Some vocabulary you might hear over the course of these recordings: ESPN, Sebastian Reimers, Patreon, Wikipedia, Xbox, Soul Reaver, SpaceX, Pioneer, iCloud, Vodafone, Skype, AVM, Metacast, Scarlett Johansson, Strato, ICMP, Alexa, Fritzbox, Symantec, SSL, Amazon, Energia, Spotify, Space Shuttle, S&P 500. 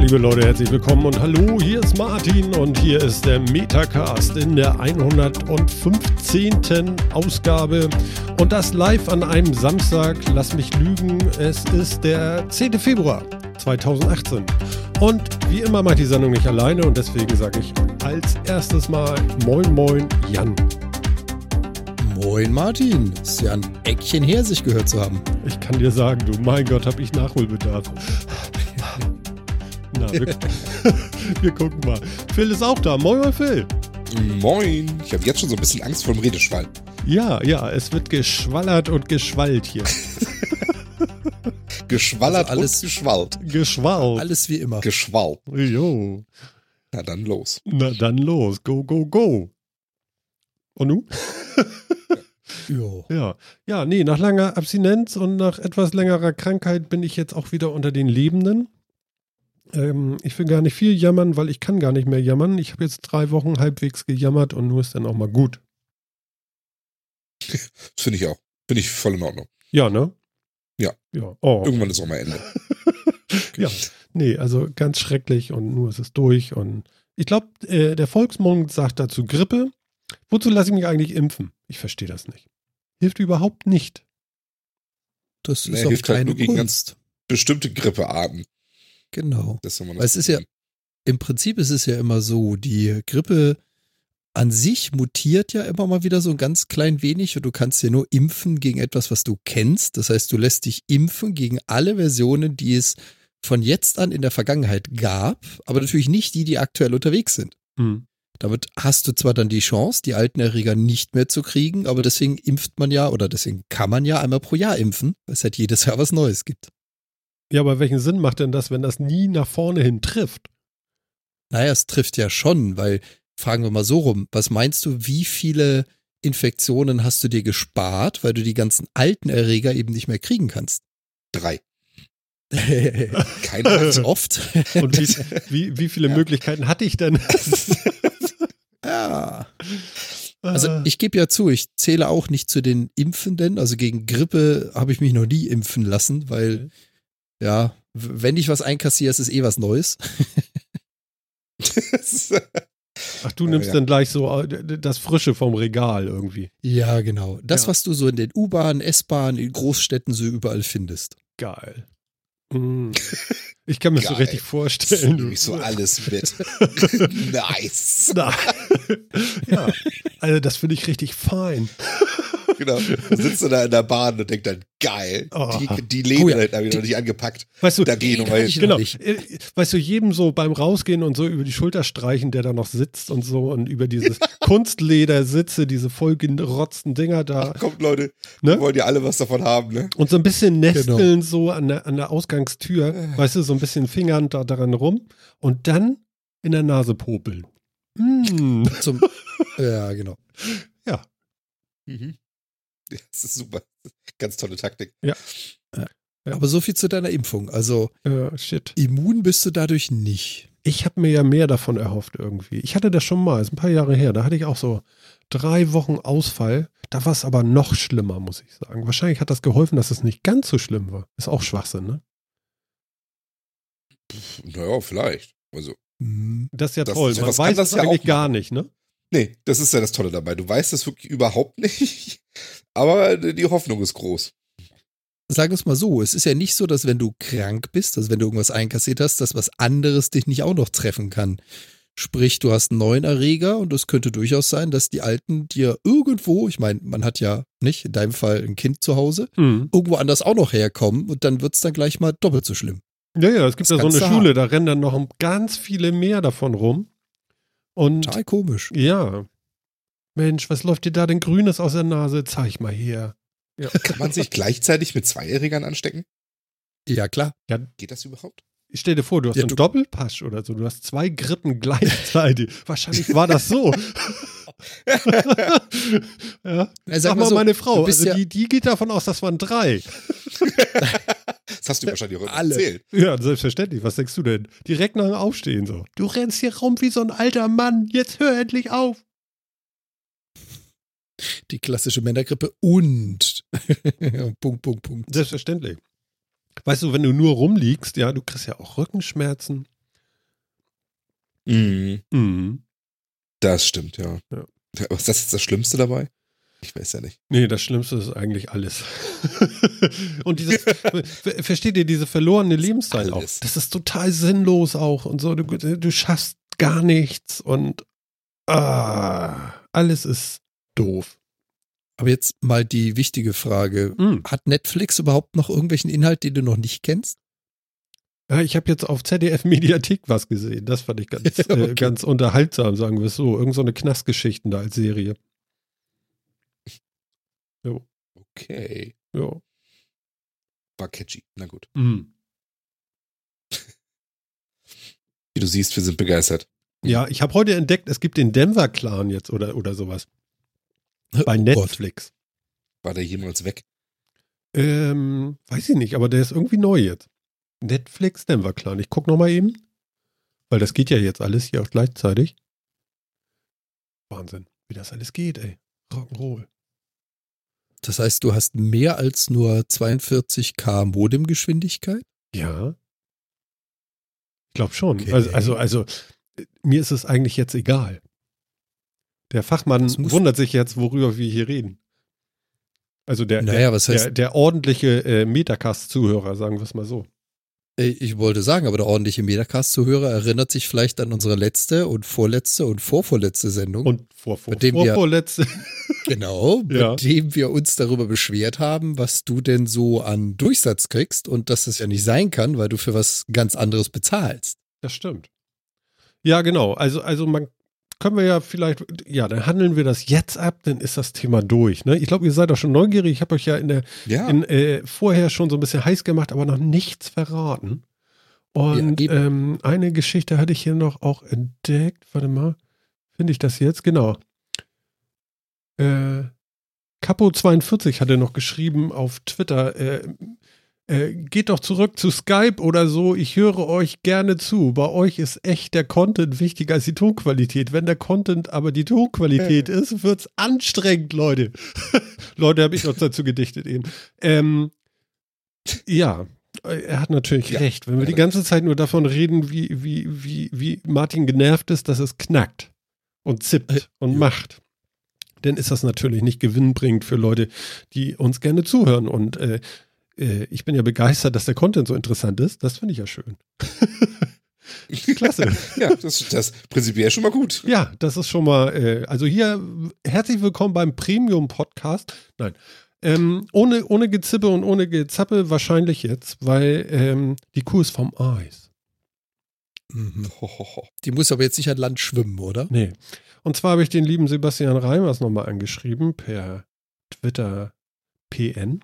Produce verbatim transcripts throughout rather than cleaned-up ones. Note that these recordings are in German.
Liebe Leute, herzlich willkommen und hallo, hier ist Martin und hier ist der Metacast in der hundertfünfzehnten Ausgabe und das live an einem Samstag, lass mich lügen, es ist der zehnten Februar zweitausendachtzehn und wie immer macht die Sendung nicht alleine und deswegen sage ich als erstes mal Moin Moin Jan. Moin Martin, ist ja ein Eckchen her, sich gehört zu haben. Ich kann dir sagen, du, mein Gott, hab ich Nachholbedarf. Na, wir, wir gucken mal. Phil ist auch da. Moin, Phil. Moin. Ich habe jetzt schon so ein bisschen Angst vor dem Redeschwall. Ja, ja, es wird geschwallert und geschwallt hier. Geschwallert also alles, und geschwallt. Geschwallt. Alles wie immer. Geschwallt. Jo. Na dann los. Na dann los. Go, go, go. Und du? Jo. Ja. ja, nee, nach langer Abstinenz und nach etwas längerer Krankheit bin ich jetzt auch wieder unter den Lebenden. Ähm, ich will gar nicht viel jammern, weil ich kann gar nicht mehr jammern. Ich habe jetzt drei Wochen halbwegs gejammert und nur ist dann auch mal gut. Das finde ich auch. Finde ich voll in Ordnung. Ja, ne? Ja. ja. Oh. Irgendwann ist auch mal Ende. Okay. Ja, nee, also ganz schrecklich und nur ist es durch. Und ich glaube, äh, der Volksmund sagt dazu Grippe. Wozu lasse ich mich eigentlich impfen? Ich verstehe das nicht. Hilft überhaupt nicht. Das ist nee, auch hilft keine halt nur gegen ganz bestimmte Grippearten. Genau. Das soll man das es ist ja, im Prinzip ist es ja immer so, die Grippe an sich mutiert ja immer mal wieder so ein ganz klein wenig und du kannst ja nur impfen gegen etwas, was du kennst. Das heißt, du lässt dich impfen gegen alle Versionen, die es von jetzt an in der Vergangenheit gab, aber natürlich nicht die, die aktuell unterwegs sind. Hm. Damit hast du zwar dann die Chance, die alten Erreger nicht mehr zu kriegen, aber deswegen impft man ja oder deswegen kann man ja einmal pro Jahr impfen, weil es halt jedes Jahr was Neues gibt. Ja, aber welchen Sinn macht denn das, wenn das nie nach vorne hin trifft? Naja, es trifft ja schon, weil, fragen wir mal so rum, was meinst du, wie viele Infektionen hast du dir gespart, weil du die ganzen alten Erreger eben nicht mehr kriegen kannst? Drei. Keine Ahnung, oft. Und wie, wie, wie viele ja. Möglichkeiten hatte ich denn? Ja. Also ich gebe ja zu, ich zähle auch nicht zu den Impfenden, also gegen Grippe habe ich mich noch nie impfen lassen, weil... Ja, wenn ich was einkassiere, ist es eh was Neues. Ach, du nimmst ja, ja. dann gleich so das Frische vom Regal irgendwie. Ja, genau. Das, ja. was du so in den U-Bahnen, S-Bahnen, in Großstädten so überall findest. Geil. Mm. Ich kann mir Geil. so richtig vorstellen. Du so alles mit. Nice. Na. Ja, also das finde ich richtig fein. Genau. Da sitzt du da in der Bahn und denkt dann, geil, oh. die, die Läden oh, ja. habe ich noch nicht angepackt. Weißt du, da gehen noch mal genau. Weißt du, jedem so beim Rausgehen und so über die Schulter streichen, der da noch sitzt und so und über dieses Kunstledersitze, diese vollgerotzten Dinger da. Ach, kommt, Leute, ne? Wir wollen ja alle was davon haben, ne? Und so ein bisschen nesteln genau. so an der, an der Ausgangstür, äh. weißt du, so ein bisschen fingern da daran rum und dann in der Nase popeln. Mm. Zum, ja, genau. Ja. Mhm. Das ist super. Ganz tolle Taktik. Ja. Aber so viel zu deiner Impfung. Also uh, shit. immun bist du dadurch nicht. Ich habe mir ja mehr davon erhofft irgendwie. Ich hatte das schon mal, ist ein paar Jahre her. Da hatte ich auch so drei Wochen Ausfall. Da war es aber noch schlimmer, muss ich sagen. Wahrscheinlich hat das geholfen, dass es nicht ganz so schlimm war. Ist auch Schwachsinn, ne? Naja, vielleicht. Also, das ist ja das toll. Ist, man weiß das ja eigentlich gar nicht, ne? Nee, das ist ja das Tolle dabei. Du weißt es wirklich überhaupt nicht, aber die Hoffnung ist groß. Sagen wir es mal so, es ist ja nicht so, dass wenn du krank bist, also wenn du irgendwas einkassiert hast, dass was anderes dich nicht auch noch treffen kann. Sprich, du hast einen neuen Erreger und es könnte durchaus sein, dass die alten dir irgendwo, ich meine, man hat ja nicht, in deinem Fall ein Kind zu Hause, mhm. irgendwo anders auch noch herkommen und dann wird es dann gleich mal doppelt so schlimm. Ja, ja, es gibt ja so eine Schule, da rennen dann noch ganz viele mehr davon rum. Und total komisch. Ja. Mensch, was läuft dir da denn Grünes aus der Nase? Zeig mal her. Ja. Kann man sich gleichzeitig mit Zweijährigern anstecken? Ja, klar. Ja. Geht das überhaupt? Ich stell dir vor, du hast ja, einen du- Doppelpasch oder so. Du hast zwei Grippen gleichzeitig. Wahrscheinlich war das so. ja. Na, sag Ach, mal so, meine Frau, also ja die, die geht davon aus, das waren drei. Das hast du wahrscheinlich auch alle erzählt. Ja, selbstverständlich. Was denkst du denn? Direkt nach dem Aufstehen so. Du rennst hier rum wie so ein alter Mann. Jetzt hör endlich auf. Die klassische Männergrippe und Punkt, Punkt, Punkt. Selbstverständlich. Weißt du, wenn du nur rumliegst, ja, du kriegst ja auch Rückenschmerzen. Mhm. Mhm. Das stimmt, ja. ja. Aber ist das jetzt das Schlimmste dabei? Ich weiß ja nicht. Nee, das Schlimmste ist eigentlich alles. Und dieses, ver- versteht ihr, diese verlorene Lebenszeit auch? Das ist total sinnlos auch und so. Du, du schaffst gar nichts und ah, alles ist doof. Aber jetzt mal die wichtige Frage. Hm. Hat Netflix überhaupt noch irgendwelchen Inhalt, den du noch nicht kennst? Ja, ich habe jetzt auf Z D F Mediathek was gesehen. Das fand ich ganz, ja, okay. äh, ganz unterhaltsam, sagen wir es so. Irgend so eine Knastgeschichten da als Serie. Jo. Okay. Jo. War catchy. Na gut. Mhm. Wie du siehst, wir sind begeistert. Ja, ich habe heute entdeckt, es gibt den Denver-Clan jetzt oder, oder sowas. Bei oh Netflix. Gott. War der jemals weg? Ähm, weiß ich nicht, aber der ist irgendwie neu jetzt. Netflix, Denver Clan. Ich guck nochmal eben. Weil das geht ja jetzt alles hier auch gleichzeitig. Wahnsinn, wie das alles geht, ey. Rock'n'Roll. Das heißt, du hast mehr als nur zweiundvierzig K Modemgeschwindigkeit? Ja. Ich glaube schon. Okay. Also, also, also, mir ist es eigentlich jetzt egal. Der Fachmann wundert sich jetzt, worüber wir hier reden. Also der, naja, der, der, der ordentliche äh, Metacast-Zuhörer, sagen wir es mal so. Ich wollte sagen, aber der ordentliche Metacast-Zuhörer erinnert sich vielleicht an unsere letzte und vorletzte und vorvorletzte Sendung. Und vor, vor, vorvorletzte. Wir, genau, bei ja. dem wir uns darüber beschwert haben, was du denn so an Durchsatz kriegst und dass das ja nicht sein kann, weil du für was ganz anderes bezahlst. Das stimmt. Ja, genau. Also, also man können wir ja vielleicht, ja, dann handeln wir das jetzt ab, dann ist das Thema durch. Ne? Ich glaube, ihr seid auch schon neugierig. Ich habe euch ja, in der, ja. In, äh, vorher schon so ein bisschen heiß gemacht, aber noch nichts verraten. Und ja, ähm, eine Geschichte hatte ich hier noch auch entdeckt. Warte mal, finde ich das jetzt? Genau. Äh, Capo zweiundvierzig hatte noch geschrieben auf Twitter, äh, Äh, geht doch zurück zu Skype oder so, ich höre euch gerne zu. Bei euch ist echt der Content wichtiger als die Tonqualität. Wenn der Content aber die Tonqualität äh. ist, wird's anstrengend, Leute. Leute, habe ich noch dazu gedichtet eben. Ähm, ja, er hat natürlich ja, recht. Wenn wir die ganze Zeit nur davon reden, wie, wie, wie, wie Martin genervt ist, dass es knackt und zippt äh, und ja. macht. Dann ist das natürlich nicht gewinnbringend für Leute, die uns gerne zuhören und äh, ich bin ja begeistert, dass der Content so interessant ist. Das finde ich ja schön. Klasse. Ja, das ist prinzipiell schon mal gut. Ja, das ist schon mal, äh, also hier, herzlich willkommen beim Premium-Podcast. Nein, ähm, ohne, ohne Gezippe und ohne Gezappe wahrscheinlich jetzt, weil ähm, die Kuh ist vom Eis. Mhm. Die muss aber jetzt nicht an Land schwimmen, oder? Nee. Und zwar habe ich den lieben Sebastian Reimers nochmal angeschrieben per Twitter P N.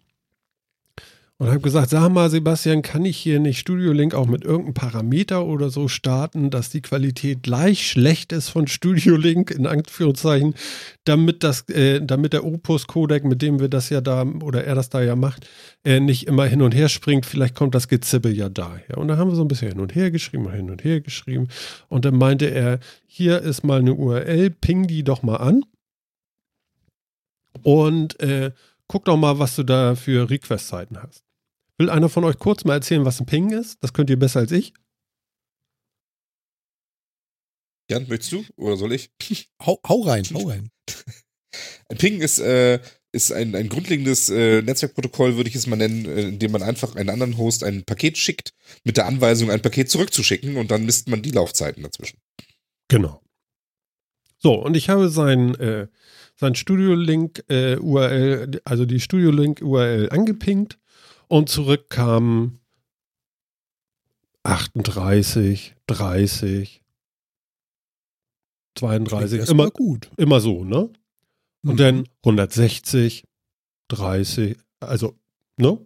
Und habe gesagt, sag mal Sebastian, kann ich hier nicht Studio Link auch mit irgendeinem Parameter oder so starten, dass die Qualität gleich schlecht ist von Studio Link, in Anführungszeichen, damit das, äh, damit der Opus-Codec, mit dem wir das ja da, oder er das da ja macht, äh, nicht immer hin und her springt, vielleicht kommt das Gezippel ja daher. Und da haben wir so ein bisschen hin und her geschrieben, und hin und her geschrieben. Und dann meinte er, hier ist mal eine U R L, ping die doch mal an. Und äh, guck doch mal, was du da für Request-Zeiten hast. Will einer von euch kurz mal erzählen, was ein Ping ist? Das könnt ihr besser als ich. Jan, möchtest du? Oder soll ich? Hau, hau rein, hau rein. Ein Ping ist, äh, ist ein, ein grundlegendes äh, Netzwerkprotokoll, würde ich es mal nennen, äh, in dem man einfach einen anderen Host ein Paket schickt, mit der Anweisung, ein Paket zurückzuschicken und dann misst man die Laufzeiten dazwischen. Genau. So, und ich habe sein, äh, sein Studio-Link-U R L, äh, also die Studio-Link-U R L angepingt. Und zurück kamen achtunddreißig, dreißig, zweiunddreißig, immer gut, immer so, ne? Und mhm. dann hundertsechzig, dreißig, also, ne?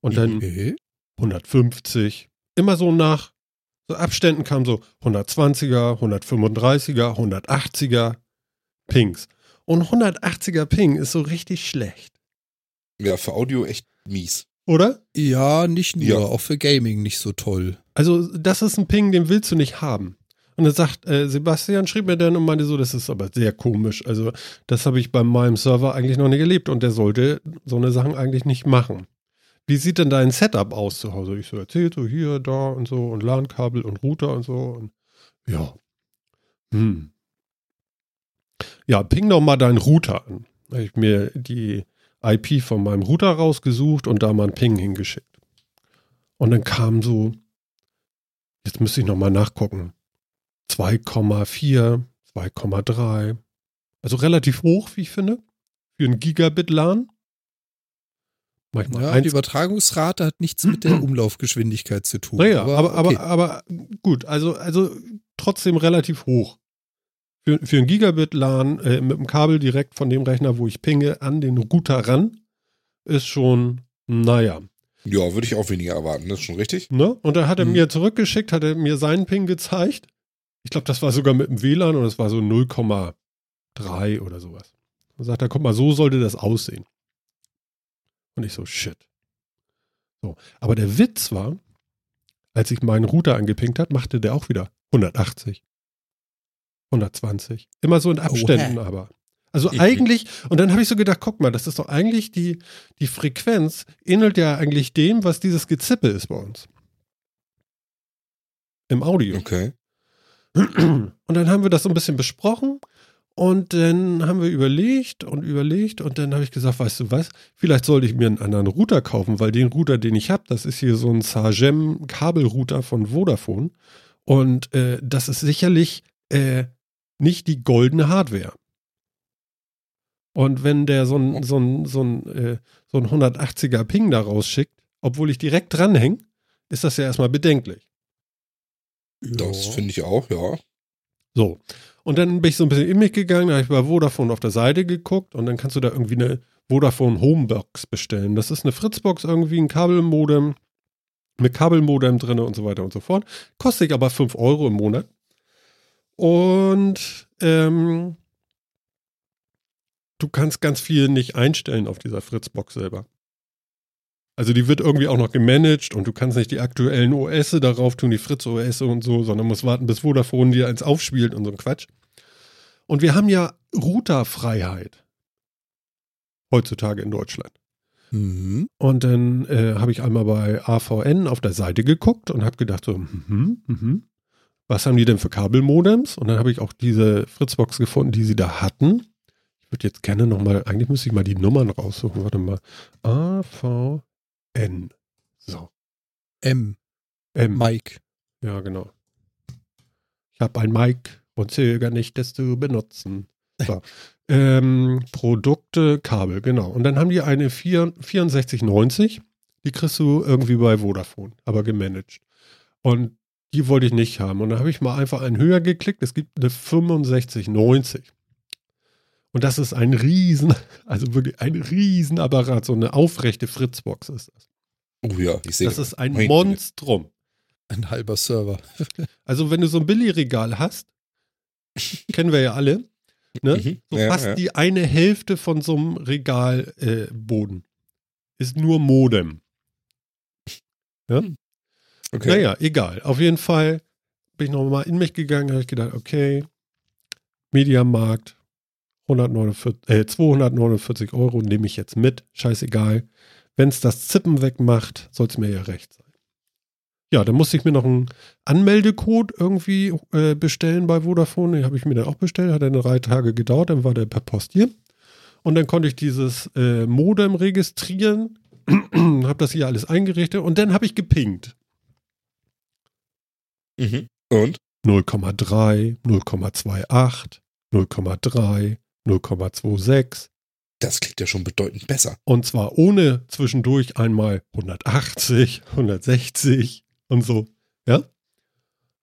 Und dann okay. hundertfünfzig, immer so nach so Abständen kamen so hundertzwanziger, hundertfünfunddreißiger, hundertachtziger Pings. Und hundertachtziger Ping ist so richtig schlecht. Ja, für Audio echt mies. Oder? Ja, nicht nur, ja. auch für Gaming nicht so toll. Also das ist ein Ping, den willst du nicht haben. Und dann sagt äh, Sebastian, schrieb mir dann und meinte so, das ist aber sehr komisch. Also das habe ich bei meinem Server eigentlich noch nie erlebt und der sollte so eine Sachen eigentlich nicht machen. Wie sieht denn dein Setup aus zu Hause? Ich so, erzähl so hier, da und so und LAN-Kabel und Router und so. Und Ja. Hm. Ja, ping doch mal deinen Router an. Da habe ich mir die I P von meinem Router rausgesucht und da mal einen Ping hingeschickt. Und dann kam so, jetzt müsste ich nochmal nachgucken, zwei Komma vier, zwei Komma drei. Also relativ hoch, wie ich finde, für ein Gigabit LAN. Ja, die Übertragungsrate hat nichts mit der Umlaufgeschwindigkeit zu tun. Naja, aber, aber, okay. aber, aber gut, also, also trotzdem relativ hoch. Für, für ein Gigabit LAN äh, mit dem Kabel direkt von dem Rechner, wo ich pinge, an den Router ran, ist schon, naja. Ja, würde ich auch weniger erwarten, das ist schon richtig. Ne? Und dann hat er hm. mir zurückgeschickt, hat er mir seinen Ping gezeigt. Ich glaube, das war sogar mit dem W L A N und das war so null Komma drei oder sowas. Und sagt er, guck mal, so sollte das aussehen. Und ich so, shit. So. Aber der Witz war, als ich meinen Router angepinkt habe, machte der auch wieder hundertachtzig, hundertzwanzig. Immer so in Abständen, oh, aber. Also eigentlich, und dann habe ich so gedacht, guck mal, das ist doch eigentlich die, die Frequenz, ähnelt ja eigentlich dem, was dieses Gezippe ist bei uns. Im Audio. Okay. Und dann haben wir das so ein bisschen besprochen. Und dann haben wir überlegt und überlegt und dann habe ich gesagt, weißt du was, vielleicht sollte ich mir einen anderen Router kaufen, weil den Router, den ich habe, das ist hier so ein Sagem Kabelrouter von Vodafone und äh, das ist sicherlich äh, nicht die goldene Hardware. Und wenn der so ein, so ein, so ein, äh, so ein hundertachtziger Ping da rausschickt, obwohl ich direkt dranhänge, ist das ja erstmal bedenklich. Das ja. finde ich auch, ja. So. Und dann bin ich so ein bisschen in mich gegangen, da habe ich bei Vodafone auf der Seite geguckt und dann kannst du da irgendwie eine Vodafone Homebox bestellen. Das ist eine Fritzbox, irgendwie ein Kabelmodem, mit Kabelmodem drin und so weiter und so fort. Kostet aber fünf Euro im Monat. Und ähm, du kannst ganz viel nicht einstellen auf dieser Fritzbox selber. Also die wird irgendwie auch noch gemanagt und du kannst nicht die aktuellen O S darauf tun, die Fritz-O S und so, sondern musst warten, bis Vodafone dir eins aufspielt und so ein Quatsch. Und wir haben ja Routerfreiheit heutzutage in Deutschland. Mhm. Und dann äh, habe ich einmal bei A V M auf der Seite geguckt und habe gedacht so, mhm, mhm, was haben die denn für Kabelmodems? Und dann habe ich auch diese Fritzbox gefunden, die sie da hatten. Ich würde jetzt gerne nochmal, eigentlich müsste ich mal die Nummern raussuchen. Warte mal. A V M N. So. M. M. Mike. Ja, genau. Ich habe ein Mike und zögere nicht, das zu benutzen. So. ähm, Produkte, Kabel, genau. Und dann haben die eine vierundsechzig neunzig. Die kriegst du irgendwie bei Vodafone, aber gemanagt. Und die wollte ich nicht haben. Und dann habe ich mal einfach einen höher geklickt. Es gibt eine fünfundsechzig neunzig. Und das ist ein riesen, also wirklich ein riesen Apparat, so eine aufrechte Fritzbox ist das. Oh ja, ich sehe das. Das ist ein Monstrum. Ein halber Server. Also wenn du so ein Billigregal hast, kennen wir ja alle, ne? Mhm. So ja, fast ja. Die eine Hälfte von so einem Regalboden äh, ist nur Modem. Ja? Okay. Naja, egal. Auf jeden Fall bin ich nochmal in mich gegangen, habe ich gedacht, okay, Mediamarkt, hundertneunundvierzig, äh, zweihundertneunundvierzig Euro nehme ich jetzt mit, scheißegal. Wenn es das Zippen wegmacht, soll es mir ja recht sein. Ja, dann musste ich mir noch einen Anmeldecode irgendwie äh, bestellen bei Vodafone. Den habe ich mir dann auch bestellt, hat dann drei Tage gedauert, dann war der per Post hier. Und dann konnte ich dieses äh, Modem registrieren, habe das hier alles eingerichtet und dann habe ich gepinkt. Mhm. Und? null Komma drei, null Komma achtundzwanzig, null Komma drei, null Komma sechsundzwanzig. Das klingt ja schon bedeutend besser. Und zwar ohne zwischendurch einmal hundertachtzig, hundertsechzig und so. Ja?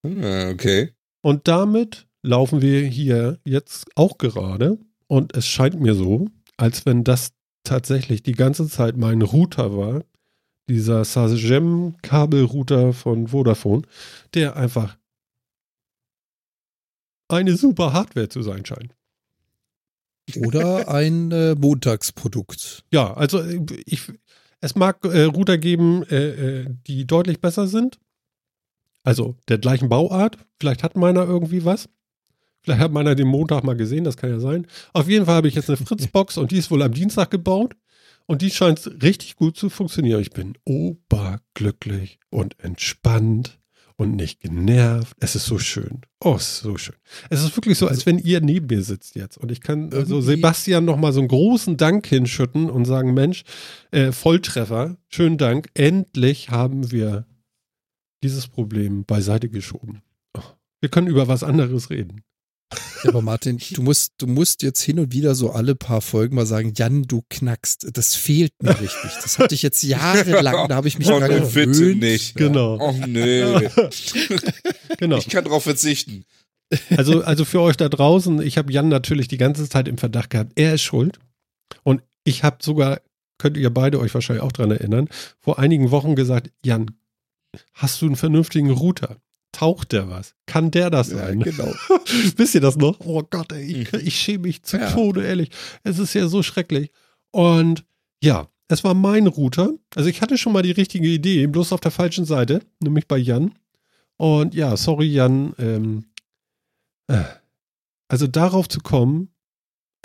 Okay. Und damit laufen wir hier jetzt auch gerade. Und es scheint mir so, als wenn das tatsächlich die ganze Zeit mein Router war. Dieser Sagem-Kabelrouter von Vodafone, der einfach eine super Hardware zu sein scheint. Oder ein äh, Montagsprodukt. Ja, also ich, es mag äh, Router geben, äh, äh, die deutlich besser sind. Also der gleichen Bauart. Vielleicht hat meiner irgendwie was. Vielleicht hat meiner den Montag mal gesehen, das kann ja sein. Auf jeden Fall habe ich jetzt eine Fritzbox und die ist wohl am Dienstag gebaut. Und die scheint richtig gut zu funktionieren. Ich bin oberglücklich und entspannt. und nicht genervt. Es ist so schön. Oh, es ist so schön. Es ist wirklich so, als wenn ihr neben mir sitzt jetzt. Und ich kann also Sebastian nochmal so einen großen Dank hinschütten und sagen, Mensch, äh, Volltreffer, schönen Dank. Endlich haben wir dieses Problem beiseite geschoben. Oh, wir können über was anderes reden. Ja, aber Martin, du musst, du musst jetzt hin und wieder so alle paar Folgen mal sagen, Jan, du knackst. Das fehlt mir richtig. Das hatte ich jetzt jahrelang, da habe ich mich oh, dran nee, gewöhnt. Bitte nicht. Genau. Oh, nee. Genau. Ich kann darauf verzichten. Also, also für euch da draußen, ich habe Jan natürlich die ganze Zeit im Verdacht gehabt, er ist schuld. Und ich habe sogar, könnt ihr beide euch wahrscheinlich auch dran erinnern, vor einigen Wochen gesagt, Jan, hast du einen vernünftigen Router? Taucht der was? Kann der das sein? Ja, genau. Wisst ihr das noch? Oh Gott, ey, ich, ich schäme mich zu ja. Tode, ehrlich. Es ist ja so schrecklich. Und ja, es war mein Router. Also ich hatte schon mal die richtige Idee, bloß auf der falschen Seite, nämlich bei Jan. Und ja, sorry Jan. Ähm, äh, also darauf zu kommen,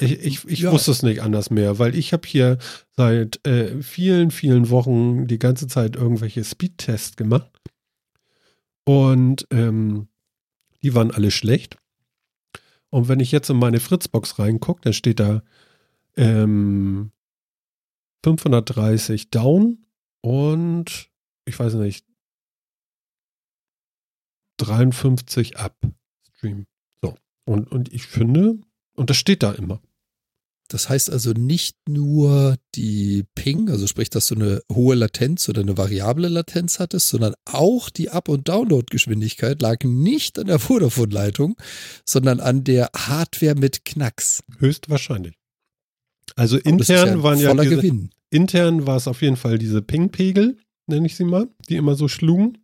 ich, ich, ich ja. wusste es nicht anders mehr, weil ich habe hier seit äh, vielen, vielen Wochen die ganze Zeit irgendwelche Speedtests gemacht. Und ähm, die waren alle schlecht. Und wenn ich jetzt in meine Fritzbox reingucke, dann steht da ähm, fünfhundertdreißig down und ich weiß nicht, dreiundfünfzig up Stream. So. Und, und ich finde, und das steht da immer. Das heißt also nicht nur die Ping, also sprich, dass du eine hohe Latenz oder eine variable Latenz hattest, sondern auch die Up- und Download-Geschwindigkeit lag nicht an der Vodafone-Leitung, sondern an der Hardware mit Knacks. Höchstwahrscheinlich. Also oh, intern ja waren ja diese, Gewinn. Intern war es auf jeden Fall diese Ping-Pegel, nenne ich sie mal, die immer so schlugen.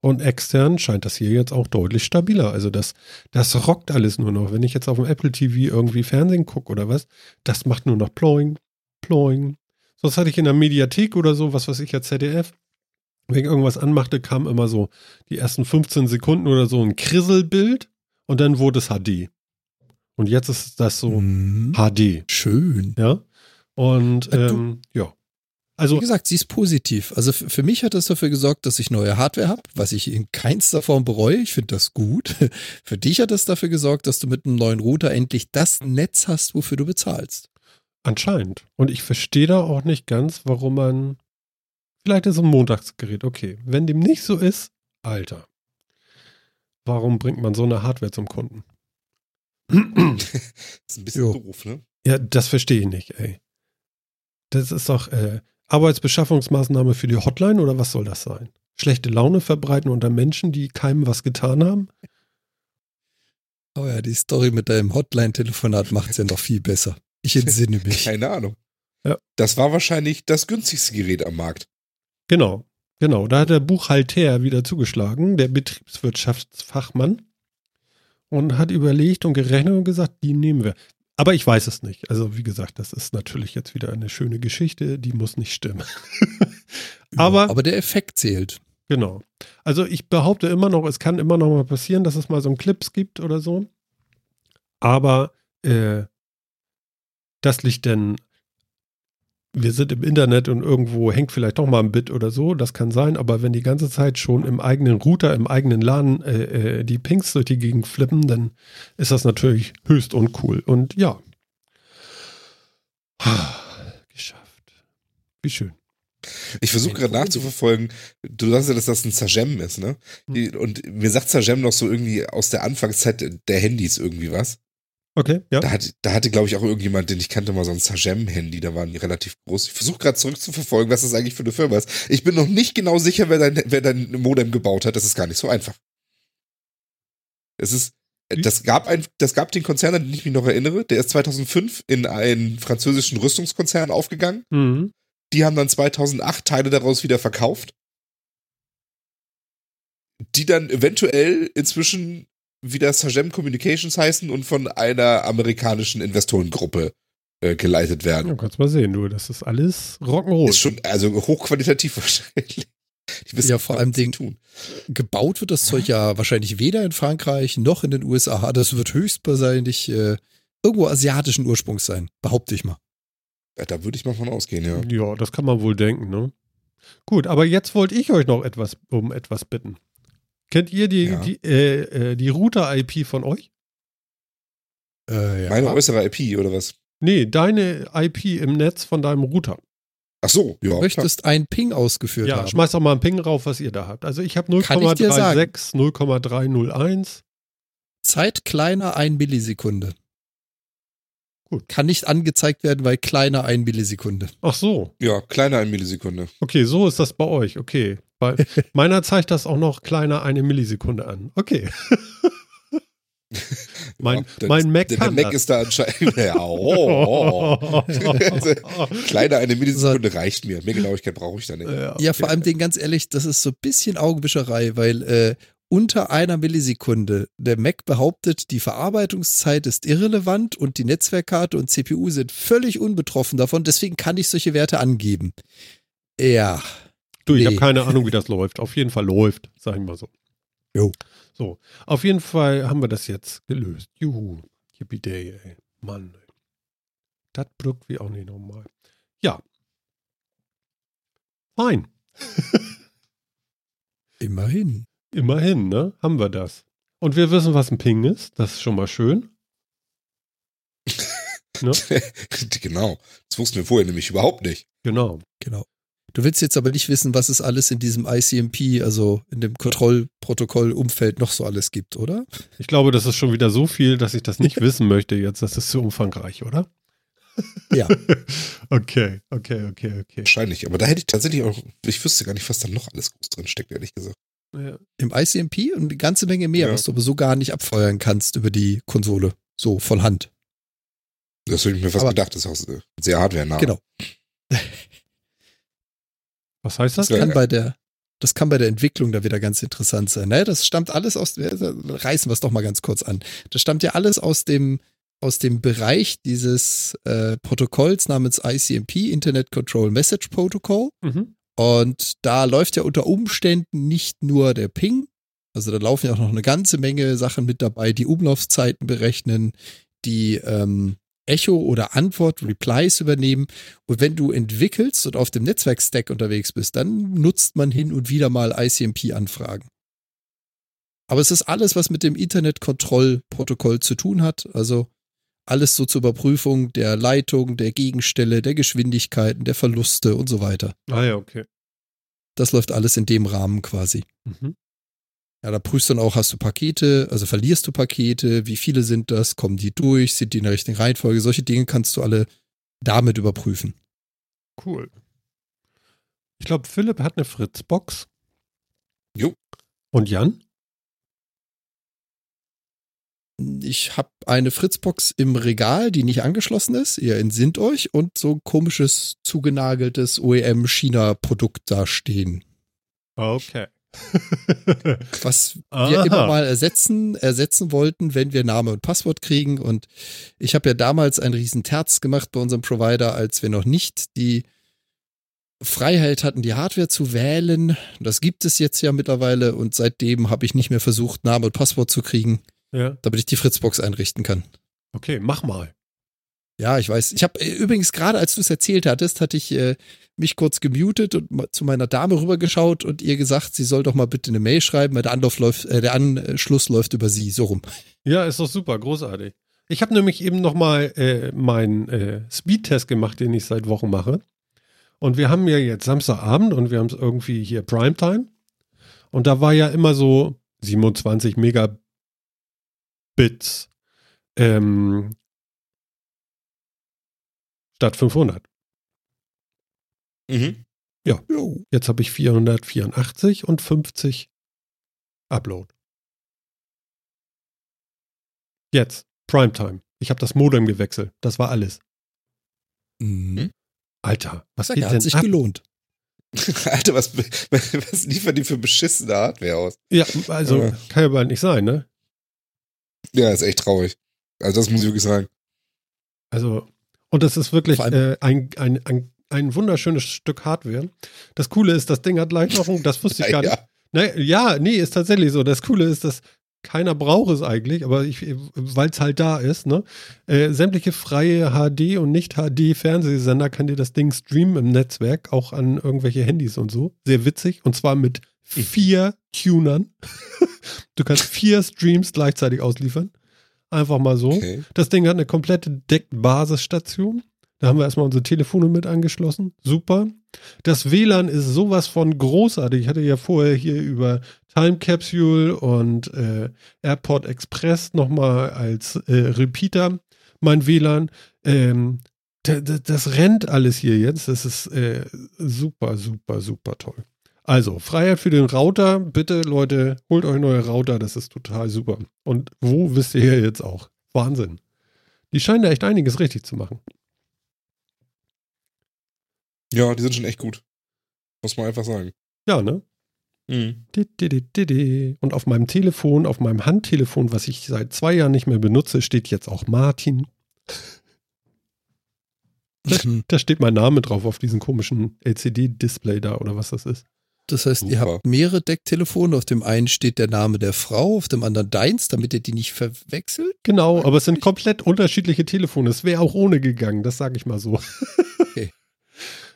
Und extern scheint das hier jetzt auch deutlich stabiler. Also das, das rockt alles nur noch. Wenn ich jetzt auf dem Apple T V irgendwie Fernsehen gucke oder was, das macht nur noch ploing, ploing. Sonst hatte ich in der Mediathek oder so, was weiß ich, ja Z D F. Wenn ich irgendwas anmachte, kam immer so die ersten fünfzehn Sekunden oder so ein Krisselbild und dann wurde es H D. Und jetzt ist das so mhm. H D. Schön. Ja. Und ähm, ja. Also, wie gesagt, sie ist positiv. Also f- für mich hat das dafür gesorgt, dass ich neue Hardware habe, was ich in keinster Form bereue. Ich finde das gut. Für dich hat das dafür gesorgt, dass du mit einem neuen Router endlich das Netz hast, wofür du bezahlst. Anscheinend. Und ich verstehe da auch nicht ganz, warum man... Vielleicht ist es ein Montagsgerät. Okay, wenn dem nicht so ist, Alter. Warum bringt man so eine Hardware zum Kunden? Das ist ein bisschen jo. doof, ne? Ja, das verstehe ich nicht, ey. Das ist doch... Äh, Arbeitsbeschaffungsmaßnahme für die Hotline oder was soll das sein? Schlechte Laune verbreiten unter Menschen, die keinem was getan haben? Oh ja, die Story mit deinem Hotline-Telefonat macht es ja noch viel besser. Ich entsinne mich. Keine Ahnung. Ja. Das war wahrscheinlich das günstigste Gerät am Markt. Genau, genau. Da hat der Buchhalter wieder zugeschlagen, der Betriebswirtschaftsfachmann, und hat überlegt und gerechnet und gesagt, die nehmen wir. Aber ich weiß es nicht. Also wie gesagt, das ist natürlich jetzt wieder eine schöne Geschichte, die muss nicht stimmen. aber, ja, aber der Effekt zählt. Genau. Also ich behaupte immer noch, es kann immer noch mal passieren, dass es mal so einen Clips gibt oder so. Aber äh, das liegt denn, wir sind im Internet und irgendwo hängt vielleicht doch mal ein Bit oder so, das kann sein. Aber wenn die ganze Zeit schon im eigenen Router, im eigenen LAN äh, äh, die Pings durch die Gegend flippen, dann ist das natürlich höchst uncool. Und ja, geschafft. Wie schön. Ich versuche gerade nachzuverfolgen, du sagst ja, dass das ein Sagem ist, ne? Hm. Und mir sagt Sagem noch so irgendwie aus der Anfangszeit der Handys irgendwie was. Okay, ja. Da hatte, da hatte glaube ich, auch irgendjemand, den ich kannte, mal so ein Sagem-Handy, da waren die relativ groß. Ich versuche gerade zurückzuverfolgen, was das eigentlich für eine Firma ist. Ich bin noch nicht genau sicher, wer dein, wer dein Modem gebaut hat. Das ist gar nicht so einfach. Es ist, das gab, ein, das gab den Konzern, an den ich mich noch erinnere, der ist zweitausendfünf in einen französischen Rüstungskonzern aufgegangen. Mhm. Die haben dann zweitausendacht Teile daraus wieder verkauft, die dann eventuell inzwischen wieder Sagem Communications heißen und von einer amerikanischen Investorengruppe äh, geleitet werden. Ja, kannst mal sehen, du, das ist alles Rock'n'Roll. Ist schon, also hochqualitativ wahrscheinlich. Die wissen ja vor allem Ding tun. Gebaut wird das Zeug ja wahrscheinlich weder in Frankreich noch in den U S A. Das wird höchstwahrscheinlich äh, irgendwo asiatischen Ursprungs sein, behaupte ich mal. Ja, da würde ich mal von ausgehen, ja. Ja, das kann man wohl denken, ne? Gut, aber jetzt wollte ich euch noch etwas um etwas bitten. Kennt ihr die, ja. die, äh, die Router-I P von euch? Äh, ja. Meine äußere I P oder was? Nee, deine I P im Netz von deinem Router. Ach so, ja. Du möchtest einen Ping ausgeführt ja, haben. Ja, schmeiß doch mal einen Ping rauf, was ihr da habt. Also ich habe null Komma sechsunddreißig, null Komma drei null eins. Zeit kleiner eine Millisekunde. Gut. Kann nicht angezeigt werden, weil kleiner eine Millisekunde. Ach so. Ja, kleiner eine Millisekunde. Okay, so ist das bei euch. Okay. Bei meiner zeigt das auch noch kleiner eine Millisekunde an. Okay. Mein, ja, mein Mac der, kann der Mac das. Ist da anscheinend ja, oh, oh. Kleiner eine Millisekunde reicht mir. Mehr Genauigkeit brauche ich da nicht. Ja, okay. Ja, vor allem den ganz ehrlich, das ist so ein bisschen Augenwischerei, weil äh, unter einer Millisekunde der Mac behauptet, die Verarbeitungszeit ist irrelevant und die Netzwerkkarte und C P U sind völlig unbetroffen davon, deswegen kann ich solche Werte angeben. Ja. Du, ich nee. habe keine Ahnung, wie das läuft. Auf jeden Fall läuft, sagen wir so. Jo. So, auf jeden Fall haben wir das jetzt gelöst. Juhu, yippie-day, ey. Mann, ey. Das blöckt wie auch nicht normal. Ja. Fein. Immerhin. Immerhin, ne? Haben wir das. Und wir wissen, was ein Ping ist. Das ist schon mal schön. Ne? Genau. Das wussten wir vorher nämlich überhaupt nicht. Genau. Genau. Du willst jetzt aber nicht wissen, was es alles in diesem I C M P, also in dem Kontrollprotokoll-Umfeld noch so alles gibt, oder? Ich glaube, das ist schon wieder so viel, dass ich das nicht wissen möchte jetzt. Das ist zu umfangreich, oder? Ja. Okay, okay, okay, okay. Wahrscheinlich, aber da hätte ich tatsächlich auch, ich wüsste gar nicht, was da noch alles groß drin steckt, ehrlich gesagt. Ja. Im I C M P und eine ganze Menge mehr, ja. Was du aber so gar nicht abfeuern kannst über die Konsole, so von Hand. Das hätte ich mir fast aber gedacht, das ist auch sehr hardware-nah. Genau. Was heißt das? Das kann, bei der, das kann bei der Entwicklung da wieder ganz interessant sein. Ne? Das stammt alles aus, reißen wir es doch mal ganz kurz an. Das stammt ja alles aus dem, aus dem Bereich dieses äh, Protokolls namens I C M P, Internet Control Message Protocol. Mhm. Und da läuft ja unter Umständen nicht nur der Ping, also da laufen ja auch noch eine ganze Menge Sachen mit dabei, die Umlaufzeiten berechnen, die ähm, Echo oder Antwort, Replies übernehmen. Und wenn du entwickelst und auf dem Netzwerkstack unterwegs bist, dann nutzt man hin und wieder mal I C M P-Anfragen. Aber es ist alles, was mit dem Internet-Kontrollprotokoll zu tun hat. Also alles so zur Überprüfung der Leitung, der Gegenstelle, der Geschwindigkeiten, der Verluste und so weiter. Ah ja, okay. Das läuft alles in dem Rahmen quasi. Mhm. Ja, da prüfst du dann auch, hast du Pakete, also verlierst du Pakete, wie viele sind das, kommen die durch, sind die in der richtigen Reihenfolge, solche Dinge kannst du alle damit überprüfen. Cool. Ich glaube, Philipp hat eine Fritzbox. Jo. Und Jan? Ich habe eine Fritzbox im Regal, die nicht angeschlossen ist, ihr entsinnt euch, und so ein komisches, zugenageltes O E M-China-Produkt da stehen. Okay. Was Aha. wir immer mal ersetzen, ersetzen wollten, wenn wir Name und Passwort kriegen. Und ich habe ja damals einen riesen Terz gemacht bei unserem Provider, als wir noch nicht die Freiheit hatten, die Hardware zu wählen. Das gibt es jetzt ja mittlerweile und seitdem habe ich nicht mehr versucht, Name und Passwort zu kriegen, ja. Damit ich die Fritzbox einrichten kann. Okay, mach mal. Ja, ich weiß. Ich habe übrigens gerade, als du es erzählt hattest, hatte ich äh, mich kurz gemutet und zu meiner Dame rübergeschaut und ihr gesagt, sie soll doch mal bitte eine Mail schreiben, weil der Anlauf läuft, äh, der Anschluss läuft über sie, so rum. Ja, ist doch super, großartig. Ich habe nämlich eben nochmal äh, meinen äh, Speedtest gemacht, den ich seit Wochen mache. Und wir haben ja jetzt Samstagabend und wir haben es irgendwie hier Primetime. Und da war ja immer so siebenundzwanzig Megabits ähm, statt fünfhundert. Mhm. Ja, jetzt habe ich vierhundertvierundachtzig und fünfzig Upload. Jetzt, Primetime. Ich habe das Modem gewechselt. Das war alles. Mhm. Alter, was ja, geht denn ab? Hat sich gelohnt. Alter, was, was liefert die für beschissene Hardware aus? Ja, also ja. Kann ja bald nicht sein, ne? Ja, ist echt traurig. Also das muss ich wirklich sagen. Also, und das ist wirklich äh, ein, ein, ein Ein wunderschönes Stück Hardware. Das Coole ist, das Ding hat gleich noch ein, das wusste ich gar nicht. Naja, ja, nee, ist tatsächlich so. Das Coole ist, dass keiner braucht es eigentlich, aber weil es halt da ist, ne? Äh, sämtliche freie H D- und Nicht-H D-Fernsehsender kann dir das Ding streamen im Netzwerk, auch an irgendwelche Handys und so. Sehr witzig. Und zwar mit vier Tunern. Du kannst vier Streams gleichzeitig ausliefern. Einfach mal so. Okay. Das Ding hat eine komplette Deckbasisstation. Da haben wir erstmal unsere Telefone mit angeschlossen. Super. Das W L A N ist sowas von großartig. Ich hatte ja vorher hier über Time Capsule und äh, Airport Express nochmal als äh, Repeater mein W L A N. Ähm, d- d- das rennt alles hier jetzt. Das ist äh, super, super, super toll. Also, Freiheit für den Router. Bitte, Leute, holt euch neue Router. Das ist total super. Und wo wisst ihr jetzt auch? Wahnsinn. Die scheinen da echt einiges richtig zu machen. Ja, die sind schon echt gut. Muss man einfach sagen. Ja, ne? Mhm. Und auf meinem Telefon, auf meinem Handtelefon, was ich seit zwei Jahren nicht mehr benutze, steht jetzt auch Martin. Da, da steht mein Name drauf, auf diesem komischen L C D-Display da oder was das ist. Das heißt, Super. Ihr habt mehrere Decktelefone. Auf dem einen steht der Name der Frau, auf dem anderen deins, damit ihr die nicht verwechselt. Genau, aber es sind komplett unterschiedliche Telefone. Es wäre auch ohne gegangen, das sage ich mal so. Okay.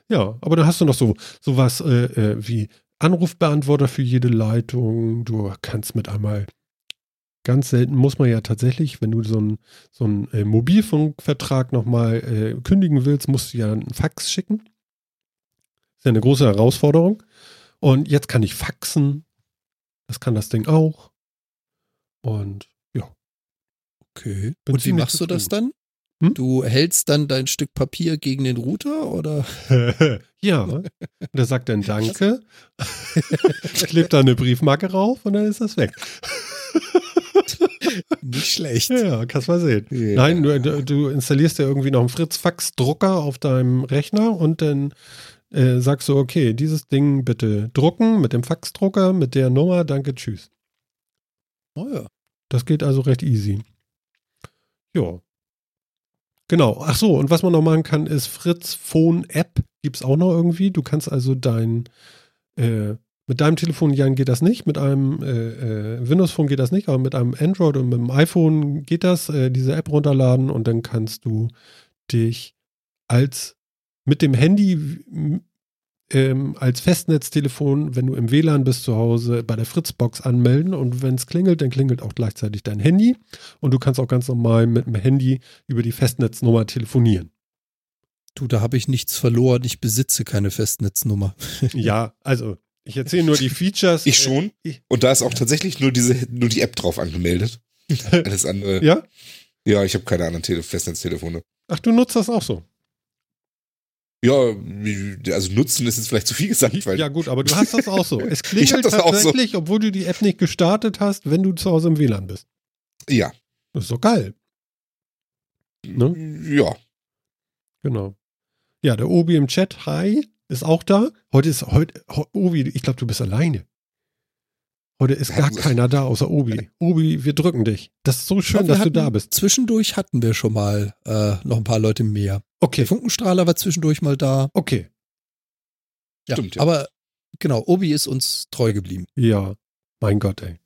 Ja, aber da hast du noch so sowas äh, äh, wie Anrufbeantworter für jede Leitung. Du kannst mit einmal, ganz selten muss man ja tatsächlich, wenn du so einen so einen äh, Mobilfunkvertrag nochmal äh, kündigen willst, musst du ja einen Fax schicken. Ist ja eine große Herausforderung. Und jetzt kann ich faxen. Das kann das Ding auch. Und ja. Okay. Bin Und wie machst du das dann? Hm? Du hältst dann dein Stück Papier gegen den Router, oder? Ja. Und da sagt dann Danke. Klebt da eine Briefmarke rauf und dann ist das weg. Nicht schlecht. Ja, kannst mal sehen. Ja. Nein, du, du installierst ja irgendwie noch einen Fritzfax-Drucker auf deinem Rechner und dann äh, sagst du, okay, dieses Ding bitte drucken mit dem Faxdrucker, mit der Nummer, danke, tschüss. Oh ja. Das geht also recht easy. Ja. Genau. Ach so, und was man noch machen kann, ist Fritzphone-App gibt es auch noch irgendwie. Du kannst also dein äh, mit deinem Telefon, Jan, geht das nicht, mit einem äh, äh, Windows-Phone geht das nicht, aber mit einem Android und mit einem iPhone geht das, äh, diese App runterladen und dann kannst du dich als mit dem Handy ähm, als Festnetztelefon, wenn du im W L A N bist zu Hause, bei der Fritzbox anmelden und wenn es klingelt, dann klingelt auch gleichzeitig dein Handy und du kannst auch ganz normal mit dem Handy über die Festnetznummer telefonieren. Du, da habe ich nichts verloren, ich besitze keine Festnetznummer. Ja, also ich erzähle nur die Features. Ich schon. Und da ist auch tatsächlich nur diese, nur die App drauf angemeldet. Alles andere. Ja? Ja, ich habe keine anderen Tele- Festnetztelefone. Ach, du nutzt das auch so? Ja, also nutzen ist jetzt vielleicht zu viel gesagt. Weil ja gut, aber du hast das auch so. Es klingelt tatsächlich, so, obwohl du die App nicht gestartet hast, wenn du zu Hause im W L A N bist. Ja. Das ist doch geil. Ne? Ja. Genau. Ja, der Obi im Chat, hi. Ist auch da. Heute ist, heute, Obi, ich glaube, du bist alleine. Heute ist gar keiner da, außer Obi. Obi, wir drücken dich. Das ist so schön, glaub, dass hatten, du da bist. Zwischendurch hatten wir schon mal äh, noch ein paar Leute mehr. Okay. Der Funkenstrahler war zwischendurch mal da. Okay. Ja, stimmt. Ja. Aber genau, Obi ist uns treu geblieben. Ja, mein Gott, ey.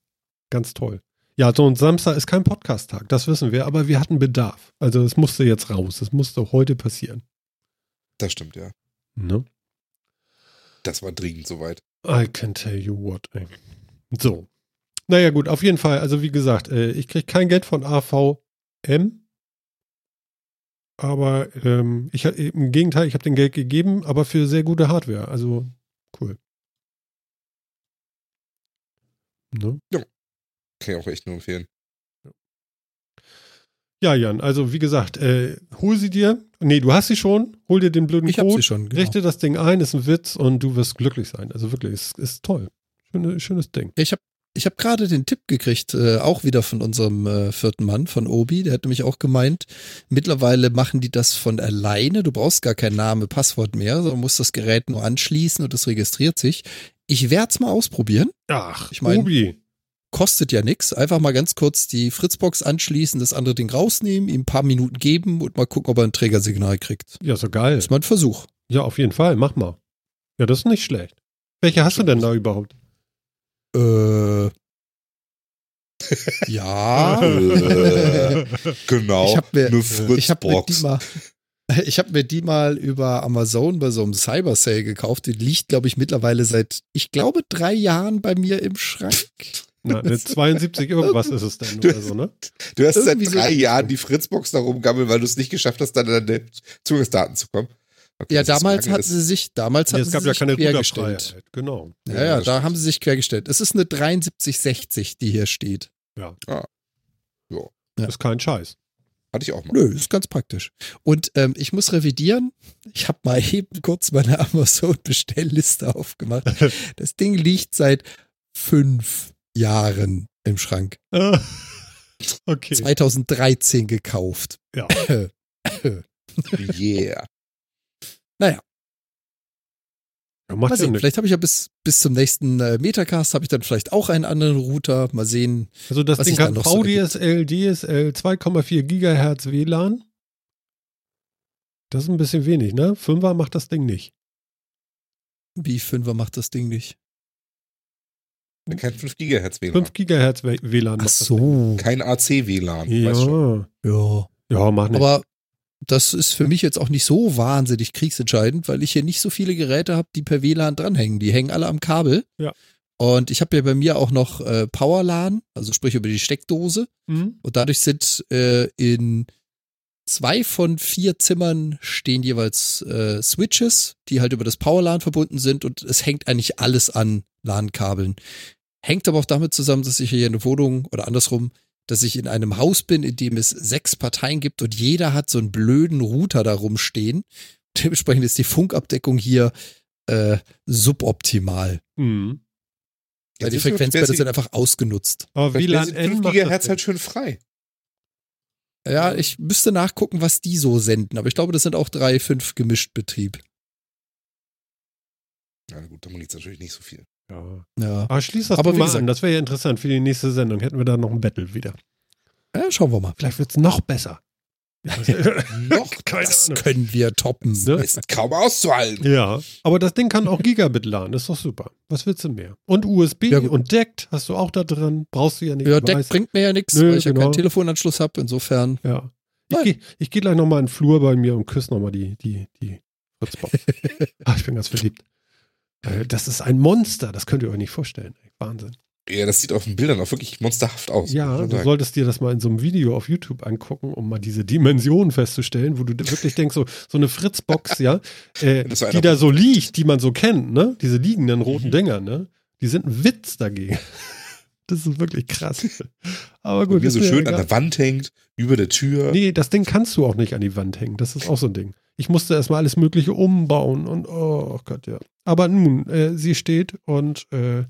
Ganz toll. Ja, so ein Samstag ist kein Podcast-Tag, das wissen wir, aber wir hatten Bedarf. Also es musste jetzt raus. Es musste heute passieren. Das stimmt, ja. Ne? Das war dringend soweit. I can tell you what. Ey. So. Naja gut, auf jeden Fall. Also wie gesagt, äh, ich kriege kein Geld von A V M. Aber ähm, ich, im Gegenteil, ich habe den Geld gegeben, aber für sehr gute Hardware. Also cool. Ne? Ja. Kann ich auch echt nur empfehlen. Ja, Jan, also wie gesagt, äh, hol sie dir. Nee, du hast sie schon. Hol dir den blöden ich Code. Hab sie schon, genau. Richte das Ding ein, ist ein Witz und du wirst glücklich sein. Also wirklich, es ist, ist toll. Schöne, schönes Ding. Ich habe ich hab gerade den Tipp gekriegt, äh, auch wieder von unserem äh, vierten Mann, von Obi. Der hat nämlich auch gemeint, mittlerweile machen die das von alleine. Du brauchst gar keinen Namen, Passwort mehr, sondern musst das Gerät nur anschließen und es registriert sich. Ich werde es mal ausprobieren. Ach, ich mein, Obi. Kostet ja nichts. Einfach mal ganz kurz die Fritzbox anschließen, das andere Ding rausnehmen, ihm ein paar Minuten geben und mal gucken, ob er ein Trägersignal kriegt. Ja, so geil. Das ist mal ein Versuch. Ja, auf jeden Fall. Mach mal. Ja, das ist nicht schlecht. Welche hast du denn da überhaupt? Äh. Ja. Genau. Ich hab mir, eine Fritzbox. Ich hab mir die mal, ich habe mir die mal über Amazon bei so einem Cyber Sale gekauft. Die liegt, glaube ich, mittlerweile seit, ich glaube, drei Jahren bei mir im Schrank. Na, mit zweiundsiebzig irgendwas ist es dann oder so, ne? Du hast irgendwie seit drei so Jahren die Fritzbox da rumgammeln, weil du es nicht geschafft hast, an deine Zugangsdaten zu kommen. Okay, ja, damals hatten sie sich, damals hatten sie sich quergestellt. Genau. Ja, ja, ja, da haben sie sich quergestellt. Es ist eine dreiundsiebzig sechzig, die hier steht. Ja. Ah. So. Ja. Ist kein Scheiß. Hatte ich auch mal. Nö, ist ganz praktisch. Und ähm, ich muss revidieren. Ich habe mal eben kurz meine Amazon-Bestellliste aufgemacht. Das Ding liegt seit fünf Jahren im Schrank. Okay. zweitausenddreizehn gekauft. Ja. Yeah. Naja. Ja, mal sehen, ja vielleicht habe ich ja bis, bis zum nächsten äh, Metacast, habe ich dann vielleicht auch einen anderen Router. Mal sehen. Also das Ding hat V D S L, D S L, zwei Komma vier Gigahertz W LAN. Das ist ein bisschen wenig, ne? Fünfer macht das Ding nicht. Wie Fünfer macht das Ding nicht? Kein fünf Gigahertz W LAN. fünf Gigahertz W LAN. Ach so. Macht das Kein A C W LAN. Ja. Weißt schon. Ja. Ja, mach nicht. Aber das ist für mich jetzt auch nicht so wahnsinnig kriegsentscheidend, weil ich hier nicht so viele Geräte habe, die per W LAN dranhängen. Die hängen alle am Kabel. Ja. Und ich habe ja bei mir auch noch äh, Power LAN, also sprich über die Steckdose. Mhm. Und dadurch sind äh, in zwei von vier Zimmern stehen jeweils äh, Switches, die halt über das Power LAN verbunden sind. Und es hängt eigentlich alles an LAN-Kabeln. Hängt aber auch damit zusammen, dass ich hier eine Wohnung oder andersrum dass ich in einem Haus bin, in dem es sechs Parteien gibt und jeder hat so einen blöden Router da rumstehen. Dementsprechend ist die Funkabdeckung hier äh, suboptimal. Mhm. Weil die Frequenzbänder sind einfach ausgenutzt. Aber W LAN fünf Gigahertz halt schön frei. Ja, ich müsste nachgucken, was die so senden. Aber ich glaube, das sind auch drei, fünf Gemischtbetrieb. Na ja, gut, da liegt es natürlich nicht so viel. Ja. Ja. Aber schließ das Aber mal gesagt, an, das wäre ja interessant für die nächste Sendung. Hätten wir da noch ein Battle wieder. Ja, schauen wir mal. Vielleicht wird es noch besser. Noch das können wir toppen. Das ist kaum auszuhalten. Ja, aber das Ding kann auch Gigabit LAN, das ist doch super. Was willst du mehr? Und U S B ja, und D A C T hast du auch da drin, brauchst du ja nicht. Ja, D A C T bringt mir ja nichts, Nö, weil ich genau. ja keinen Telefonanschluss habe, insofern. Ja. Ich gehe geh gleich nochmal in den Flur bei mir und küsse nochmal die, die, die Fritzbox. Ach, ich bin ganz verliebt. Das ist ein Monster, das könnt ihr euch nicht vorstellen. Wahnsinn. Ja, das sieht auf den Bildern auch wirklich monsterhaft aus. Ja, du solltest dir das mal in so einem Video auf YouTube angucken, um mal diese Dimensionen festzustellen, wo du wirklich denkst, so, so eine Fritzbox, ja, äh, die da so liegt, die man so kennt, ne? Diese liegenden roten mhm. Dinger, ne? Die sind ein Witz dagegen. Das ist wirklich krass. Aber gut. Und die so schön ja an der Wand hängt, über der Tür. Nee, das Ding kannst du auch nicht an die Wand hängen. Das ist auch so ein Ding. Ich musste erstmal alles Mögliche umbauen und oh Gott, ja. Aber nun, äh, sie steht und äh,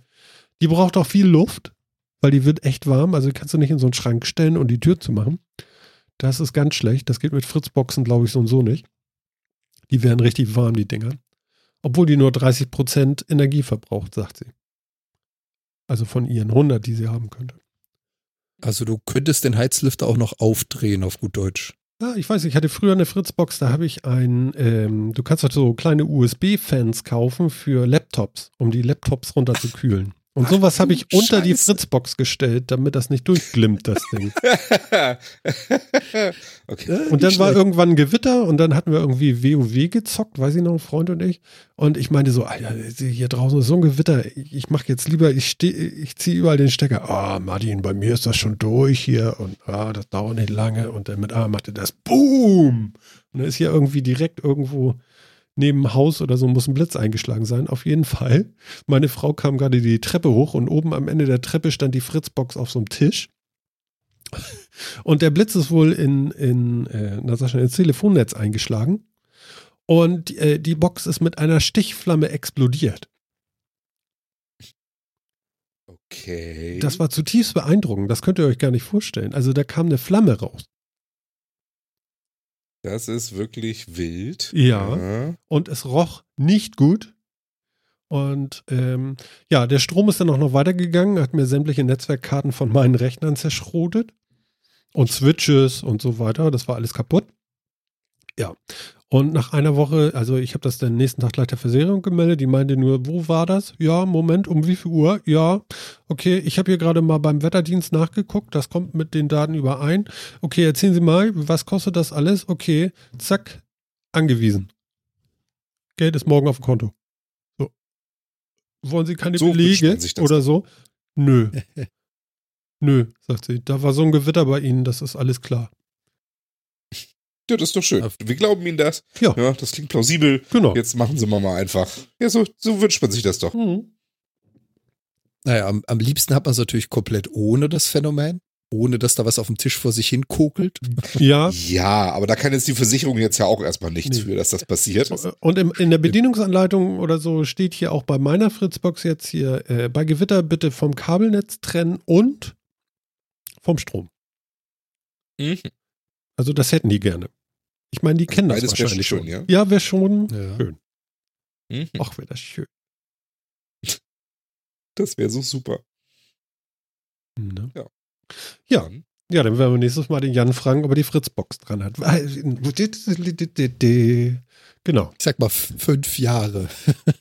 die braucht auch viel Luft, weil die wird echt warm. Also kannst du nicht in so einen Schrank stellen und die Tür zu machen. Das ist ganz schlecht. Das geht mit Fritzboxen, glaube ich, so und so nicht. Die werden richtig warm, die Dinger. Obwohl die nur dreißig Prozent Energie verbraucht, sagt sie. Also von ihren hundert, die sie haben könnte. Also du könntest den Heizlüfter auch noch aufdrehen, auf gut Deutsch. Ja, ich weiß, ich hatte früher eine Fritzbox, da habe ich ein, ähm, du kannst doch so kleine U S B-Fans kaufen für Laptops, um die Laptops runterzukühlen. Und sowas habe ich unter Scheiße. die Fritzbox gestellt, damit das nicht durchglimmt, das Ding. Okay. Und dann war irgendwann ein Gewitter und dann hatten wir irgendwie WoW gezockt, weiß ich noch, Freund und ich. Und ich meinte so, Alter, hier draußen ist so ein Gewitter, ich mache jetzt lieber, ich steh, ich ziehe überall den Stecker. Ah, oh, Martin, bei mir ist das schon durch hier und ah, das dauert nicht lange. Und dann mit A ah, machte das Boom. Und dann ist hier irgendwie direkt irgendwo neben dem Haus oder so muss ein Blitz eingeschlagen sein, auf jeden Fall. Meine Frau kam gerade die Treppe hoch und oben am Ende der Treppe stand die Fritzbox auf so einem Tisch. Und der Blitz ist wohl in, in, äh, na, sag schon, ins Telefonnetz eingeschlagen. Und äh, die Box ist mit einer Stichflamme explodiert. Okay. Das war zutiefst beeindruckend. Das könnt ihr euch gar nicht vorstellen. Also da kam eine Flamme raus. Das ist wirklich wild. Ja, ja, und es roch nicht gut. Und ähm, ja, der Strom ist dann auch noch weitergegangen, hat mir sämtliche Netzwerkkarten von meinen Rechnern zerschrotet und Switches und so weiter. Das war alles kaputt. Ja, und nach einer Woche, also ich habe das dann nächsten Tag gleich der Versicherung gemeldet. Die meinte nur, wo war das? Ja, Moment, um wie viel Uhr? Ja, okay, ich habe hier gerade mal beim Wetterdienst nachgeguckt. Das kommt mit den Daten überein. Okay, erzählen Sie mal, was kostet das alles? Okay, zack, angewiesen. Geld ist morgen auf dem Konto. So. Wollen Sie keine so Belege oder so? Nö. Nö, sagt sie. Da war so ein Gewitter bei Ihnen, das ist alles klar. Ja, das ist doch schön. Wir glauben Ihnen das. Ja. Ja, das klingt plausibel. Genau. Jetzt machen Sie mal, mal einfach. Ja, so, so wünscht man sich das doch. Mhm. Naja, am, am liebsten hat man es natürlich komplett ohne das Phänomen. Ohne, dass da was auf dem Tisch vor sich hin kokelt. Ja. Ja, aber da kann jetzt die Versicherung jetzt ja auch erstmal nichts nee. für, dass das passiert. Und in, in der Bedienungsanleitung oder so steht hier auch bei meiner Fritzbox jetzt hier, äh, bei Gewitter bitte vom Kabelnetz trennen und vom Strom. Mhm. Also das hätten die gerne. Ich meine, die kennen also das wahrscheinlich schon. Schön, ja, ja wäre schon ja. schön. Mhm. Ach, wäre das schön. Das wäre so super. Ne? Ja. Ja, ja, dann werden wir nächstes Mal den Jan fragen, ob er die Fritzbox dran hat. Genau. Ich sag mal f- fünf Jahre.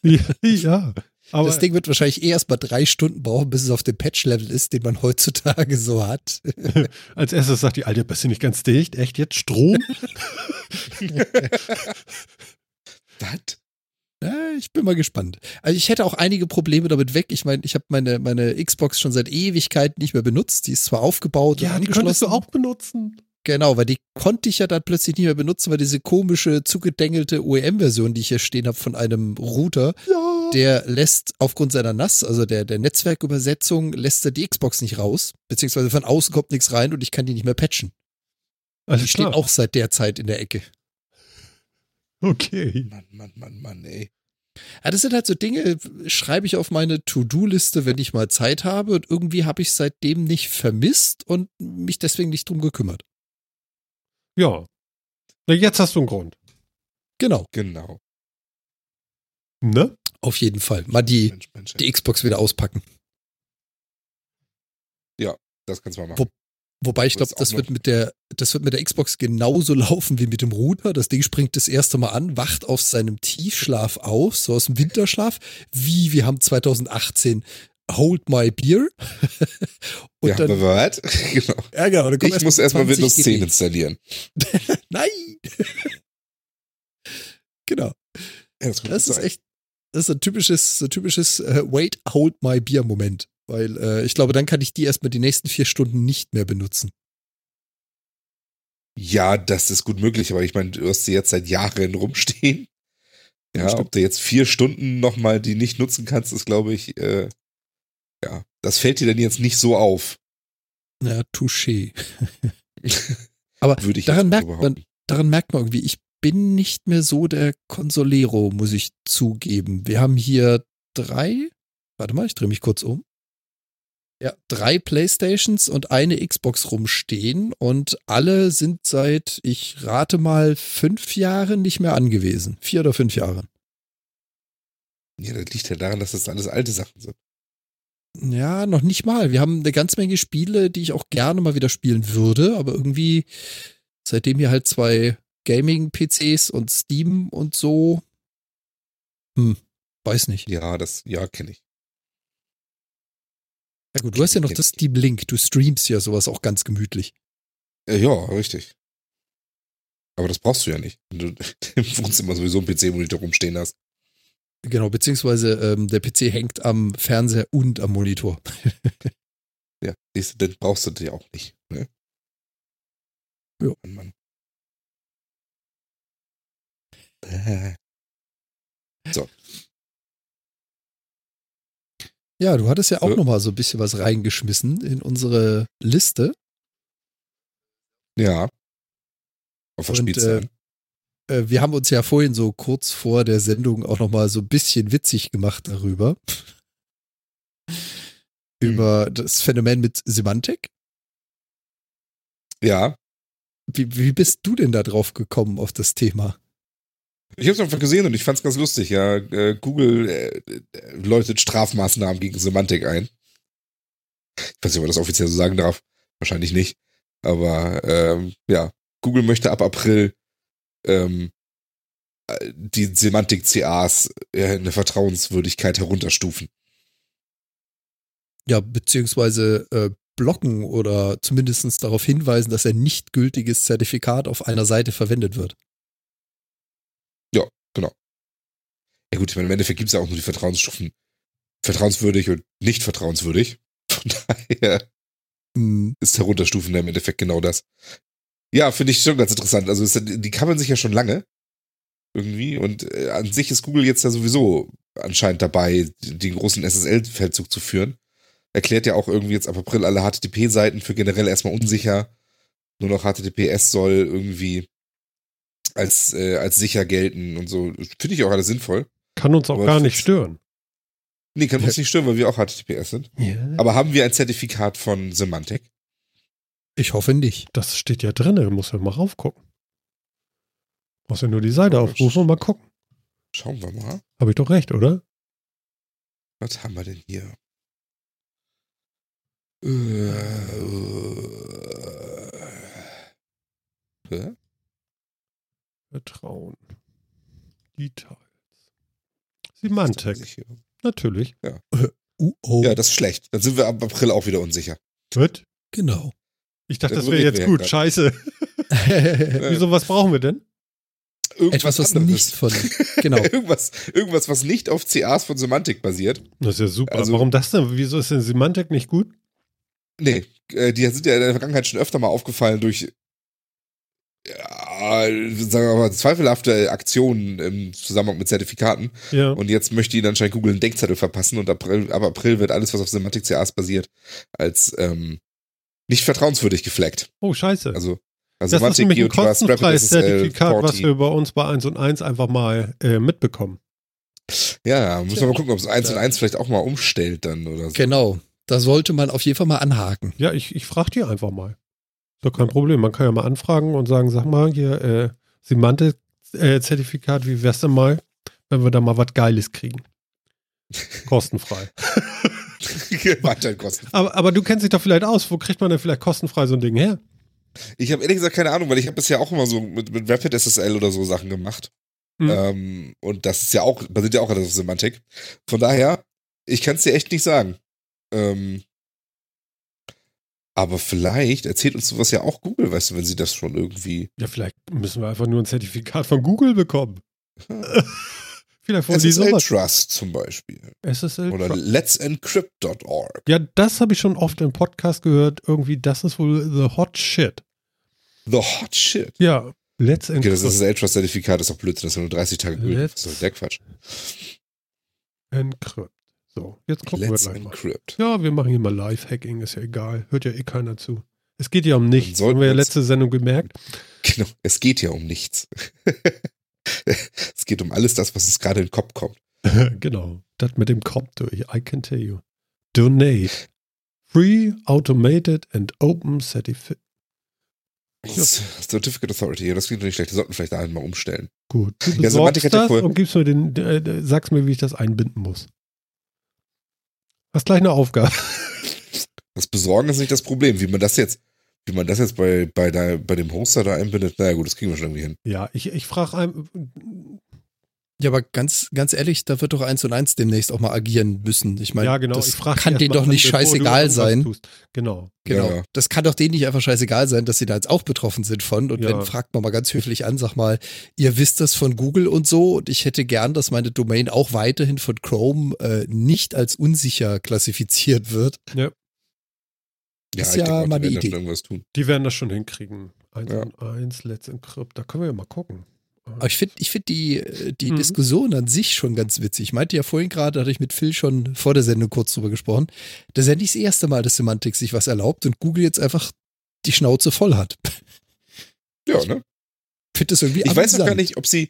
Ja, ja. Aber das Ding wird wahrscheinlich eh erst mal drei Stunden brauchen, bis es auf dem Patch-Level ist, den man heutzutage so hat. Als erstes sagt die Alte, bist du nicht ganz dicht? Echt jetzt? Strom? Was? Ich bin mal gespannt. Also ich hätte auch einige Probleme damit weg. Ich meine, ich habe meine, meine Xbox schon seit Ewigkeiten nicht mehr benutzt. Die ist zwar aufgebaut ja, und angeschlossen. Ja, die könntest du auch benutzen. Genau, weil die konnte ich ja dann plötzlich nicht mehr benutzen, weil diese komische, zugedängelte O E M-Version, die ich hier stehen habe von einem Router, ja. der lässt aufgrund seiner N A S, also der, der Netzwerkübersetzung, lässt er die Xbox nicht raus. Beziehungsweise von außen kommt nichts rein und ich kann die nicht mehr patchen. Also die klar. steht auch seit der Zeit in der Ecke. Okay. Mann, Mann, Mann, Mann, ey. Ja, das sind halt so Dinge, schreibe ich auf meine To-Do-Liste, wenn ich mal Zeit habe. Und irgendwie habe ich es seitdem nicht vermisst und mich deswegen nicht drum gekümmert. Ja. Na, jetzt hast du einen Grund. Genau. Genau. Ne? Auf jeden Fall. Mal die, Mensch, Mensch, die Xbox wieder auspacken. Ja, das kannst du mal machen. Wo- Wobei ich glaube, das wird mit der, das wird mit der Xbox genauso laufen wie mit dem Router. Das Ding springt das erste Mal an, wacht auf seinem Tiefschlaf auf, so aus dem Winterschlaf, wie wir haben zwanzig achtzehn Hold My Beer. Und ja, dann, bewahrt. Genau. Ja, genau. Dann kommt ich erst muss erstmal Windows zehn installieren. Nein! Genau. Ja, das das ist echt, das ist ein typisches, ein typisches uh, Wait, Hold My Beer Moment. Weil äh, ich glaube, dann kann ich die erstmal die nächsten vier Stunden nicht mehr benutzen. Ja, das ist gut möglich, aber ich meine, du hast sie jetzt seit Jahren rumstehen. Ja, ja, ob du jetzt vier Stunden nochmal die nicht nutzen kannst, ist glaube ich, äh, ja, das fällt dir dann jetzt nicht so auf. Na, touché. Aber würde ich daran, merkt man, daran merkt man irgendwie, ich bin nicht mehr so der Consolero, muss ich zugeben. Wir haben hier drei, warte mal, ich drehe mich kurz um. Ja, drei Playstations und eine Xbox rumstehen und alle sind seit, ich rate mal, fünf Jahren nicht mehr angewiesen. Vier oder fünf Jahre. Ja, das liegt ja daran, dass das alles alte Sachen sind. Ja, noch nicht mal. Wir haben eine ganze Menge Spiele, die ich auch gerne mal wieder spielen würde, aber irgendwie seitdem hier halt zwei Gaming-P Cs und Steam und so, hm, weiß nicht. Ja, das, ja, kenne ich. Ja gut, du hast ja noch das Steam Link, du streamst ja sowas auch ganz gemütlich. Ja, richtig. Aber das brauchst du ja nicht, wenn du im Wohnzimmer sowieso einen P C-Monitor rumstehen hast. Genau, beziehungsweise ähm, der P C hängt am Fernseher und am Monitor. Ja, siehst du, den brauchst du dir auch nicht, ne? Ja. Mann, Mann. So. Ja, du hattest ja auch ja. nochmal so ein bisschen was reingeschmissen in unsere Liste. Ja. Auf der Spielzeit. Äh, äh, wir haben uns ja vorhin so kurz vor der Sendung auch nochmal so ein bisschen witzig gemacht darüber. Mhm. Über das Phänomen mit Symantec. Ja. Wie, wie bist du denn da drauf gekommen auf das Thema? Ich habe es einfach gesehen und ich fand es ganz lustig. Ja, Google äh, läutet Strafmaßnahmen gegen Symantec ein. Ich weiß nicht, ob man das offiziell so sagen darf. Wahrscheinlich nicht. Aber ähm, ja, Google möchte ab April ähm, die Symantec-C As äh, in der Vertrauenswürdigkeit herunterstufen. Ja, beziehungsweise äh, blocken oder zumindest darauf hinweisen, dass ein nicht gültiges Zertifikat auf einer Seite verwendet wird. Ja gut, ich meine, im Endeffekt gibt es ja auch nur die Vertrauensstufen. Vertrauenswürdig und nicht vertrauenswürdig. Von daher mhm. ist Herunterstufen im Endeffekt genau das. Ja, finde ich schon ganz interessant. Also ist, die kann man sich ja schon lange irgendwie. Und äh, an sich ist Google jetzt ja sowieso anscheinend dabei, den großen S S L-Feldzug zu führen. Erklärt ja auch irgendwie jetzt ab April alle H T T P-Seiten für generell erstmal unsicher. Nur noch H T T P S soll irgendwie als, äh, als sicher gelten und so. Finde ich auch alles sinnvoll. Kann uns auch aber gar nicht stören. Nee, kann uns nicht stören, weil wir auch H T T P S sind. Yeah. Aber haben wir ein Zertifikat von Symantec? Ich hoffe nicht. Das steht ja drin, da muss man mal raufgucken. Muss ja nur die Seite aufrufen und mal gucken. Schauen wir mal. Habe ich doch recht, oder? Was haben wir denn hier? Äh, äh, Vertrauen. Details. Symantec. Natürlich. Ja. Uh, oh. Ja, das ist schlecht. Dann sind wir ab April auch wieder unsicher. Wird? Genau. Ich dachte, das, das wäre jetzt gut. Scheiße. Wieso, was brauchen wir denn? Irgendwas Etwas, was anderes. Nicht von. Genau. irgendwas, irgendwas, was nicht auf C As von Symantec basiert. Das ist ja super. Also, warum das denn? Wieso ist denn Symantec nicht gut? Nee, die sind ja in der Vergangenheit schon öfter mal aufgefallen durch ja, sagen wir mal, zweifelhafte Aktionen im Zusammenhang mit Zertifikaten. Ja. Und jetzt möchte ihnen anscheinend Google einen Denkzettel verpassen und ab April, ab April wird alles, was auf Symantec C As basiert, als ähm, nicht vertrauenswürdig geflaggt. Oh, scheiße. Also, also das ist nämlich ein Kostenpreis-Zertifikat, was wir bei uns bei eins und eins einfach mal äh, mitbekommen. Ja, muss man mal gucken, ob es eins und eins vielleicht auch mal umstellt dann oder so. Genau, da sollte man auf jeden Fall mal anhaken. Ja, ich, ich frage dir einfach mal. Ist doch kein ja. Problem, man kann ja mal anfragen und sagen, sag mal, hier, äh, Symantec-Zertifikat, wie wär's denn mal, wenn wir da mal was Geiles kriegen? Kostenfrei. Weiterhin kostenfrei. Aber, aber du kennst dich doch vielleicht aus, wo kriegt man denn vielleicht kostenfrei so ein Ding her? Ich habe ehrlich gesagt keine Ahnung, weil ich habe bisher auch immer so mit, mit Rapid S S L oder so Sachen gemacht. Mhm. Ähm, und das ist ja auch, basiert ja auch alles auf Symantec. Von daher, ich kann es dir echt nicht sagen. Ähm, aber vielleicht erzählt uns sowas ja auch Google, weißt du, wenn sie das schon irgendwie... Ja, vielleicht müssen wir einfach nur ein Zertifikat von Google bekommen. Ja. Vielleicht von S S L Trust zum Beispiel. S S L oder Trust. Let's Encrypt Punkt org. Ja, das habe ich schon oft im Podcast gehört. Irgendwie, das ist wohl the hot shit. The hot shit? Ja, Let's Encrypt. Okay, das S S L Trust-Zertifikat ist doch Blödsinn. Das ist nur dreißig Tage gültig. Das ist doch der Quatsch. Encrypt. So, jetzt gucken Let's wir gleich Encrypt. Mal. Ja, wir machen hier mal Live-Hacking, ist ja egal. Hört ja eh keiner zu. Es geht ja um nichts. Haben wir ja letzte Sendung gemerkt. Genau, es geht ja um nichts. Es geht um alles das, was uns gerade in den Kopf kommt. Genau, das mit dem Kopf durch. I can tell you. Donate. Free, automated and open certificate. Certificate Authority. Das klingt nicht schlecht. Wir sollten vielleicht da einmal umstellen. Gut. Du ja, besorgst so das und gibst mir den, äh, sagst mir, wie ich das einbinden muss. Hast gleich eine Aufgabe. Das Besorgen ist nicht das Problem. Wie man das jetzt... Wie man das jetzt bei, bei, der, bei dem Hoster da einbindet, naja gut, das kriegen wir schon irgendwie hin. Ja, ich, ich frage einem. Ja, aber ganz, ganz ehrlich, da wird doch eins und eins demnächst auch mal agieren müssen. Ich meine, ja, genau. Das ich kann denen doch nicht scheißegal sein. Genau. Genau. Ja, ja. Das kann doch denen nicht einfach scheißegal sein, dass sie da jetzt auch betroffen sind von. Und ja. Wenn, fragt man mal ganz höflich an, sag mal, ihr wisst das von Google und so und ich hätte gern, dass meine Domain auch weiterhin von Chrome äh, nicht als unsicher klassifiziert wird. Ja. Ja, ist ja denke, mal die Idee. Irgendwas tun. Die werden das schon hinkriegen. eins ja. und eins, Let's Encrypt, da können wir ja mal gucken. Aber ich finde ich find die, die mhm. Diskussion an sich schon ganz witzig. Ich meinte ja vorhin gerade, da hatte ich mit Phil schon vor der Sendung kurz drüber gesprochen, das ist ja nicht das erste Mal, dass Symantec sich was erlaubt und Google jetzt einfach die Schnauze voll hat. Ja, ne? Ich finde das irgendwie Ich amüsant. Weiß noch gar nicht, ob sie,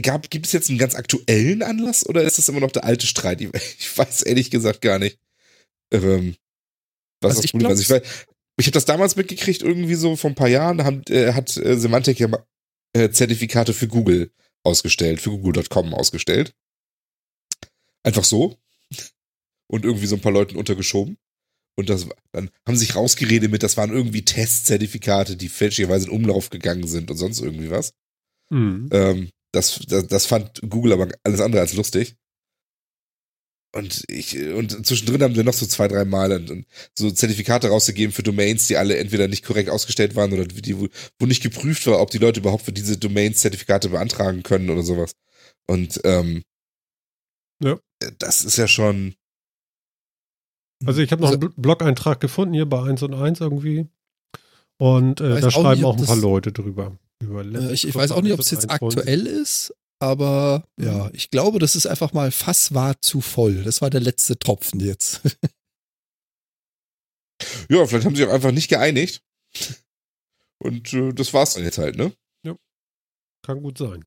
gab, gibt es jetzt einen ganz aktuellen Anlass oder ist das immer noch der alte Streit? Ich weiß ehrlich gesagt gar nicht. Ähm. Was also das ich Problem also ich, ich habe das damals mitgekriegt, irgendwie so vor ein paar Jahren, haben, äh, hat äh, Symantec ja äh, Zertifikate für Google ausgestellt, für Google Punkt com ausgestellt. Einfach so. Und irgendwie so ein paar Leuten untergeschoben. Und das, dann haben sich rausgeredet mit, das waren irgendwie Testzertifikate, die fälschlicherweise in Umlauf gegangen sind und sonst irgendwie was. Mhm. Ähm, das, das, das fand Google aber alles andere als lustig. Und ich, und zwischendrin haben wir noch so zwei, drei Mal so Zertifikate rausgegeben für Domains, die alle entweder nicht korrekt ausgestellt waren oder die, wo, wo nicht geprüft war, ob die Leute überhaupt für diese Domains Zertifikate beantragen können oder sowas. Und ähm, Ja. Das ist ja schon. Also ich habe noch also, einen Blog-Eintrag gefunden hier bei eins und eins irgendwie. Und äh, da schreiben auch, nicht, auch ein paar das, Leute drüber. Über äh, ich ich weiß auch nicht, ob es jetzt aktuell ist, aber mhm. ja, ich glaube, das ist einfach mal, Fass war zu voll. Das war der letzte Tropfen jetzt. Ja, vielleicht haben sie auch einfach nicht geeinigt. Und äh, das war's dann jetzt halt, ne? Ja, kann gut sein.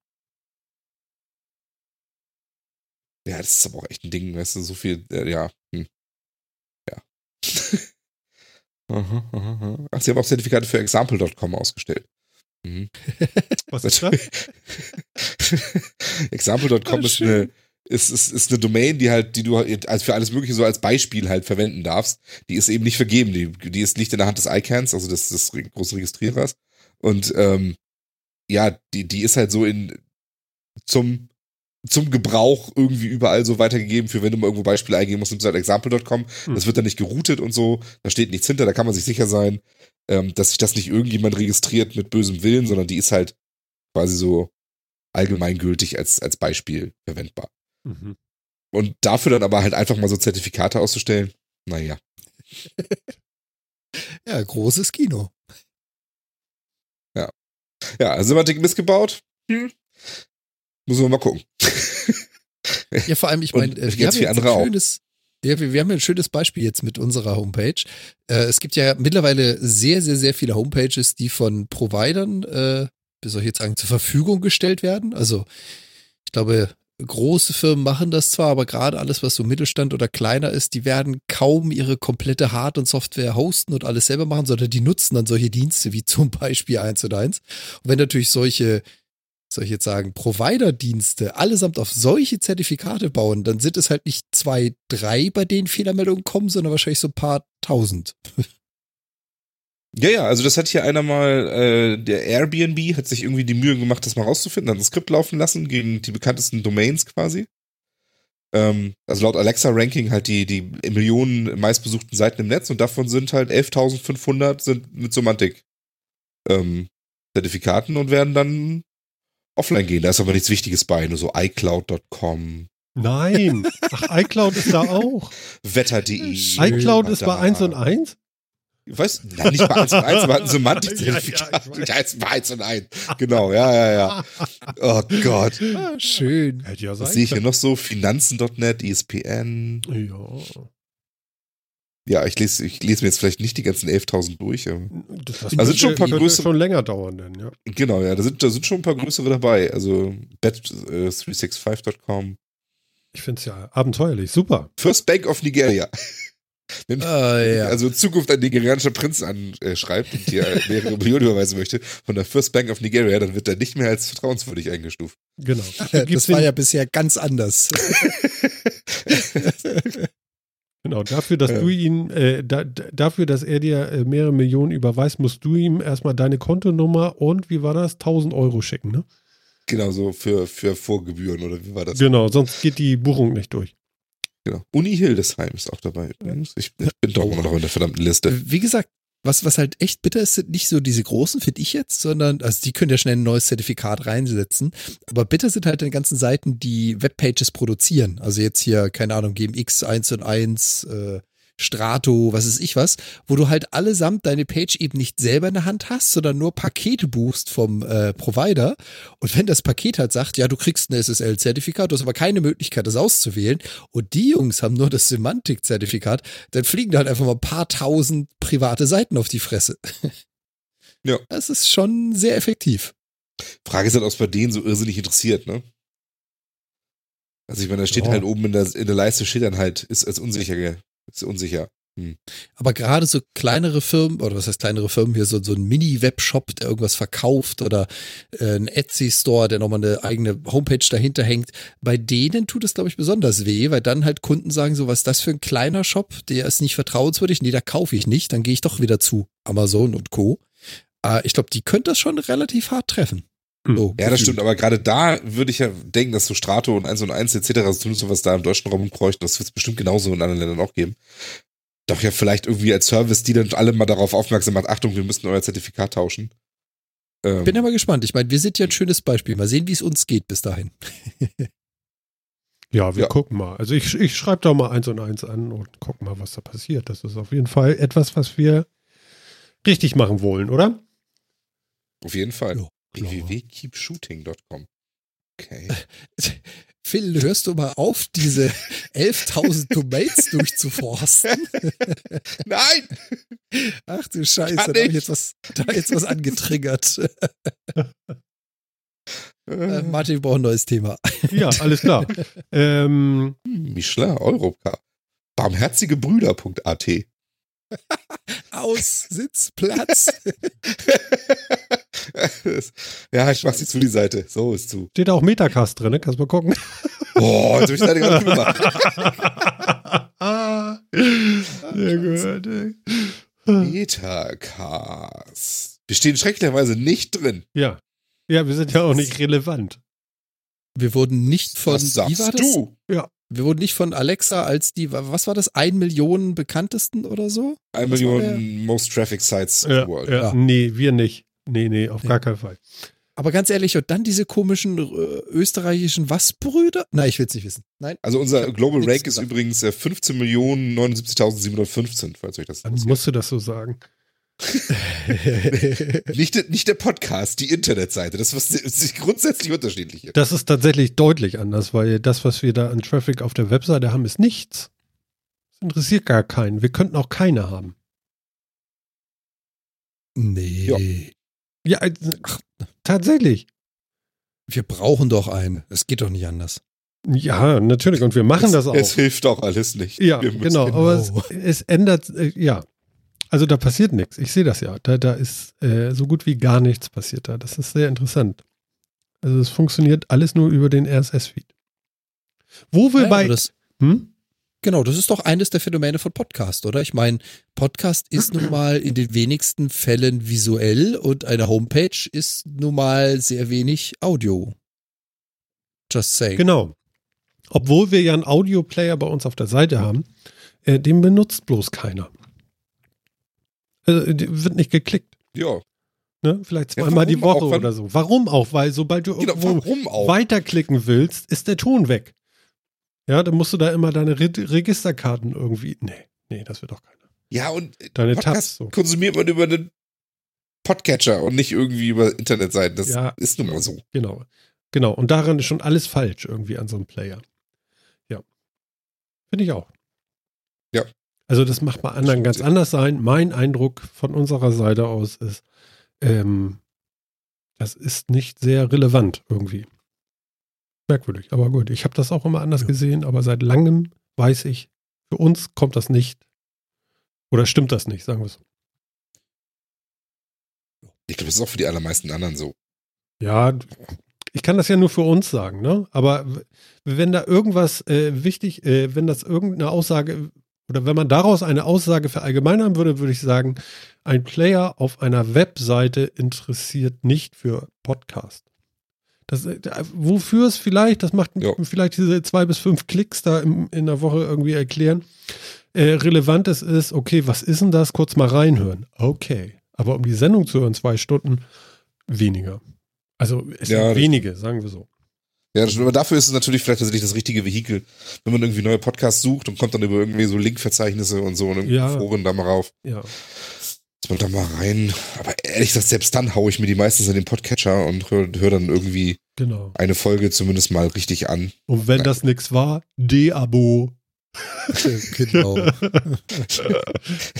Ja, das ist aber auch echt ein Ding, weißt du, so viel, äh, ja, hm. ja. aha, aha, aha. Ach, sie haben auch Zertifikate für example Punkt com ausgestellt. Mhm. Was ist das? example Punkt com ist, ist eine ist, ist, ist eine Domain, die halt, die du als für alles Mögliche so als Beispiel halt verwenden darfst. Die ist eben nicht vergeben, die, die ist nicht in der Hand des I C A N S, also des, des großen Registrierers. Und ähm, ja, die, die ist halt so in zum zum Gebrauch irgendwie überall so weitergegeben, für wenn du mal irgendwo Beispiele eingeben musst, nimmst du halt example Punkt com. Hm. Das wird dann nicht geroutet und so, da steht nichts hinter, da kann man sich sicher sein, ähm, dass sich das nicht irgendjemand registriert mit bösem Willen, sondern die ist halt quasi so allgemeingültig als, als Beispiel verwendbar. Mhm. Und dafür dann aber halt einfach mal so Zertifikate auszustellen, naja. Ja, großes Kino. Ja. Ja, Symantec missgebaut. Hm. Müssen wir mal gucken. Ja, vor allem, ich meine, wir, wir, ja, wir, wir haben ja ein schönes Beispiel jetzt mit unserer Homepage. Äh, es gibt ja mittlerweile sehr, sehr, sehr viele Homepages, die von Providern, äh, wie soll ich jetzt sagen, zur Verfügung gestellt werden. Also, ich glaube, große Firmen machen das zwar, aber gerade alles, was so Mittelstand oder kleiner ist, die werden kaum ihre komplette Hard- und Software hosten und alles selber machen, sondern die nutzen dann solche Dienste wie zum Beispiel eins und eins. Und wenn natürlich solche soll ich jetzt sagen, Provider-Dienste allesamt auf solche Zertifikate bauen, dann sind es halt nicht zwei, drei, bei denen Fehlermeldungen kommen, sondern wahrscheinlich so ein paar tausend. Ja, ja, also das hat hier einer mal, äh, der Airbnb hat sich irgendwie die Mühe gemacht, das mal rauszufinden, hat ein Skript laufen lassen gegen die bekanntesten Domains quasi. Ähm, also laut Alexa-Ranking halt die, die Millionen meistbesuchten Seiten im Netz und davon sind halt elftausendfünfhundert sind mit Symantec ähm, Zertifikaten und werden dann offline gehen, da ist aber nichts Wichtiges bei, nur so iCloud Punkt com. Nein, ach, iCloud ist da auch. Wetter Punkt de. iCloud ist bei eins und eins? Weißt du, nein, nicht bei eins und eins, aber ein Semantik-Zertifikat. Ja, ja, ja, ist bei eins und eins. Genau, ja, ja, ja. Oh Gott. Ah, schön. Hätte ja sein. Was sehe ich hier noch so? Finanzen Punkt net, E S P N. Ja. Ja, ich lese, ich lese mir jetzt vielleicht nicht die ganzen elftausend durch. Das also sind schon ein paar größere, schon länger dauern denn, ja. Genau, ja, da sind, da sind schon ein paar größere dabei. Also bet drei sechs fünf Punkt com. Ich finde es ja abenteuerlich, super. First Bank of Nigeria. Wenn ah, ja. also in Zukunft ein nigerianischer Prinz anschreibt und dir mehrere Millionen überweisen möchte von der First Bank of Nigeria, dann wird er nicht mehr als vertrauenswürdig eingestuft. Genau. Das war ja bisher ganz anders. Genau, dafür, dass ja. du ihn, äh, da, dafür, dass er dir äh, mehrere Millionen überweist, musst du ihm erstmal deine Kontonummer und, wie war das, tausend Euro schicken, ne? Genau, so für, für Vorgebühren oder wie war das? Genau, sonst geht die Buchung nicht durch. Genau. Uni Hildesheim ist auch dabei übrigens. Ich, ich bin doch immer noch in der verdammten Liste. Wie gesagt, was, was halt echt bitter ist, sind nicht so diese großen, finde ich jetzt, sondern, also die können ja schnell ein neues Zertifikat reinsetzen, aber bitter sind halt die ganzen Seiten, die Webpages produzieren. Also jetzt hier, keine Ahnung, G M X, eins und eins, äh, Strato, was weiß ich was, wo du halt allesamt deine Page eben nicht selber in der Hand hast, sondern nur Pakete buchst vom äh, Provider. Und wenn das Paket halt sagt, ja, du kriegst ein S S L-Zertifikat, du hast aber keine Möglichkeit, das auszuwählen, und die Jungs haben nur das Semantik-Zertifikat, dann fliegen da halt einfach mal ein paar tausend private Seiten auf die Fresse. Ja. Das ist schon sehr effektiv. Frage ist halt, ob es bei denen so irrsinnig interessiert, ne? Also ich meine, da steht ja. halt oben in der, in der Leiste, steht dann halt, ist als unsicher, gell? Ist unsicher. Hm. Aber gerade so kleinere Firmen, oder was heißt kleinere Firmen, hier so, so ein Mini-Webshop, der irgendwas verkauft, oder äh, ein Etsy-Store, der nochmal eine eigene Homepage dahinter hängt, bei denen tut es, glaube ich, besonders weh, weil dann halt Kunden sagen so, was ist das für ein kleiner Shop, der ist nicht vertrauenswürdig, nee, da kaufe ich nicht, dann gehe ich doch wieder zu Amazon und Co. Äh, ich glaube, die können das schon relativ hart treffen. So, ja, das stimmt, aber gerade da würde ich ja denken, dass so Strato und eins und eins et cetera, also zumindest so was da im deutschen Raum rumkreucht, das wird es bestimmt genauso in anderen Ländern auch geben, doch ja vielleicht irgendwie als Service, die dann alle mal darauf aufmerksam macht, Achtung, wir müssen euer Zertifikat tauschen. Ähm, ich bin aber gespannt, ich meine, wir sind ja ein schönes Beispiel, mal sehen, wie es uns geht bis dahin. Ja, wir ja. gucken mal. Also ich, ich schreibe da mal eins und eins an und gucken mal, was da passiert. Das ist auf jeden Fall etwas, was wir richtig machen wollen, oder? Auf jeden Fall. Ja, w w w punkt keep shooting punkt com. Okay. Phil, hörst du mal auf, diese elftausend Domains durchzuforsten? Nein! Ach du Scheiße, da habe ich jetzt was, da hab ich jetzt was angetriggert. äh, Martin, wir brauchen ein neues Thema. Ja, alles klar. ähm, Michelin, Europa. barmherzigebrüder punkt a t. Aus Sitzplatz. Ja, ich mach sie zu, die Seite. So ist zu. Steht auch Metacast drin, ne? Kannst mal gucken. Boah, jetzt hab ich da den ganzen gemacht. Sehr gut. Metacast. Wir stehen schrecklicherweise nicht drin. Ja. Ja, wir sind ja auch nicht relevant. Wir wurden nicht von. Was sagst wie war das? Du? Ja. Wir wurden nicht von Alexa als die, was war das, ein Millionen bekanntesten oder so? Ein Millionen most traffic sites in the world. Ja, ja. Nee, wir nicht. Nee, nee, auf nee. gar keinen Fall. Aber ganz ehrlich, und dann diese komischen äh, österreichischen Was-Brüder? Nein, ich will es nicht wissen. Nein. Also unser Global Rank ist übrigens äh, fünfzehn Millionen neunundsiebzigtausendsiebenhundertfünfzehn, falls euch das interessiert. Dann musst du das so sagen. nicht, nicht der Podcast, die Internetseite. Das ist grundsätzlich unterschiedlich. Ist. Das ist tatsächlich deutlich anders, weil das, was wir da an Traffic auf der Webseite haben, ist nichts. Das interessiert gar keinen. Wir könnten auch keine haben. Nee. Ja, ja ach, tatsächlich. Wir brauchen doch einen. Es geht doch nicht anders. Ja, natürlich. Und wir machen es, das auch. Es hilft auch alles nicht. Ja, genau. Aber es, es ändert, äh, ja. Also da passiert nichts. Ich sehe das ja. Da, da ist äh, so gut wie gar nichts passiert da. Das ist sehr interessant. Also es funktioniert alles nur über den R S S-Feed. Wo wir ja, bei... Das, hm? Genau, das ist doch eines der Phänomene von Podcast, oder? Ich meine, Podcast ist nun mal in den wenigsten Fällen visuell und eine Homepage ist nun mal sehr wenig Audio. Just saying. Genau. Obwohl wir ja einen Audio-Player bei uns auf der Seite haben, äh, den benutzt bloß keiner. Also, wird nicht geklickt. Ja. Ne? Vielleicht zweimal ja, die Woche auch, oder so. Warum auch? Weil sobald du genau, irgendwo weiterklicken willst, ist der Ton weg. Ja, dann musst du da immer deine Re- Registerkarten irgendwie. Nee, nee, das wird doch keiner. Ja, und deine Podcast Tabs, so. Konsumiert man über einen Podcatcher und nicht irgendwie über Internetseiten. Das ja, ist nun mal so. Genau. Genau. Und daran ist schon alles falsch irgendwie an so einem Player. Ja. Finde ich auch. Ja. Also das macht bei anderen ganz anders sein. Mein Eindruck von unserer Seite aus ist, ähm, das ist nicht sehr relevant irgendwie. Merkwürdig, aber gut. Ich habe das auch immer anders ja. gesehen, aber seit langem weiß ich, für uns kommt das nicht oder stimmt das nicht, sagen wir es so. Ich glaube, das ist auch für die allermeisten anderen so. Ja, ich kann das ja nur für uns sagen, ne? Aber wenn da irgendwas äh, wichtig, äh, wenn das irgendeine Aussage... Oder wenn man daraus eine Aussage verallgemeinern würde, würde ich sagen, ein Player auf einer Webseite interessiert nicht für Podcast. Das, wofür es vielleicht, das macht jo. vielleicht diese zwei bis fünf Klicks da in, in der Woche irgendwie erklären, äh, relevant ist, ist, okay, was ist denn das? Kurz mal reinhören. Okay. Aber um die Sendung zu hören, zwei Stunden, weniger. Also es ja, sind wenige, sagen wir so. Ja, aber dafür ist es natürlich vielleicht tatsächlich das richtige Vehikel, wenn man irgendwie neue Podcasts sucht und kommt dann über irgendwie so Linkverzeichnisse und so und irgendwie ja. Foren da mal rauf. Ja. Dass man da mal rein, aber ehrlich gesagt, selbst dann haue ich mir die meistens in den Podcatcher und höre hör dann irgendwie genau. eine Folge zumindest mal richtig an. Und wenn Nein. das nichts war, de-Abo. Genau.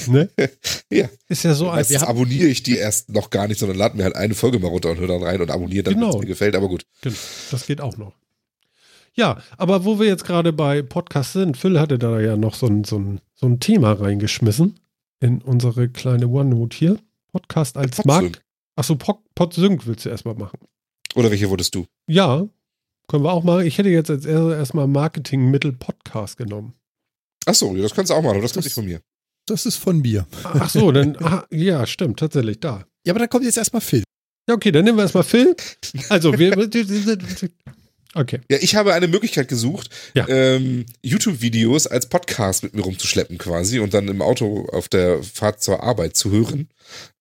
Ne? Ja. Ist ja so als ja, abonniere ich die erst noch gar nicht, sondern lade mir halt eine Folge mal runter und höre dann rein und abonniere dann, genau. wenn es mir gefällt, aber gut. Genau. Das geht auch noch. Ja, aber wo wir jetzt gerade bei Podcasts sind, Phil hatte da ja noch so ein, so ein, so ein Thema reingeschmissen in unsere kleine OneNote hier. Podcast als ja, Markt. Achso, Podsync willst du erstmal machen. Oder welche wolltest du? Ja, können wir auch machen. Ich hätte jetzt als erstmal Marketingmittel Podcast genommen. Achso, das kannst du auch machen, aber das, das kommt nicht von mir. Das ist von mir. Ach so, dann, ah, ja, stimmt, tatsächlich, da. Ja, aber dann kommt jetzt erstmal Phil. Ja, okay, dann nehmen wir erstmal Phil. Also, wir Okay. Ja, ich habe eine Möglichkeit gesucht, ja. ähm, YouTube-Videos als Podcast mit mir rumzuschleppen quasi und dann im Auto auf der Fahrt zur Arbeit zu hören.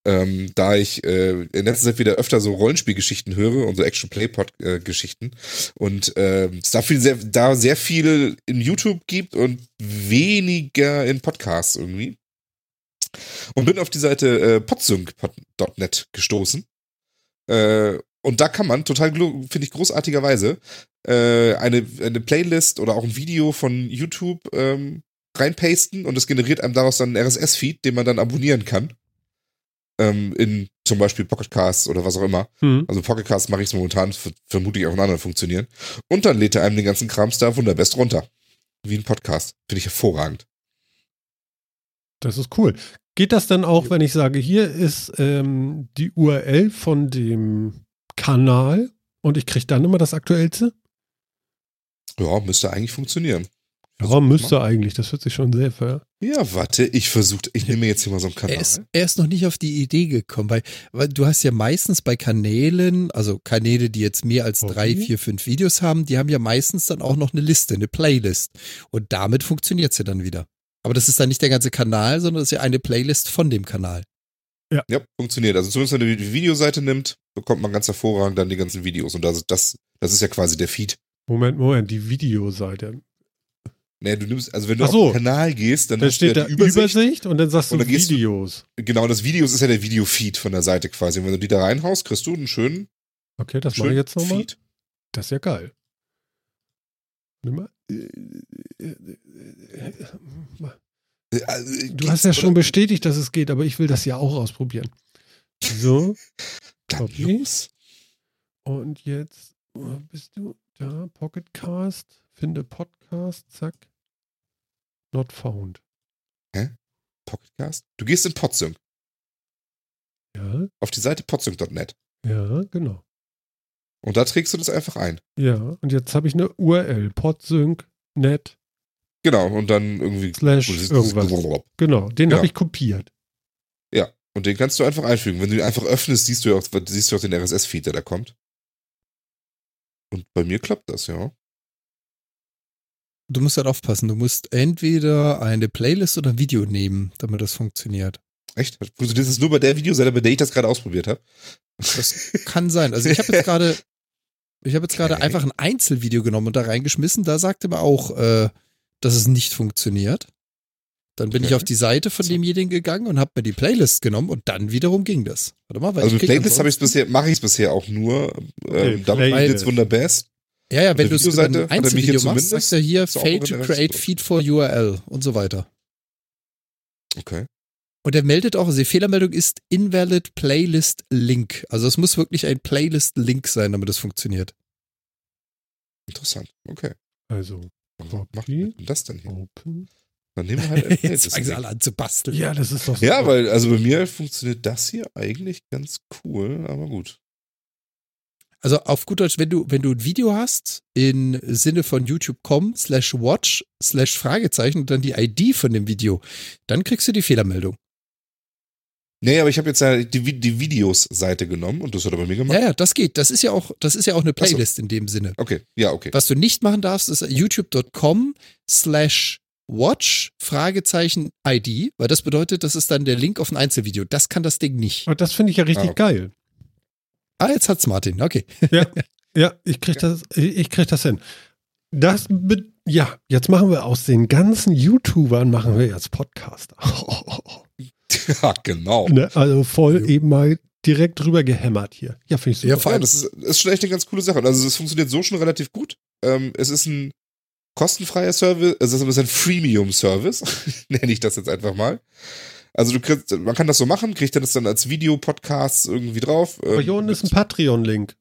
Ähm, da ich äh, in letzter Zeit wieder öfter so Rollenspielgeschichten höre und so Action-Play-Pod-Geschichten und äh, es da, viel, sehr, da sehr viel in YouTube gibt und weniger in Podcasts irgendwie. Und bin auf die Seite äh, podsync punkt net gestoßen. Äh, und da kann man total, finde ich großartigerweise, äh, eine, eine Playlist oder auch ein Video von YouTube ähm, reinpasten und es generiert einem daraus dann einen R S S-Feed, den man dann abonnieren kann. In zum Beispiel Pocketcasts oder was auch immer. Mhm. Also Pocketcasts mache ich es momentan, vermutlich auch in anderen funktionieren. Und dann lädt er einem den ganzen Krams da wunderbest runter. Wie ein Podcast. Finde ich hervorragend. Das ist cool. Geht das dann auch, wenn ich sage, hier ist ähm, die U R L von dem Kanal und ich kriege dann immer das Aktuellste? Ja, müsste eigentlich funktionieren. Warum müsste eigentlich? Das hört sich schon sehr ver. Ja, warte, ich versuche, ich nehme jetzt hier mal so einen Kanal. Er ist, er ist noch nicht auf die Idee gekommen, weil, weil du hast ja meistens bei Kanälen, also Kanäle, die jetzt mehr als okay. drei, vier, fünf Videos haben, die haben ja meistens dann auch noch eine Liste, eine Playlist. Und damit funktioniert es ja dann wieder. Aber das ist dann nicht der ganze Kanal, sondern das ist ja eine Playlist von dem Kanal. Ja, ja funktioniert. Also zumindest wenn du die Videoseite nimmst, bekommt man ganz hervorragend dann die ganzen Videos. Und das, das, das ist ja quasi der Feed. Moment, Moment, die Videoseite. Nee, du nimmst, also wenn du so auf den Kanal gehst, dann da hast steht du ja die da Übersicht, Übersicht und dann sagst du dann Videos. Du, genau, das Videos ist ja der Videofeed von der Seite quasi. Und wenn du die da reinhaust, kriegst du einen schönen Okay, das mache ich jetzt nochmal. Das ist ja geil. Nimm mal. Du hast ja schon bestätigt, dass es geht, aber ich will das ja auch ausprobieren. So. Und jetzt wo bist du da, Pocketcast. Finde Podcast, zack. Not found. Hä? Podcast? Du gehst in Podsync. Ja. Auf die Seite podsync punkt net. Ja, genau. Und da trägst du das einfach ein. Ja, und jetzt habe ich eine U R L. Podsync punkt net. Genau, und dann irgendwie Slash irgendwas. Genau, den ja. habe ich kopiert. Ja, und den kannst du einfach einfügen. Wenn du ihn einfach öffnest, siehst du ja auch, siehst du auch den R S S-Feed, der da kommt. Und bei mir klappt das, ja. Du musst halt aufpassen, du musst entweder eine Playlist oder ein Video nehmen, damit das funktioniert. Echt? Das ist nur bei der Videoseite, bei der ich das gerade ausprobiert habe? Das kann sein. Also ich habe jetzt gerade ich habe jetzt gerade okay. einfach ein Einzelvideo genommen und da reingeschmissen. Da sagte mir auch, äh, dass es nicht funktioniert. Dann bin okay. ich auf die Seite von demjenigen gegangen und habe mir die Playlist genommen und dann wiederum ging das. Warte mal, weil also mit Playlist habe ich es bisher, mache ich es bisher auch nur. Okay, ähm, damit geht es wunderbest. Ja, ja, wenn du so ein Einzelvideo machst, sagst du ja hier, fail to create feed for U R L und so weiter. Okay. Und er meldet auch, also die Fehlermeldung ist invalid playlist link. Also es muss wirklich ein Playlist Link sein, damit das funktioniert. Interessant, okay. Also, was macht denn das denn hier? Open. Dann nehmen wir halt ein Playlist. Jetzt fangen sie alle an zu basteln. Ja, das ist doch so. Ja, weil, also bei mir funktioniert das hier eigentlich ganz cool, aber gut. Also auf gut Deutsch, wenn du, wenn du ein Video hast, im Sinne von youtube.com slash watch slash Fragezeichen und dann die I D von dem Video, dann kriegst du die Fehlermeldung. Nee, aber ich habe jetzt ja die, die Videos-Seite genommen und das hat er bei mir gemacht. Ja, ja, das geht. Das ist ja auch, das ist ja auch eine Playlist so. In dem Sinne. Okay, ja, okay. Was du nicht machen darfst, ist youtube.com slash watch Fragezeichen I D, weil das bedeutet, das ist dann der Link auf ein Einzelvideo. Das kann das Ding nicht. Aber das finde ich ja richtig ah, okay. geil. Ah, jetzt hat's Martin, okay. Ja, ja ich krieg das, ich krieg das hin. Das, be- ja, jetzt machen wir aus den ganzen YouTubern, machen wir jetzt Podcaster. Ja, genau. Ne, also voll jo. Eben mal direkt drüber gehämmert hier. Ja, finde ich super. Ja, vor allem, das ist, ist schon echt eine ganz coole Sache. Also es funktioniert so schon relativ gut. Ähm, es ist ein kostenfreier Service, also es ist ein Freemium-Service, nenne ich das jetzt einfach mal. Also du kriegst, man kann das so machen, kriegt dann das dann als Videopodcast irgendwie drauf. Aber hier unten ähm, ist ein Patreon-Link.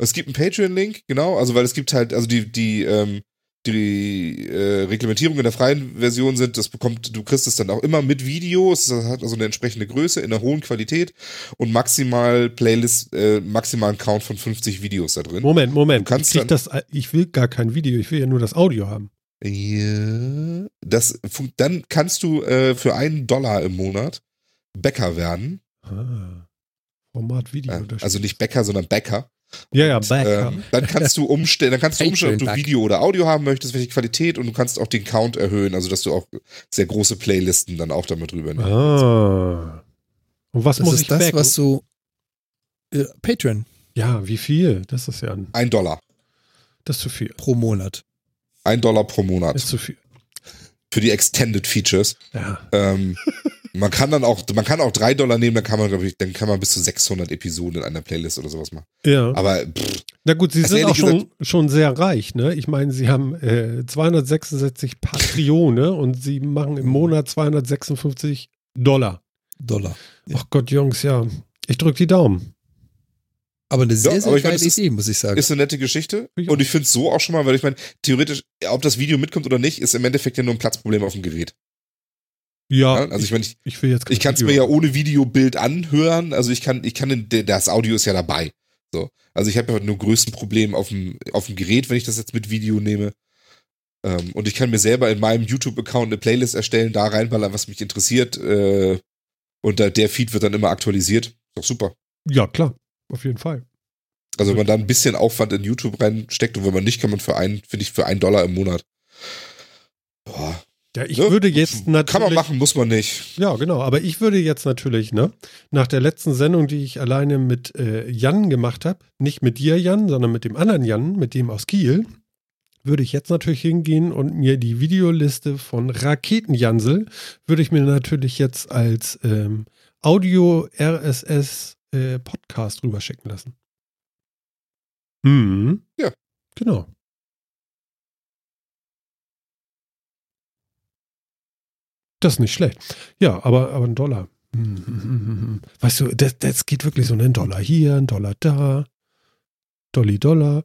Es gibt einen Patreon-Link, genau, also weil es gibt halt, also die, die, ähm, die äh, Reglementierungen in der freien Version sind, das bekommt, du kriegst es dann auch immer mit Videos, das hat also eine entsprechende Größe, in einer hohen Qualität und maximal Playlist, äh, maximalen Count von fünfzig Videos da drin. Moment, Moment, du kannst ich, krieg dann, das, ich will gar kein Video, ich will ja nur das Audio haben. Ja, das, dann kannst du äh, für einen Dollar im Monat Bäcker werden. Ah, Format Video. Äh, also nicht Bäcker, sondern Bäcker. Ja, ja, und, äh, dann kannst du umstellen, dann kannst du umstellen, ob du back. Video oder Audio haben möchtest, welche Qualität, und du kannst auch den Count erhöhen, also dass du auch sehr große Playlisten dann auch damit rübernimmst. Ah. Und was das muss ist ich das, backen? Was du äh, Patreon. Ja, wie viel? Das ist ja ein, ein Dollar. Das ist zu viel. Pro Monat. Ein Dollar pro Monat. Das ist zu viel. Für die Extended Features. Ja. Ähm, man kann dann auch, man kann auch drei Dollar nehmen, dann kann man, glaube ich, dann kann man bis zu sechshundert Episoden in einer Playlist oder sowas machen. Ja. Aber pff, na gut, sie sind auch schon, schon sehr reich, ne? Ich meine, sie haben äh, zweihundertsechsundsechzig Patreone und sie machen im Monat zweihundertsechsundfünfzig Dollar. Dollar. Ach ja. Gott, Jungs, ja. Ich drücke die Daumen. Aber eine sehr, ja, sehr geile Idee, muss ich sagen. Ist eine nette Geschichte. Ich und ich finde es so auch schon mal, weil ich meine, theoretisch, ob das Video mitkommt oder nicht, ist im Endeffekt ja nur ein Platzproblem auf dem Gerät. Ja, ja, also ich meine, ich, ich, ich, ich kann es mir ja ohne Videobild anhören, also ich kann, ich kann, das Audio ist ja dabei. So. Also ich habe ja nur größten Problem auf dem, auf dem Gerät, wenn ich das jetzt mit Video nehme. Ähm, und ich kann mir selber in meinem YouTube-Account eine Playlist erstellen, da reinballern, was mich interessiert. Äh, und da, der Feed wird dann immer aktualisiert. Ist doch super. Ja, klar, auf jeden Fall. Also wenn man da ein bisschen Aufwand in YouTube reinsteckt, und wenn man nicht, kann man für einen, finde ich, für einen Dollar im Monat. Boah. Ja, ich ne? würde jetzt natürlich. Kann man machen, muss man nicht. Ja, genau. Aber ich würde jetzt natürlich, ne, nach der letzten Sendung, die ich alleine mit äh, Jan gemacht habe, nicht mit dir, Jan, sondern mit dem anderen Jan, mit dem aus Kiel, würde ich jetzt natürlich hingehen und mir die Videoliste von Raketen Jansel, würde ich mir natürlich jetzt als ähm, Audio-R S S-Podcast äh, rüberschicken lassen. Mhm. Ja. Genau. Das ist nicht schlecht. Ja, aber, aber ein Dollar. Weißt du, das, das geht wirklich so ein Dollar hier, ein Dollar da. Dolly Dollar.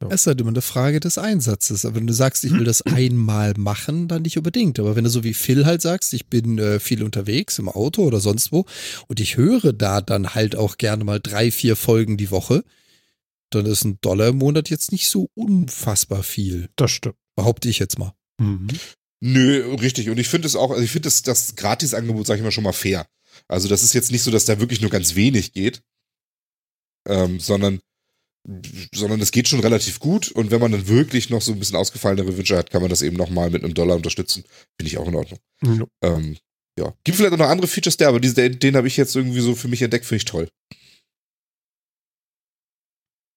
Ja. Es ist halt immer eine Frage des Einsatzes. Aber wenn du sagst, ich will das einmal machen, dann nicht unbedingt. Aber wenn du so wie Phil halt sagst, ich bin äh, viel unterwegs im Auto oder sonst wo und ich höre da dann halt auch gerne mal drei, vier Folgen die Woche, dann ist ein Dollar im Monat jetzt nicht so unfassbar viel. Das stimmt. Behaupte ich jetzt mal. Mhm. Nö, richtig. Und ich finde es auch, also ich finde das, das Gratisangebot, sage ich mal, schon mal fair. Also das ist jetzt nicht so, dass da wirklich nur ganz wenig geht, ähm, sondern sondern es geht schon relativ gut. Und wenn man dann wirklich noch so ein bisschen ausgefallenere Wünsche hat, kann man das eben nochmal mit einem Dollar unterstützen. Finde ich auch in Ordnung. Mhm. Ähm, ja. Gibt vielleicht auch noch andere Features da, aber diese, den habe ich jetzt irgendwie so für mich entdeckt, finde ich toll.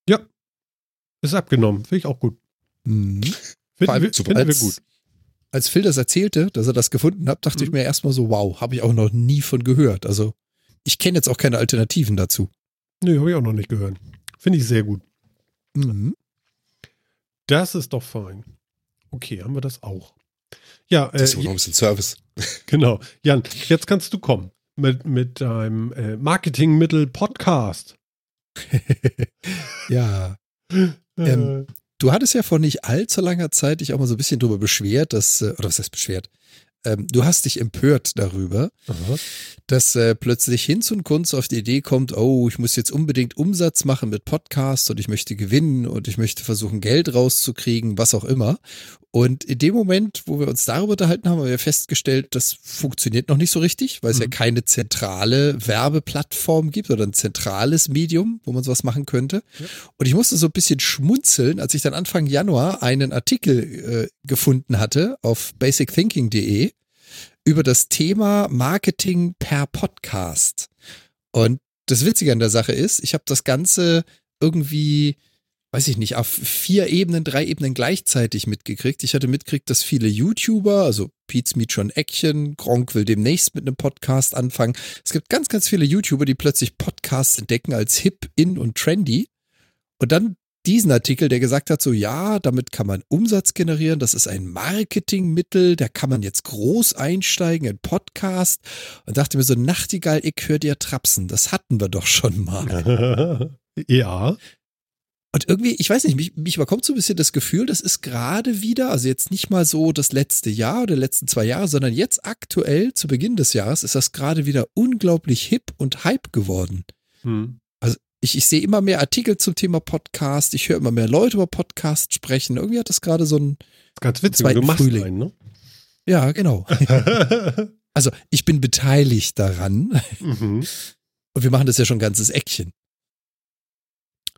Ja. Ist abgenommen. Finde ich auch gut. Mhm. Finden wir, finden wir gut. Als Phil das erzählte, dass er das gefunden hat, dachte mhm. ich mir erstmal so, wow, habe ich auch noch nie von gehört. Also ich kenne jetzt auch keine Alternativen dazu. Nee, habe ich auch noch nicht gehört. Finde ich sehr gut. Mhm. Das ist doch fein. Okay, haben wir das auch. Ja, das ist äh, noch ein bisschen Service. Genau. Jan, jetzt kannst du kommen mit, mit deinem äh, Marketingmittel-Podcast. Ja. ähm. Du hattest ja vor nicht allzu langer Zeit dich auch mal so ein bisschen drüber beschwert, dass, oder was heißt beschwert? Ähm, du hast dich empört darüber, aha, dass äh, plötzlich Hinz und Kunz auf die Idee kommt, oh, ich muss jetzt unbedingt Umsatz machen mit Podcasts und ich möchte gewinnen und ich möchte versuchen, Geld rauszukriegen, was auch immer. Und in dem Moment, wo wir uns darüber unterhalten haben, haben wir festgestellt, das funktioniert noch nicht so richtig, weil es mhm. ja keine zentrale Werbeplattform gibt oder ein zentrales Medium, wo man sowas machen könnte. Ja. Und ich musste so ein bisschen schmunzeln, als ich dann Anfang Januar einen Artikel äh, gefunden hatte auf basic thinking punkt de über das Thema Marketing per Podcast. Und das Witzige an der Sache ist, ich habe das Ganze irgendwie, weiß ich nicht, auf vier Ebenen, drei Ebenen gleichzeitig mitgekriegt. Ich hatte mitgekriegt, dass viele YouTuber, also Pete's Meet schon Action, Gronk will demnächst mit einem Podcast anfangen. Es gibt ganz, ganz viele YouTuber, die plötzlich Podcasts entdecken als hip, in und trendy. Und dann diesen Artikel, der gesagt hat, so ja, damit kann man Umsatz generieren, das ist ein Marketingmittel, da kann man jetzt groß einsteigen in Podcast, und dachte mir so, Nachtigall, ich höre dir trapsen, das hatten wir doch schon mal. Ja. Und irgendwie, ich weiß nicht, mich, mich überkommt so ein bisschen das Gefühl, das ist gerade wieder, also jetzt nicht mal so das letzte Jahr oder letzten zwei Jahre, sondern jetzt aktuell zu Beginn des Jahres ist das gerade wieder unglaublich hip und hype geworden. Hm. Ich, ich sehe immer mehr Artikel zum Thema Podcast, ich höre immer mehr Leute über Podcast sprechen. Irgendwie hat das gerade so einen ganz witzig, zweiten du machst Frühling. Einen, ne? Ja, genau. Also ich bin beteiligt daran. Mhm. Und wir machen das ja schon ein ganzes Eckchen.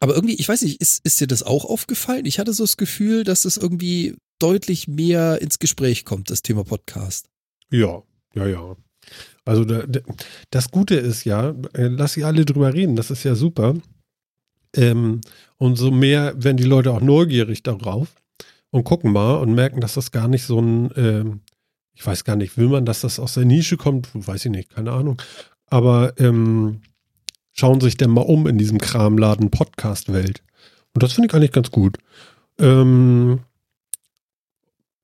Aber irgendwie, ich weiß nicht, ist, ist dir das auch aufgefallen? Ich hatte so das Gefühl, dass es irgendwie deutlich mehr ins Gespräch kommt, das Thema Podcast. Ja, ja, ja. Also da, da, das Gute ist ja, lass sie alle drüber reden, das ist ja super. Ähm, und so mehr werden die Leute auch neugierig darauf und gucken mal und merken, dass das gar nicht so ein, ähm, ich weiß gar nicht, will man, dass das aus der Nische kommt? Weiß ich nicht, keine Ahnung. Aber ähm, schauen sich denn mal um in diesem Kramladen Podcast-Welt. Und das finde ich eigentlich ganz gut. Ähm,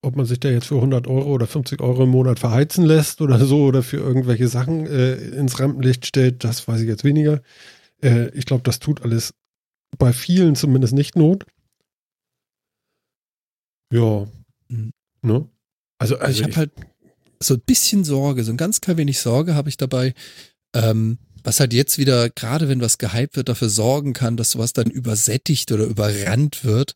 ob man sich da jetzt für hundert Euro oder fünfzig Euro im Monat verheizen lässt oder so oder für irgendwelche Sachen äh, ins Rampenlicht stellt, das weiß ich jetzt weniger. Äh, ich glaube, das tut alles bei vielen zumindest nicht Not. Ja. Mhm. Ne? Also, also ich habe halt so ein bisschen Sorge, so ein ganz klein wenig Sorge habe ich dabei, ähm, was halt jetzt wieder, gerade wenn was gehypt wird, dafür sorgen kann, dass sowas dann übersättigt oder überrannt wird.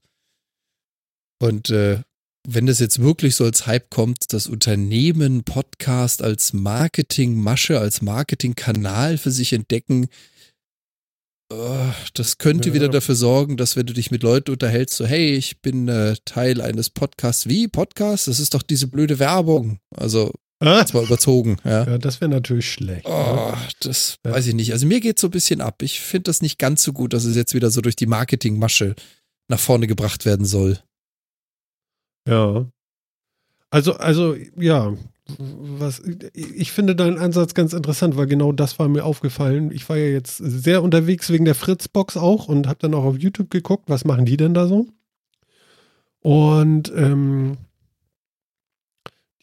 Und äh, wenn das jetzt wirklich so als Hype kommt, dass Unternehmen Podcast als Marketingmasche, als Marketingkanal für sich entdecken, oh, das könnte ja wieder dafür sorgen, dass wenn du dich mit Leuten unterhältst, so hey, ich bin äh, Teil eines Podcasts. Wie? Podcast? Das ist doch diese blöde Werbung. Also ah. zwar überzogen. Ja, ja das wäre natürlich schlecht. Oh, ne? Das ja. weiß ich nicht. Also mir geht es so ein bisschen ab. Ich finde das nicht ganz so gut, dass es jetzt wieder so durch die Marketingmasche nach vorne gebracht werden soll. Ja. Also, also, ja. Was, ich finde deinen Ansatz ganz interessant, weil genau das war mir aufgefallen. Ich war ja jetzt sehr unterwegs wegen der Fritzbox auch und habe dann auch auf YouTube geguckt, was machen die denn da so? Und ähm,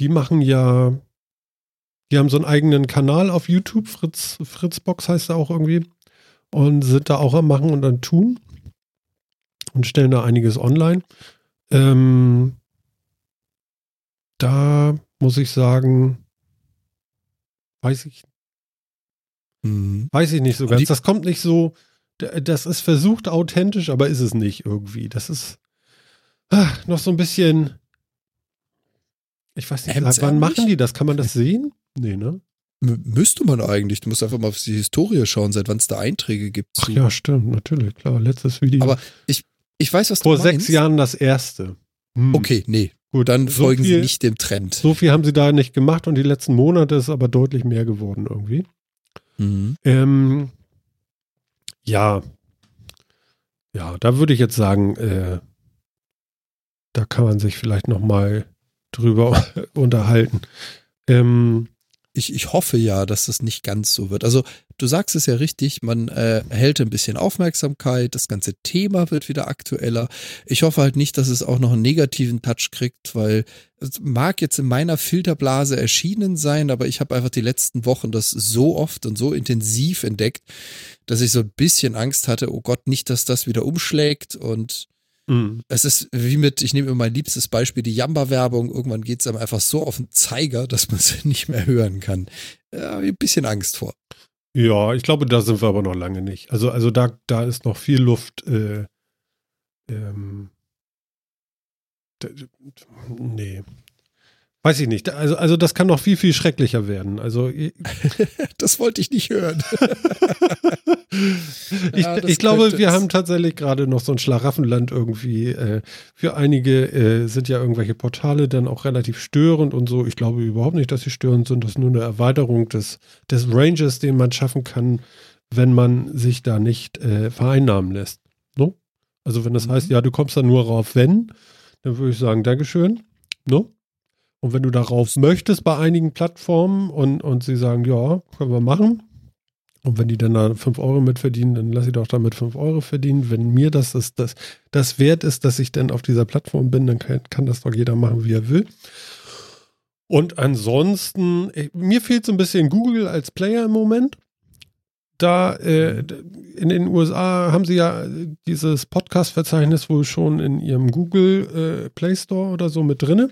die machen ja, die haben so einen eigenen Kanal auf YouTube, Fritz, Fritzbox heißt er auch irgendwie, und sind da auch am Machen und am Tun und stellen da einiges online. Ähm, da muss ich sagen, weiß ich, mhm. weiß ich nicht so ganz. Die, das kommt nicht so, das ist versucht authentisch, aber ist es nicht irgendwie. Das ist ach, noch so ein bisschen, ich weiß nicht, seit wann machen die das? Kann man das sehen? Nee, ne? M- müsste man eigentlich. Du musst einfach mal auf die Historie schauen, seit wann es da Einträge gibt. Ach ja, stimmt, natürlich, klar. Letztes Video. Aber ich, ich weiß, was du meinst. Vor sechs Jahren das erste. Hm. Okay, nee. Gut, dann so folgen viel, sie nicht dem Trend. So viel haben sie da nicht gemacht und die letzten Monate ist aber deutlich mehr geworden irgendwie. Mhm. Ähm, ja. Ja, da würde ich jetzt sagen, äh, da kann man sich vielleicht nochmal drüber unterhalten. Ähm, ich, ich hoffe ja, dass das nicht ganz so wird. Also du sagst es ja richtig, man äh, hält ein bisschen Aufmerksamkeit, das ganze Thema wird wieder aktueller. Ich hoffe halt nicht, dass es auch noch einen negativen Touch kriegt, weil es mag jetzt in meiner Filterblase erschienen sein, aber ich habe einfach die letzten Wochen das so oft und so intensiv entdeckt, dass ich so ein bisschen Angst hatte, oh Gott, nicht, dass das wieder umschlägt und mhm. es ist wie mit, ich nehme immer mein liebstes Beispiel, die Jamba-Werbung, irgendwann geht es einem einfach so auf den Zeiger, dass man es nicht mehr hören kann. Ja, ein bisschen Angst vor. Ja, ich glaube, da sind wir aber noch lange nicht. Also, also da, da ist noch viel Luft. Äh, ähm, d- d- nee. Weiß ich nicht. Also, also das kann noch viel, viel schrecklicher werden. Also, das wollte ich nicht hören. ich ja, ich glaube, wir es. haben tatsächlich gerade noch so ein Schlaraffenland irgendwie. Äh, für einige äh, sind ja irgendwelche Portale dann auch relativ störend und so. Ich glaube überhaupt nicht, dass sie störend sind. Das ist nur eine Erweiterung des, des Ranges, den man schaffen kann, wenn man sich da nicht äh, vereinnahmen lässt. No? Also wenn das mhm. heißt, ja, du kommst da nur rauf, wenn, dann würde ich sagen, Dankeschön. No? Und wenn du darauf möchtest bei einigen Plattformen und, und sie sagen, ja, können wir machen. Und wenn die dann da fünf Euro mitverdienen, dann lass ich doch damit fünf Euro verdienen. Wenn mir das, ist, das, das wert ist, dass ich dann auf dieser Plattform bin, dann kann, kann das doch jeder machen, wie er will. Und ansonsten, ey, mir fehlt so ein bisschen Google als Player im Moment. Da äh, in den U S A haben sie ja dieses Podcast-Verzeichnis wohl schon in ihrem Google äh, Play Store oder so mit drinne.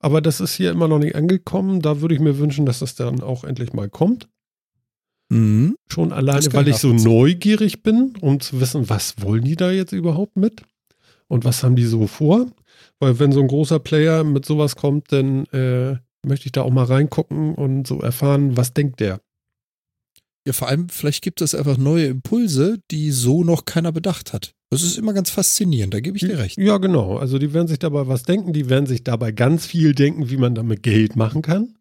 Aber das ist hier immer noch nicht angekommen. Da würde ich mir wünschen, dass das dann auch endlich mal kommt. Mhm. Schon alleine, weil ich so neugierig bin, um zu wissen, was wollen die da jetzt überhaupt mit? Und was haben die so vor? Weil wenn so ein großer Player mit sowas kommt, dann äh, möchte ich da auch mal reingucken und so erfahren, was denkt der? Ja, vor allem, vielleicht gibt es einfach neue Impulse, die so noch keiner bedacht hat. Das ist immer ganz faszinierend, da gebe ich dir recht. Ja, genau. Also die werden sich dabei was denken, die werden sich dabei ganz viel denken, wie man damit Geld machen kann.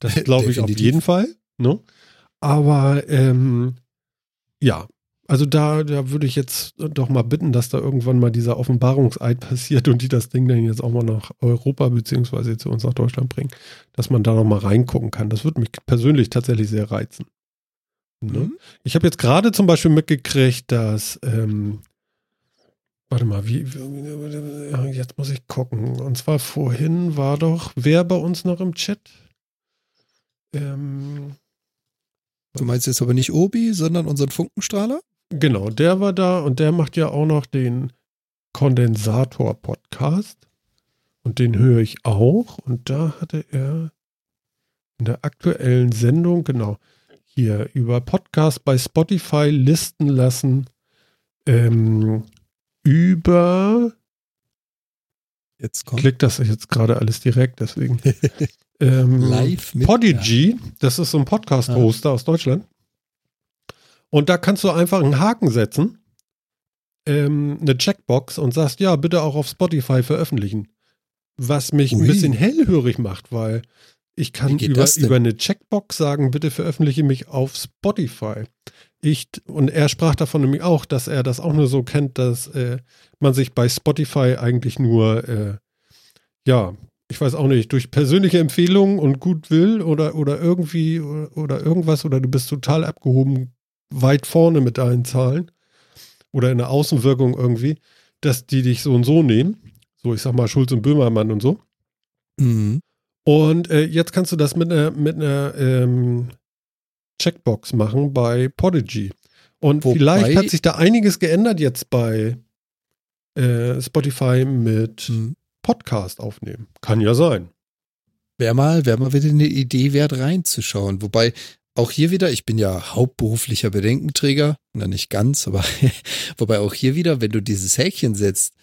Das glaube ich auf jeden Fall. Ne? Aber ähm, ja, also da, da würde ich jetzt doch mal bitten, dass da irgendwann mal dieser Offenbarungseid passiert und die das Ding dann jetzt auch mal nach Europa beziehungsweise zu uns nach Deutschland bringen, dass man da noch mal reingucken kann. Das würde mich persönlich tatsächlich sehr reizen. Ne? Mhm. Ich habe jetzt gerade zum Beispiel mitgekriegt, dass ähm, Warte mal, wie, wie, jetzt muss ich gucken. Und zwar vorhin war doch, wer bei uns noch im Chat? Ähm, du meinst jetzt aber nicht Obi, sondern unseren Funkenstrahler? Genau, der war da und der macht ja auch noch den Kondensator-Podcast. Und den höre ich auch. Und da hatte er in der aktuellen Sendung, genau, hier über Podcast bei Spotify listen lassen, ähm, über, jetzt kommt. Klickt das jetzt gerade alles direkt, deswegen. ähm, Live mit Podigee, das ist so ein Podcast-Hoster ah. aus Deutschland. Und da kannst du einfach einen Haken setzen, ähm, eine Checkbox und sagst, ja, bitte auch auf Spotify veröffentlichen. Was mich Ui. ein bisschen hellhörig macht, weil ich kann über, über eine Checkbox sagen, bitte veröffentliche mich auf Spotify. Ich, und er sprach davon nämlich auch, dass er das auch nur so kennt, dass äh, man sich bei Spotify eigentlich nur, äh, ja, ich weiß auch nicht, durch persönliche Empfehlungen und Goodwill oder, oder irgendwie oder, oder irgendwas oder du bist total abgehoben, weit vorne mit deinen Zahlen oder in der Außenwirkung irgendwie, dass die dich so und so nehmen. So, ich sag mal Schulz und Böhmermann und so. Mhm. Und äh, jetzt kannst du das mit einer, mit einer, ähm, Checkbox machen bei Podigee. Und Wobei, vielleicht hat sich da einiges geändert jetzt bei äh, Spotify mit hm. Podcast aufnehmen. Kann ja sein. Wäre mal, wär mal wieder eine Idee wert, reinzuschauen. Wobei auch hier wieder, ich bin ja hauptberuflicher Bedenkenträger, na nicht ganz, aber wobei auch hier wieder, wenn du dieses Häkchen setzt,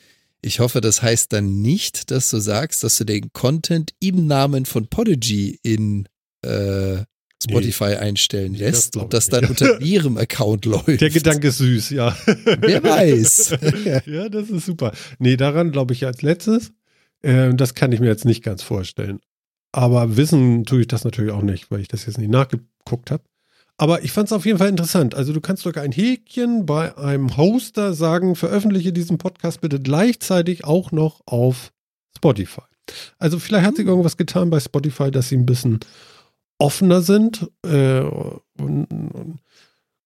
ich hoffe, das heißt dann nicht, dass du sagst, dass du den Content im Namen von Podigee in äh, Spotify nee, einstellen lässt, das ob das dann nicht. Unter ihrem Account läuft. Der Gedanke ist süß, ja. Wer weiß. Ja, das ist super. Nee, daran glaube ich als letztes, äh, das kann ich mir jetzt nicht ganz vorstellen. Aber wissen tue ich das natürlich auch nicht, weil ich das jetzt nicht nachgeguckt habe. Aber ich fand es auf jeden Fall interessant. Also du kannst sogar ein Häkchen bei einem Hoster sagen, veröffentliche diesen Podcast bitte gleichzeitig auch noch auf Spotify. Also vielleicht hat sich irgendwas getan bei Spotify, dass sie ein bisschen offener sind, äh, und, und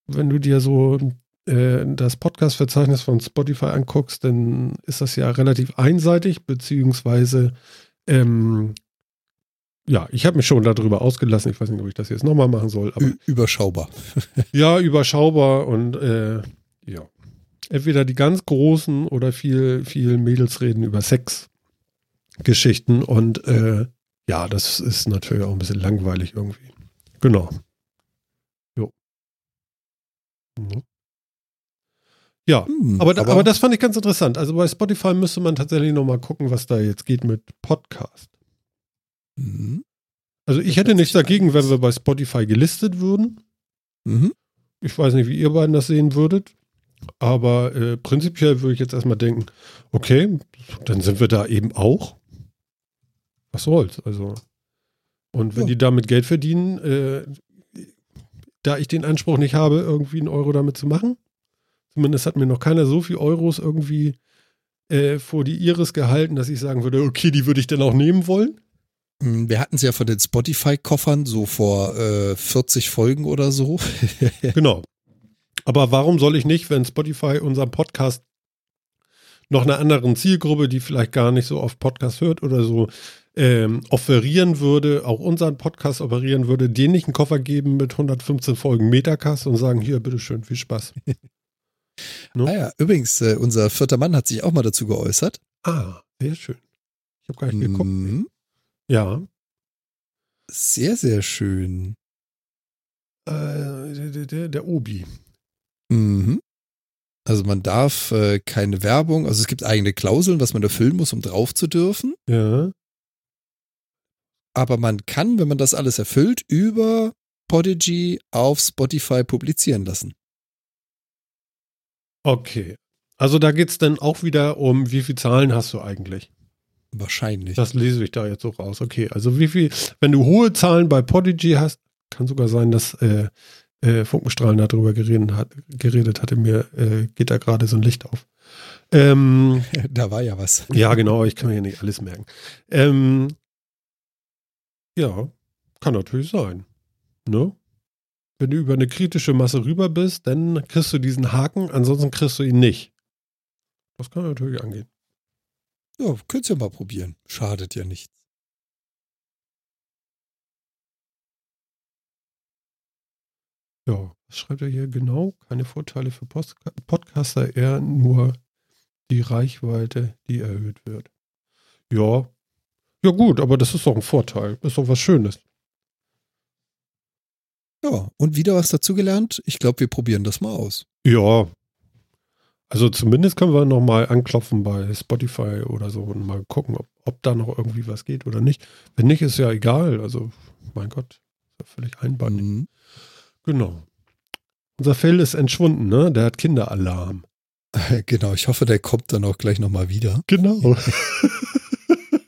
wenn du dir so äh, das Podcast-Verzeichnis von Spotify anguckst, dann ist das ja relativ einseitig, beziehungsweise ähm, ja, ich habe mich schon darüber ausgelassen, ich weiß nicht, ob ich das jetzt nochmal machen soll. Aber Ü- überschaubar. Ja, überschaubar und äh, ja, entweder die ganz Großen oder viel, viel Mädels reden über Sex-Geschichten und äh, ja, das ist natürlich auch ein bisschen langweilig irgendwie. Genau. Jo. Mhm. Ja, hm, aber, aber, aber das fand ich ganz interessant. Also bei Spotify müsste man tatsächlich nochmal gucken, was da jetzt geht mit Podcast. Mhm. Also ich hätte nichts dagegen, wenn wir bei Spotify gelistet würden. Mhm. Ich weiß nicht, wie ihr beiden das sehen würdet. Aber äh, prinzipiell würde ich jetzt erstmal denken, okay, dann sind wir da eben auch. Was soll's, also. Und wenn ja. die damit Geld verdienen, äh, da ich den Anspruch nicht habe, irgendwie einen Euro damit zu machen, zumindest hat mir noch keiner so viel Euros irgendwie äh, vor die Iris gehalten, dass ich sagen würde, okay, die würde ich dann auch nehmen wollen. Wir hatten es ja von den Spotify-Koffern so vor äh, vierzig Folgen oder so. Genau. Aber warum soll ich nicht, wenn Spotify unseren Podcast noch einer anderen Zielgruppe, die vielleicht gar nicht so oft Podcast hört oder so, Ähm, offerieren würde, auch unseren Podcast offerieren würde, denen nicht einen Koffer geben mit hundertfünfzehn Folgen Metacast und sagen, hier, bitteschön, viel Spaß. Ne? Ah ja, übrigens, äh, unser vierter Mann hat sich auch mal dazu geäußert. Ah, sehr schön. Ich habe gar nicht geguckt. Mm. Ja. Sehr, sehr schön. Äh, der, der, der Obi. Mhm. Also man darf äh, keine Werbung, also es gibt eigene Klauseln, was man erfüllen muss, um drauf zu dürfen. Ja. Aber man kann, wenn man das alles erfüllt, über Podigee auf Spotify publizieren lassen. Okay. Also da geht es dann auch wieder um, wie viele Zahlen hast du eigentlich? Wahrscheinlich. Das lese ich da jetzt so raus. Okay, also wie viel, wenn du hohe Zahlen bei Podigee hast, kann sogar sein, dass äh, äh, Funkenstrahlen darüber geredet, hat, geredet hatte, mir äh, geht da gerade so ein Licht auf. Ähm, da war ja was. Ja, genau, ich kann mir ja nicht alles merken. Ähm, ja, kann natürlich sein. Ne? Wenn du über eine kritische Masse rüber bist, dann kriegst du diesen Haken, ansonsten kriegst du ihn nicht. Das kann natürlich angehen. Ja, könntest ja mal probieren. Schadet ja nichts. Ja, was schreibt er hier genau? Keine Vorteile für Post- Podcaster, eher nur die Reichweite, die erhöht wird. Ja. Ja gut, aber das ist doch ein Vorteil. Das ist doch was Schönes. Ja, und wieder was dazugelernt. Ich glaube, wir probieren das mal aus. Ja. Also zumindest können wir nochmal anklopfen bei Spotify oder so und mal gucken, ob, ob da noch irgendwie was geht oder nicht. Wenn nicht, ist ja egal. Also, mein Gott, ist ja völlig einbeinig. Mhm. Genau. Unser Phil ist entschwunden, ne? Der hat Kinderalarm. Genau, ich hoffe, der kommt dann auch gleich nochmal wieder. Genau.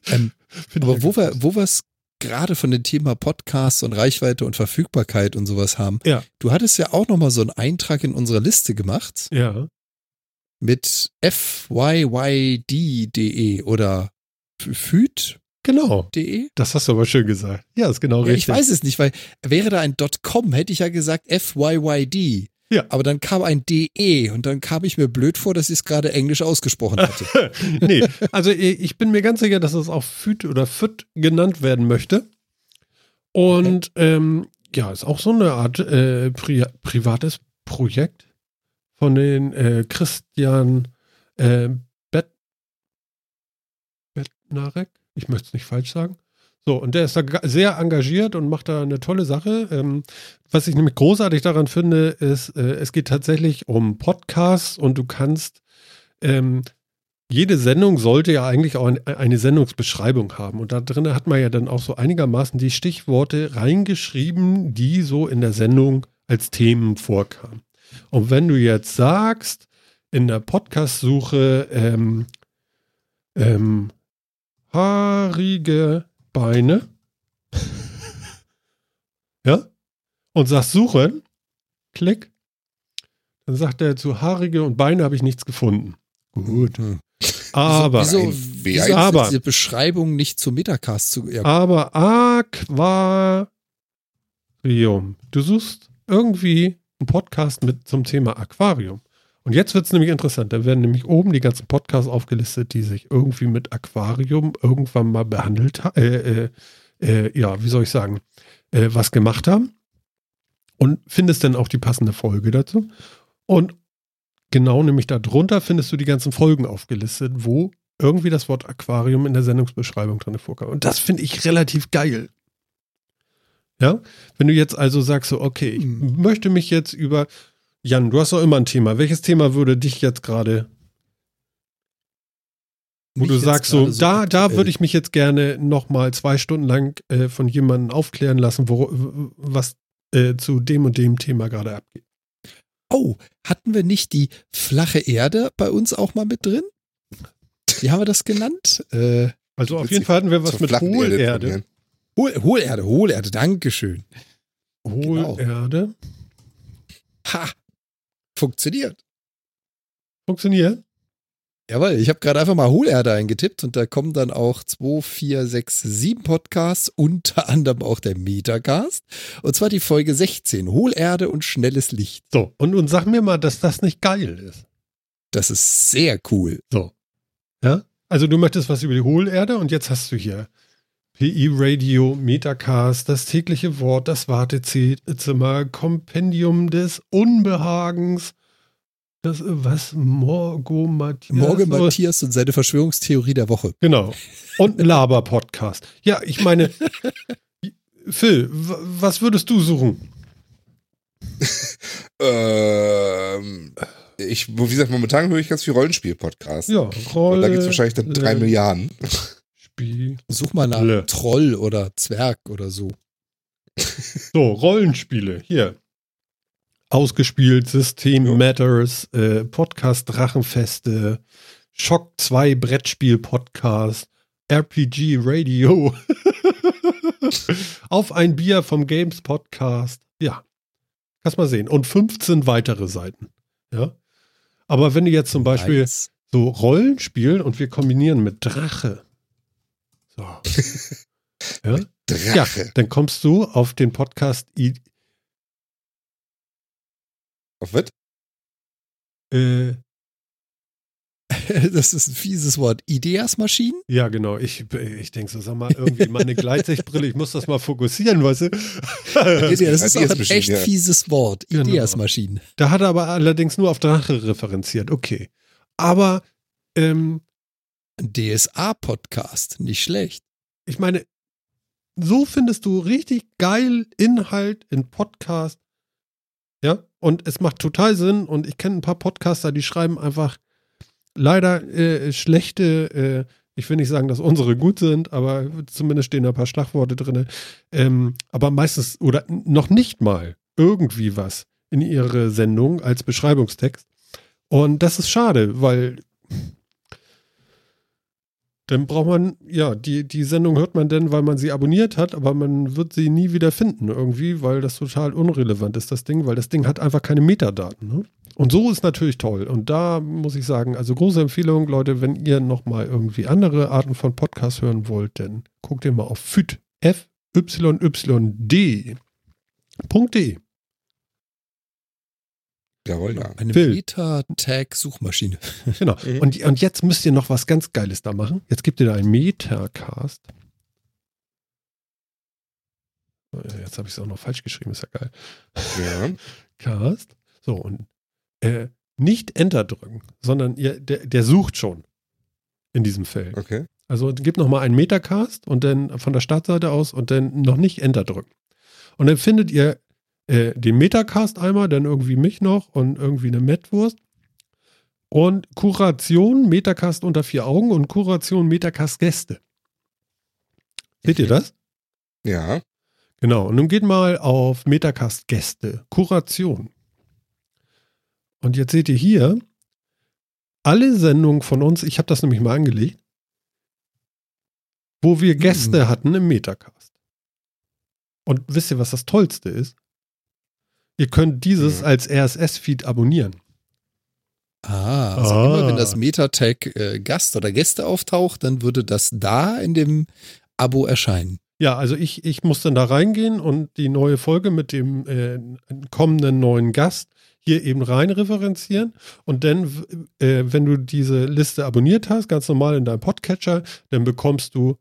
ähm, aber wo wir, wo wir es gerade von dem Thema Podcasts und Reichweite und Verfügbarkeit und sowas haben, ja. Du hattest ja auch nochmal so einen Eintrag in unserer Liste gemacht. Ja. Mit fyyd.de oder fyyd. Genau. De? Das hast du aber schön gesagt. Ja, ist genau ja, richtig. Ich weiß es nicht, weil wäre da ein .com, hätte ich ja gesagt fyyd. Ja. Aber dann kam ein .de und dann kam ich mir blöd vor, dass ich es gerade Englisch ausgesprochen hatte. Nee, also ich bin mir ganz sicher, dass es auch fyyd oder fyyd genannt werden möchte. Und okay. ähm, ja, ist auch so eine Art äh, pri- privates Projekt von den äh, Christian äh, Bet- Betnarek. Ich möchte es nicht falsch sagen. So, und der ist da sehr engagiert und macht da eine tolle Sache. Ähm, was ich nämlich großartig daran finde, ist, äh, es geht tatsächlich um Podcasts und du kannst, ähm, jede Sendung sollte ja eigentlich auch ein, eine Sendungsbeschreibung haben. Und da drin hat man ja dann auch so einigermaßen die Stichworte reingeschrieben, die so in der Sendung als Themen vorkamen. Und wenn du jetzt sagst, in der Podcast-Suche, ähm, ähm, haarige Beine. Ja? Und sagst suchen. Klick. Dann sagt er zu haarige und Beine habe ich nichts gefunden. Gut. Mhm. Aber wieso, wieso, wieso aber, ist diese Beschreibung nicht zum Metacast zu ja. Aber Aquarium. Du suchst irgendwie einen Podcast mit zum Thema Aquarium. Und jetzt wird es nämlich interessant. Da werden nämlich oben die ganzen Podcasts aufgelistet, die sich irgendwie mit Aquarium irgendwann mal behandelt haben. Äh, äh, äh, ja, wie soll ich sagen? Äh, was gemacht haben. Und findest dann auch die passende Folge dazu. Und genau nämlich darunter findest du die ganzen Folgen aufgelistet, wo irgendwie das Wort Aquarium in der Sendungsbeschreibung drin vorkam. Und das finde ich relativ geil. Ja? Wenn du jetzt also sagst, so, okay, ich hm. möchte mich jetzt über... Jan, du hast doch immer ein Thema. Welches Thema würde dich jetzt gerade, wo du sagst, so, so da, da würde ich mich jetzt gerne nochmal zwei Stunden lang äh, von jemandem aufklären lassen, wo, was äh, zu dem und dem Thema gerade abgeht. Oh, hatten wir nicht die flache Erde bei uns auch mal mit drin? Wie haben wir das genannt? Äh, also auf jeden Fall hatten wir was mit Hohlerde. Hohl, Hohlerde, Hohlerde, Dankeschön. Hohlerde. Genau. Ha! Funktioniert. Funktioniert? Jawohl, ich habe gerade einfach mal Hohlerde eingetippt und da kommen dann auch zwei, vier, sechs, sieben Podcasts, unter anderem auch der Metacast. Und zwar die Folge sechzehn, Hohlerde und schnelles Licht. So, und, und sag mir mal, dass das nicht geil ist. Das ist sehr cool. So, ja? Also du möchtest was über die Hohlerde und jetzt hast du hier P I Radio, Metacast, das tägliche Wort, das Wartezimmer, Kompendium des Unbehagens, das, was, Morgo Matthias. Morgo Matthias und seine Verschwörungstheorie der Woche. Genau. Und ein Laber-Podcast. Ja, ich meine, Phil, w- was würdest du suchen? ähm, ich, wie gesagt, momentan höre ich ganz viel Rollenspiel-Podcasts. Ja, Roll- und da gibt es wahrscheinlich dann drei L- Milliarden. Such mal nach Le. Troll oder Zwerg oder so. So, Rollenspiele, hier. ausgespielt, System ja. Matters, äh, Podcast Drachenfeste, Schock zwei Brettspiel Podcast, R P G Radio, auf ein Bier vom Games Podcast. Ja, kannst mal sehen. Und fünfzehn weitere Seiten. Ja. Aber wenn du jetzt zum Beispiel nice. so Rollenspiel und wir kombinieren mit Drache. So. ja? Drache. Ja, dann kommst du auf den Podcast I- Auf was? Äh. Das ist ein fieses Wort. Ideas-Maschinen? Ja, genau. Ich, ich denke so, sag mal, irgendwie meine Gleitsichtbrille, ich muss das mal fokussieren, weißt du? Das ist auch ein echt ja. fieses Wort. Ideas-Maschinen. Genau. Da hat er aber allerdings nur auf Drache referenziert. Okay. Aber, ähm. D S A-Podcast. Nicht schlecht. Ich meine, so findest du richtig geil Inhalt in Podcast. Ja? Und es macht total Sinn. Und ich kenne ein paar Podcaster, die schreiben einfach leider äh, schlechte, äh, ich will nicht sagen, dass unsere gut sind, aber zumindest stehen da ein paar Schlagworte drin. Ähm, aber meistens oder noch nicht mal irgendwie was in ihre Sendung als Beschreibungstext. Und das ist schade, weil dann braucht man, ja, die, die Sendung hört man dann, weil man sie abonniert hat, aber man wird sie nie wieder finden irgendwie, weil das total unrelevant ist, das Ding, weil das Ding hat einfach keine Metadaten. Ne? Und so ist natürlich toll. Und da muss ich sagen, also große Empfehlung, Leute, wenn ihr nochmal irgendwie andere Arten von Podcasts hören wollt, dann guckt ihr mal auf fyyd, F Y Y D Punkt D E. Jawohl, ja. Eine Meta-Tag-Suchmaschine. Genau. Und, und jetzt müsst ihr noch was ganz Geiles da machen. Jetzt gebt ihr da einen Metacast. Jetzt habe ich es auch noch falsch geschrieben, ist ja geil. Ja. Cast. So, und äh, nicht Enter drücken, sondern ihr, der, der sucht schon in diesem Feld. Okay. Also gebt nochmal einen Metacast und dann von der Startseite aus und dann noch nicht Enter drücken. Und dann findet ihr den Metacast einmal, dann irgendwie mich noch und irgendwie eine Mettwurst. Und Kuration, Metacast unter vier Augen und Kuration, Metacast Gäste. Seht ihr das? Ja. Genau, und nun geht mal auf Metacast Gäste, Kuration. Und jetzt seht ihr hier alle Sendungen von uns, ich habe das nämlich mal angelegt, wo wir Gäste mhm. hatten im Metacast. Und wisst ihr, was das Tollste ist? Ihr könnt dieses ja. als R S S-Feed abonnieren. Ah, also ah. immer wenn das Metatag äh, Gast oder Gäste auftaucht, dann würde das da in dem Abo erscheinen. Ja, also ich, ich muss dann da reingehen und die neue Folge mit dem äh, kommenden neuen Gast hier eben rein referenzieren. Und dann, äh, wenn du diese Liste abonniert hast, ganz normal in deinem Podcatcher, dann bekommst du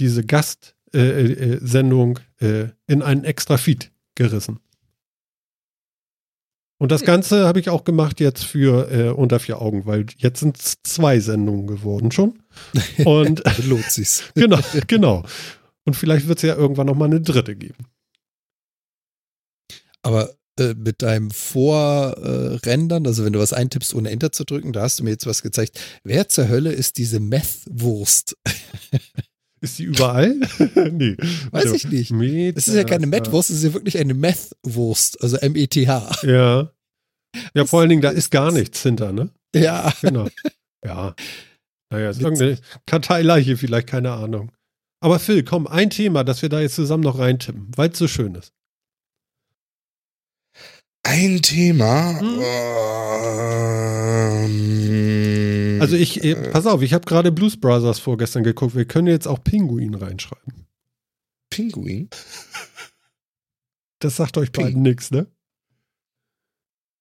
diese Gastsendung äh, äh, in einen extra Feed gerissen. Und das Ganze habe ich auch gemacht jetzt für äh, unter vier Augen, weil jetzt sind es zwei Sendungen geworden schon. Und lohnt sich's. Genau, genau. Und vielleicht wird es ja irgendwann nochmal eine dritte geben. Aber äh, mit deinem Vorrendern, also wenn du was eintippst, ohne Enter zu drücken, da hast du mir jetzt was gezeigt. Wer zur Hölle ist diese Meth-Wurst? Ist die überall? Nee. Weiß ich nicht. Meta- das ist ja keine Mettwurst, das ist ja wirklich eine Meth-Wurst, also M E T H. Ja. Ja, vor allen Dingen, da ist gar nichts hinter, ne? Ja. Genau. Ja. Naja, ist irgendeine Karteileiche vielleicht, keine Ahnung. Aber Phil, komm, ein Thema, das wir da jetzt zusammen noch reintippen, weil es so schön ist. Ein Thema? Hm? Ähm, also ich, äh, pass auf, ich habe gerade Blues Brothers vorgestern geguckt. Wir können jetzt auch Pinguin reinschreiben. Pinguin? Das sagt euch Ping. beiden nichts, ne?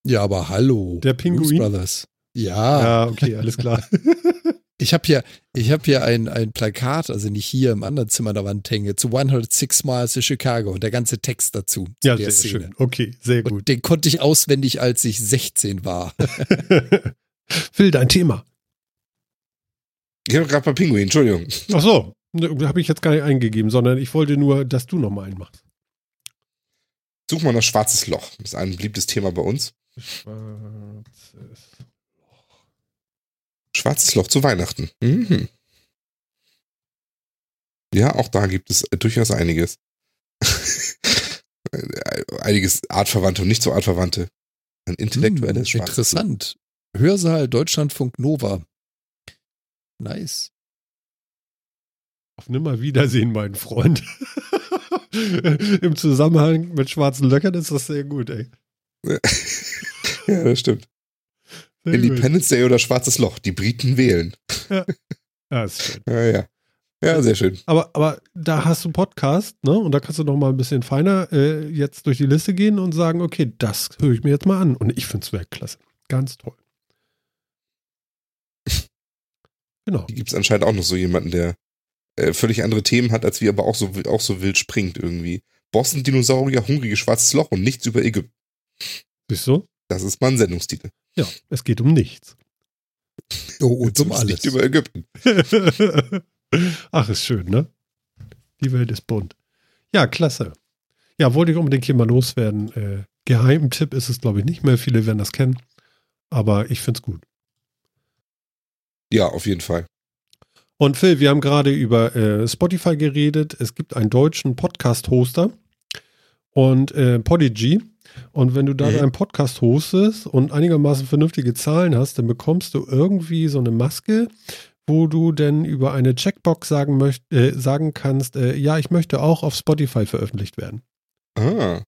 Ja, aber hallo. Der Pinguin? Blues Brothers. Ja. Ja, okay, alles klar. Ich habe hier, ich hab hier ein, ein Plakat, also nicht hier im anderen Zimmer der Wand hänge, zu hundertsechs Miles to Chicago und der ganze Text dazu. Ja, sehr Szene. Schön. Okay, sehr gut. Und den konnte ich auswendig, als ich sechzehn war. Phil, dein Thema. Ich habe gerade bei Pinguin, Entschuldigung. Ach so, habe ich jetzt gar nicht eingegeben, sondern ich wollte nur, dass du nochmal einen machst. Such mal nach Schwarzes Loch. Das ist ein beliebtes Thema bei uns. Schwarzes Schwarzes Loch zu Weihnachten. Mhm. Ja, auch da gibt es durchaus einiges. einiges Artverwandte und nicht so Artverwandte. Ein intellektuelles hm, interessant. Hörsaal Deutschlandfunk Nova. Nice. Auf Nimmerwiedersehen, mein Freund. Im Zusammenhang mit schwarzen Löchern ist das sehr gut, ey. Ja, das stimmt. Sehr Independence gut. Day oder Schwarzes Loch, die Briten wählen. Ja, das ist schön. Ja, ja. Ja, sehr schön. Aber, aber da hast du einen Podcast, ne? Und da kannst du noch mal ein bisschen feiner äh, jetzt durch die Liste gehen und sagen, okay, das höre ich mir jetzt mal an. Und ich finde es Weltklasse. Ganz toll. Genau. Hier gibt es anscheinend auch noch so jemanden, der äh, völlig andere Themen hat, als wir, aber auch so, auch so wild springt irgendwie. Boston, Dinosaurier, hungriges schwarzes Loch und nichts über Ägypten. Siehst du? Das ist mal ein Sendungstitel. Ja, es geht um nichts. Oh, und um alles. Nicht über Ägypten. Ach, ist schön, ne? Die Welt ist bunt. Ja, klasse. Ja, wollte ich unbedingt hier mal loswerden. Äh, Geheimtipp ist es, glaube ich, nicht mehr. Viele werden das kennen. Aber ich finde es gut. Ja, auf jeden Fall. Und Phil, wir haben gerade über äh, Spotify geredet. Es gibt einen deutschen Podcast-Hoster und äh, Podigee. Und wenn du da einen Podcast hostest und einigermaßen vernünftige Zahlen hast, dann bekommst du irgendwie so eine Maske, wo du denn über eine Checkbox sagen, möcht- äh, sagen kannst, äh, ja, ich möchte auch auf Spotify veröffentlicht werden. Ah.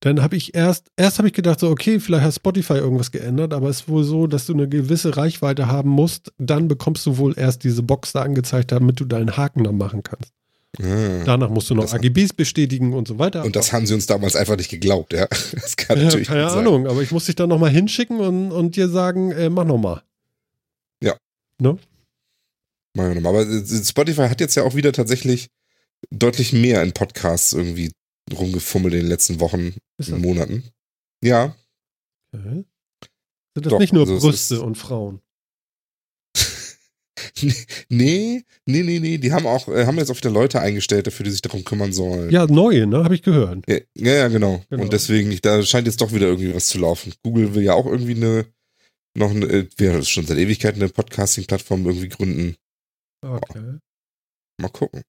Dann habe ich erst, erst habe ich gedacht, so, okay, vielleicht hat Spotify irgendwas geändert, aber es ist wohl so, dass du eine gewisse Reichweite haben musst, dann bekommst du wohl erst diese Box da angezeigt, damit du deinen Haken dann machen kannst. Ah. Danach musst du noch das A G Bs haben, bestätigen und so weiter. Und das haben sie uns damals einfach nicht geglaubt, ja. Das kann ja, natürlich keine Ahnung, sein. Aber ich muss dich dann nochmal hinschicken und, und dir sagen, äh, mach nochmal. Ja. Ne? Aber Spotify hat jetzt ja auch wieder tatsächlich deutlich mehr in Podcasts irgendwie rumgefummelt in den letzten Wochen und Monaten. Ja. Okay. Sind das Doch, nicht nur also Brüste und Frauen? nee, nee, nee, nee. Die haben auch, haben jetzt auch wieder Leute eingestellt, dafür, die sich darum kümmern sollen. Ja, neue, ne? Habe ich gehört. Ja, ja, genau. genau. Und deswegen, da scheint jetzt doch wieder irgendwie was zu laufen. Google will ja auch irgendwie eine, noch eine, wir haben schon seit Ewigkeiten eine Podcasting-Plattform irgendwie gründen. Okay. Mal gucken.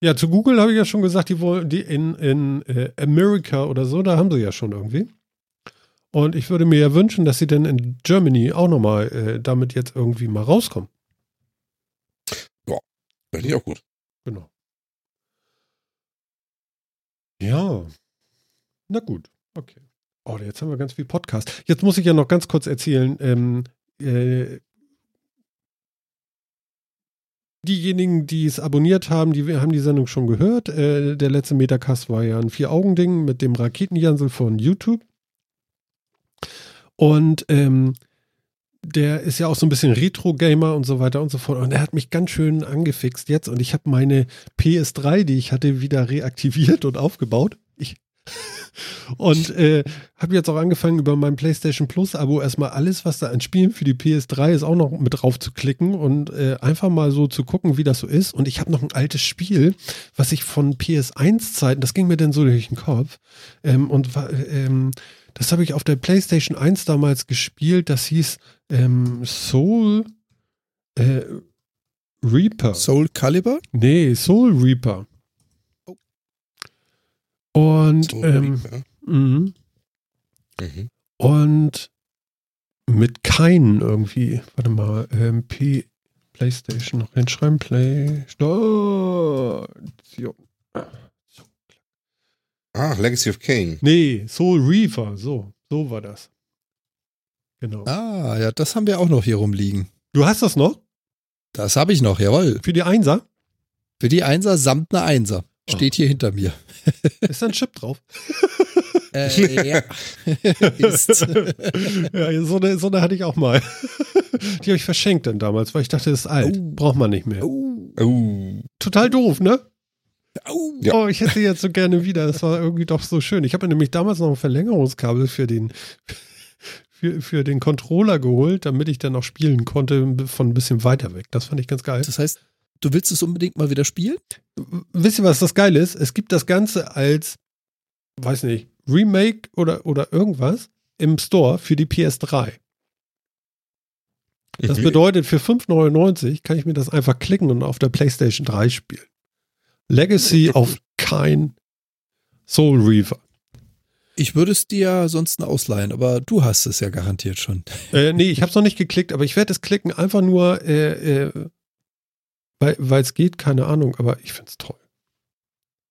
Ja, zu Google habe ich ja schon gesagt, die wollen die in, in äh, America oder so, da haben sie ja schon irgendwie. Und ich würde mir ja wünschen, dass sie dann in Germany auch nochmal äh, damit jetzt irgendwie mal rauskommen. Ja, finde ich auch gut. Genau. Ja. Na gut, okay. Oh, jetzt haben wir ganz viel Podcast. Jetzt muss ich ja noch ganz kurz erzählen, ähm, äh, diejenigen, die es abonniert haben, die haben die Sendung schon gehört. Äh, der letzte Metacast war ja ein Vier-Augen-Ding mit dem Raketen Jansel von YouTube. Und ähm, der ist ja auch so ein bisschen Retro-Gamer und so weiter und so fort. Und er hat mich ganz schön angefixt jetzt. Und ich habe meine P S drei, die ich hatte, wieder reaktiviert und aufgebaut. Ich und äh, habe jetzt auch angefangen, über mein PlayStation Plus Abo erstmal alles, was da an Spielen für die P S drei ist, auch noch mit drauf zu klicken und äh, einfach mal so zu gucken, wie das so ist. Und ich habe noch ein altes Spiel, was ich von P S eins Zeiten, das ging mir dann so durch den Kopf, ähm, und ähm, das habe ich auf der PlayStation eins damals gespielt, das hieß ähm, Soul äh, Reaper. Soul Calibur? Nee, Soul Reaper. Und, so ähm, mhm. Mhm. und mit keinen irgendwie, warte mal, ähm, P, PlayStation noch hinschreiben, PlayStation. Ah, Legacy of Kain. Nee, Soul Reaver, so, so war das. Genau. Ah, ja, das haben wir auch noch hier rumliegen. Du hast das noch? Das habe ich noch, jawohl. Für die Einser? Für die Einser samt einer Einser. Steht hier hinter mir. Ist da ein Chip drauf? äh, ja. Ist. Ja, so eine, so eine hatte ich auch mal. Die habe ich verschenkt dann damals, weil ich dachte, das ist alt. Oh. Braucht man nicht mehr. Oh. Oh. Total doof, ne? Oh, ja. Oh, ich hätte jetzt so gerne wieder. Das war irgendwie doch so schön. Ich habe nämlich damals noch ein Verlängerungskabel für den, für, für den Controller geholt, damit ich dann auch spielen konnte von ein bisschen weiter weg. Das fand ich ganz geil. Das heißt, du willst es unbedingt mal wieder spielen? Wisst ihr, was das Geile ist? Es gibt das Ganze als, weiß nicht, Remake oder, oder irgendwas im Store für die P S drei. Das bedeutet, für fünf neunundneunzig kann ich mir das einfach klicken und auf der PlayStation drei spielen. Legacy auf kein Soul Reaver. Ich würde es dir sonst ausleihen, aber du hast es ja garantiert schon. Äh, nee, ich habe es noch nicht geklickt, aber ich werde es klicken, einfach nur, äh, äh, weil es geht, keine Ahnung, aber ich finde es toll.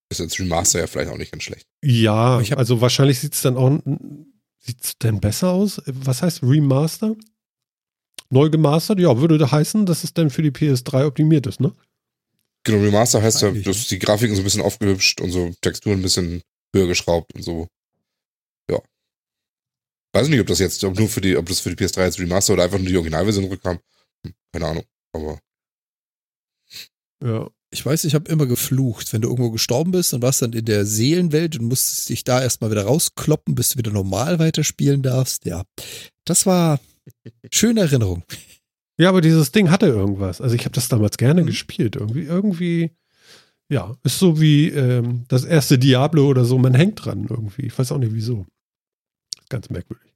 Ist als Remaster ja vielleicht auch nicht ganz schlecht. Ja, ich hab, also wahrscheinlich sieht es dann auch, sieht's denn besser aus? Was heißt Remaster? Neu gemastert? Ja, würde da heißen, dass es dann für die P S drei optimiert ist, ne? Genau, Remaster heißt ja, dass die Grafiken so ein bisschen aufgehübscht und so Texturen ein bisschen höher geschraubt und so. Ja. Weiß nicht, ob das jetzt, ob nur für die, ob das für die P S drei als Remaster oder einfach nur die Originalversion rückkam. Hm, keine Ahnung, aber. Ja. Ich weiß, ich habe immer geflucht. Wenn du irgendwo gestorben bist und warst dann in der Seelenwelt und musstest dich da erstmal wieder rauskloppen, bis du wieder normal weiterspielen darfst. Ja, das war schöne Erinnerung. Ja, aber dieses Ding hatte irgendwas. Also ich habe das damals gerne mhm. gespielt. Irgendwie, irgendwie, ja, ist so wie ähm, das erste Diablo oder so. Man hängt dran irgendwie. Ich weiß auch nicht, wieso. Ganz merkwürdig.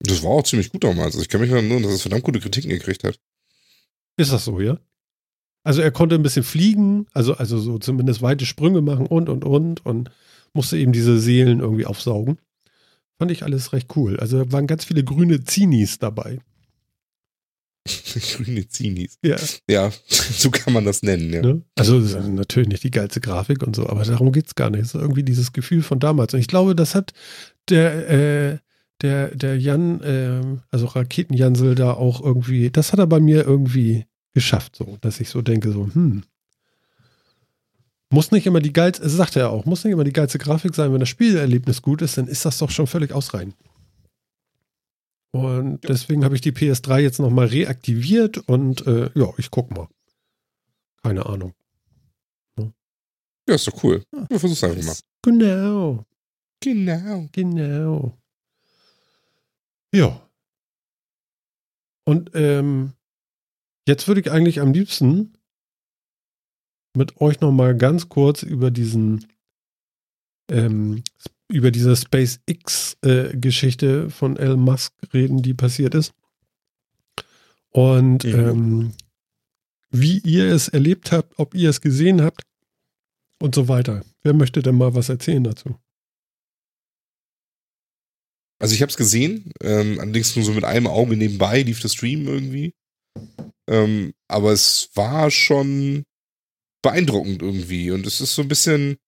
Das war auch ziemlich gut damals. Also ich kann mich erinnern, dass es verdammt gute Kritiken gekriegt hat. Ist das so, ja? Also er konnte ein bisschen fliegen, also, also so zumindest weite Sprünge machen und, und, und. Und musste eben diese Seelen irgendwie aufsaugen. Fand ich alles recht cool. Also da waren ganz viele grüne Zinis dabei. Grüne Zinis. Ja. Ja, so kann man das nennen, ja. Ne? Also das ist natürlich nicht die geilste Grafik und so, aber darum geht's gar nicht. Es ist irgendwie dieses Gefühl von damals. Und ich glaube, das hat der, äh, der, der Jan, äh, also Raketen Jansel da auch irgendwie, das hat er bei mir irgendwie geschafft, so, dass ich so denke, so, hm, muss nicht immer die geilste, sagt er auch, muss nicht immer die geilste Grafik sein, wenn das Spielerlebnis gut ist, dann ist das doch schon völlig ausreichend. Und deswegen habe ich die P S drei jetzt nochmal reaktiviert und äh, ja, ich guck mal. Keine Ahnung. Ja, ja, ist doch cool. Wir versuchen es einfach mal. Genau. Genau. Genau. Ja. Und ähm, jetzt würde ich eigentlich am liebsten mit euch nochmal ganz kurz über diesen ähm, über diese SpaceX-Geschichte äh, von Elon Musk reden, die passiert ist. Und ähm, wie ihr es erlebt habt, ob ihr es gesehen habt und so weiter. Wer möchte denn mal was erzählen dazu? Also ich habe es gesehen, ähm, allerdings nur so mit einem Auge nebenbei, lief der Stream irgendwie. Ähm, aber es war schon beeindruckend irgendwie und es ist so ein bisschen,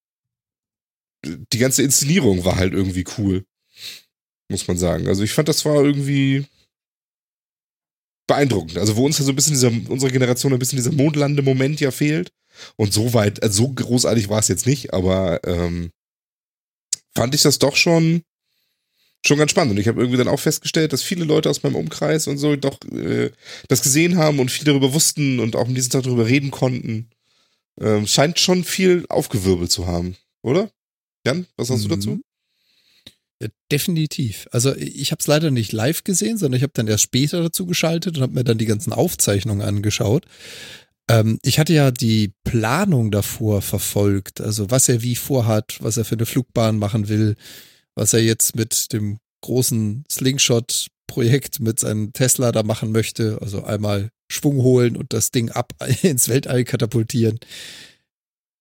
die ganze Inszenierung war halt irgendwie cool, muss man sagen. Also ich fand, das war irgendwie beeindruckend. Also wo uns ja so ein bisschen dieser, unsere Generation ein bisschen dieser Mondlande-Moment ja fehlt und so weit, also so großartig war es jetzt nicht, aber ähm, fand ich das doch schon Schon ganz spannend. Und ich habe irgendwie dann auch festgestellt, dass viele Leute aus meinem Umkreis und so doch äh, das gesehen haben und viel darüber wussten und auch am nächsten Tag darüber reden konnten. Ähm, scheint schon viel aufgewirbelt zu haben, oder? Jan, was hast mhm. du dazu? Ja, definitiv. Also ich habe es leider nicht live gesehen, sondern ich habe dann erst später dazu geschaltet und habe mir dann die ganzen Aufzeichnungen angeschaut. Ähm, ich hatte ja die Planung davor verfolgt, also was er wie vorhat, was er für eine Flugbahn machen will, was er jetzt mit dem großen Slingshot-Projekt mit seinem Tesla da machen möchte. Also einmal Schwung holen und das Ding ab ins Weltall katapultieren.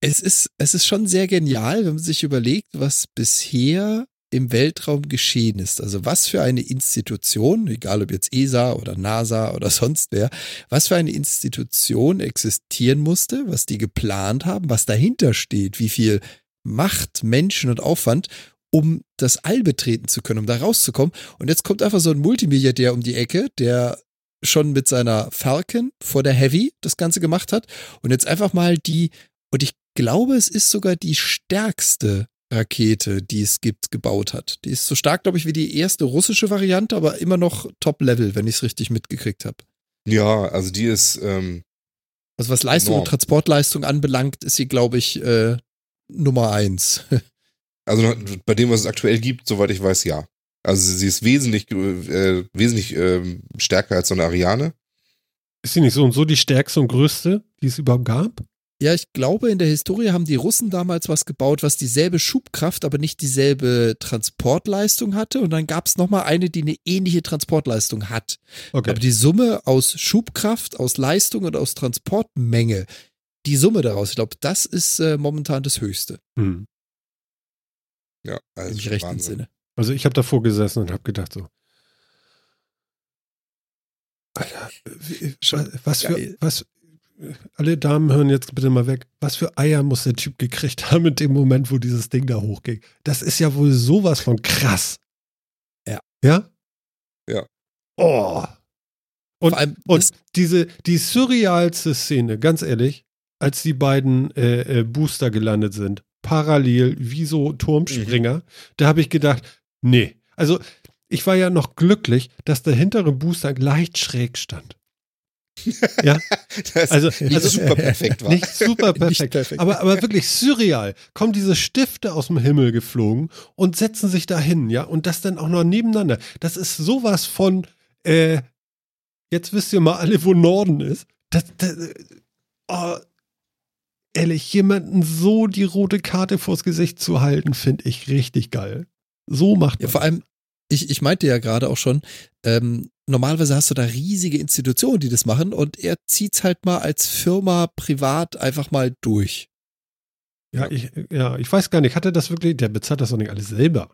Es ist, es ist schon sehr genial, wenn man sich überlegt, was bisher im Weltraum geschehen ist. Also was für eine Institution, egal ob jetzt E S A oder NASA oder sonst wer, was für eine Institution existieren musste, was die geplant haben, was dahinter steht, wie viel Macht, Menschen und Aufwand, um das All betreten zu können, um da rauszukommen. Und jetzt kommt einfach so ein Multimilliardär um die Ecke, der schon mit seiner Falcon vor der Heavy das Ganze gemacht hat. Und jetzt einfach mal die, und ich glaube, es ist sogar die stärkste Rakete, die es gibt, gebaut hat. Die ist so stark, glaube ich, wie die erste russische Variante, aber immer noch Top-Level, wenn ich es richtig mitgekriegt habe. Ja, also die ist ähm, also was Leistung enorm. Und Transportleistung anbelangt, ist sie, glaube ich, äh, Nummer eins. Also bei dem, was es aktuell gibt, soweit ich weiß, ja. Also sie ist wesentlich äh, wesentlich äh, stärker als so eine Ariane. Ist sie nicht so und so die stärkste und größte, die es überhaupt gab? Ja, ich glaube, in der Historie haben die Russen damals was gebaut, was dieselbe Schubkraft, aber nicht dieselbe Transportleistung hatte. Und dann gab es nochmal eine, die eine ähnliche Transportleistung hat. Okay. Aber die Summe aus Schubkraft, aus Leistung und aus Transportmenge, die Summe daraus, ich glaube, das ist äh, momentan das Höchste. Hm. Ja, also im rechten Sinne. Also ich habe davor gesessen und habe gedacht so, Alter, wie, was für, was, alle Damen hören jetzt bitte mal weg, was für Eier muss der Typ gekriegt haben in dem Moment, wo dieses Ding da hochging. Das ist ja wohl sowas von krass. Ja. Ja? Ja. Oh. Und, und diese, die surrealste Szene, ganz ehrlich, als die beiden äh, äh, Booster gelandet sind, parallel wie so Turmspringer, mhm. da habe ich gedacht, nee. Also ich war ja noch glücklich, dass der hintere Booster leicht schräg stand. Ja, also, nicht also super perfekt war. Nicht super perfekt, nicht perfekt. Aber, aber wirklich surreal. Kommen diese Stifte aus dem Himmel geflogen und setzen sich da hin, ja, und das dann auch noch nebeneinander. Das ist sowas von, äh, jetzt wisst ihr mal alle, wo Norden ist. Das, das, oh, ehrlich, jemanden so die rote Karte vors Gesicht zu halten, finde ich richtig geil. So macht man. Ja, vor allem, ich, ich meinte ja gerade auch schon, ähm, normalerweise hast du da riesige Institutionen, die das machen, und er zieht's halt mal als Firma privat einfach mal durch. Ja, ja. Ich, ja, ich weiß gar nicht, hat er das wirklich, der bezahlt das doch nicht alles selber.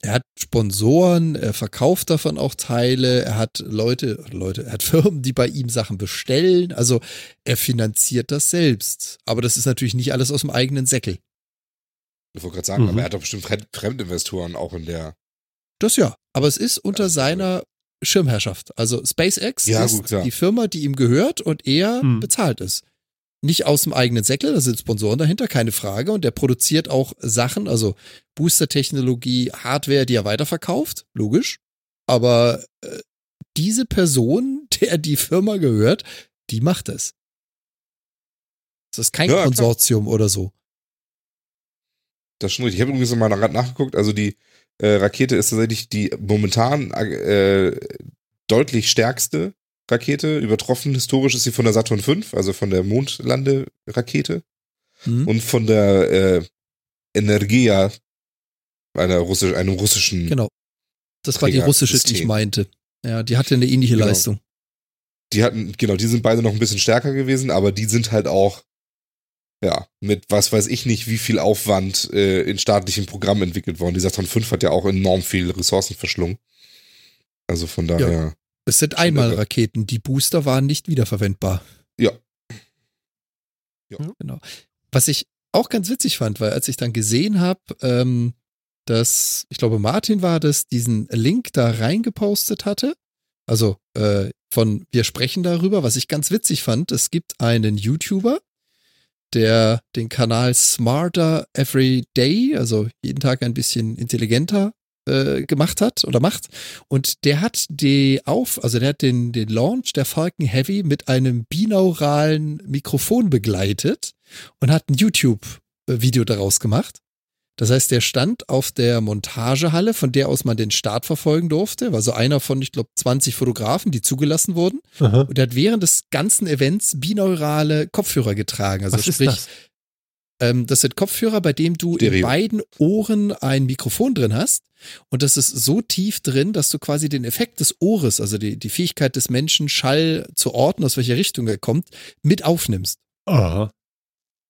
Er hat Sponsoren, er verkauft davon auch Teile, er hat Leute, Leute, er hat Firmen, die bei ihm Sachen bestellen, also er finanziert das selbst. Aber das ist natürlich nicht alles aus dem eigenen Säckel. Ich wollte gerade sagen, mhm. aber er hat doch bestimmt Fremdinvestoren auch in der. Das ja, aber es ist unter also, seiner Schirmherrschaft. Also SpaceX ja, ist gut, die Firma, die ihm gehört, und er hm. bezahlt es. Nicht aus dem eigenen Säckel, da sind Sponsoren dahinter, keine Frage. Und der produziert auch Sachen, also Booster-Technologie, Hardware, die er weiterverkauft, logisch. Aber äh, diese Person, der die Firma gehört, die macht es. Das ist kein ja, Konsortium klar. oder so. Das ist schon richtig. Ich habe übrigens mal nachgeguckt, also die Äh, Rakete ist tatsächlich die momentan äh, deutlich stärkste Rakete, übertroffen historisch ist sie von der Saturn V, also von der Mondlande-Rakete mhm. und von der äh, Energia, einer Russisch, einem russischen. Genau, das war die russische, die ich meinte. Ja, die hatte eine ähnliche genau. Leistung. Die hatten, genau, die sind beide noch ein bisschen stärker gewesen, aber die sind halt auch ja, mit was weiß ich nicht, wie viel Aufwand äh, in staatlichen Programmen entwickelt worden. Die Saturn V hat ja auch enorm viel Ressourcen verschlungen. Also von daher. Ja, es sind Einmalraketen. Die Booster waren nicht wiederverwendbar. Ja. ja. Genau. Was ich auch ganz witzig fand, weil als ich dann gesehen habe, ähm, dass, ich glaube, Martin war das, diesen Link da reingepostet hatte. Also äh, von wir sprechen darüber. Was ich ganz witzig fand, es gibt einen YouTuber, der den Kanal Smarter Every Day, also jeden Tag ein bisschen intelligenter äh, gemacht hat oder macht. Und der hat die auf, also der hat den, den Launch der Falcon Heavy mit einem binauralen Mikrofon begleitet und hat ein YouTube-Video daraus gemacht. Das heißt, der stand auf der Montagehalle, von der aus man den Start verfolgen durfte. War so einer von, ich glaube, zwanzig Fotografen, die zugelassen wurden. Aha. Und der hat während des ganzen Events binaurale Kopfhörer getragen. Also was sprich, ist das? Ähm, das sind Kopfhörer, bei dem du Stereo. In beiden Ohren ein Mikrofon drin hast. Und das ist so tief drin, dass du quasi den Effekt des Ohres, also die, die Fähigkeit des Menschen, Schall zu orten, aus welcher Richtung er kommt, mit aufnimmst. Aha.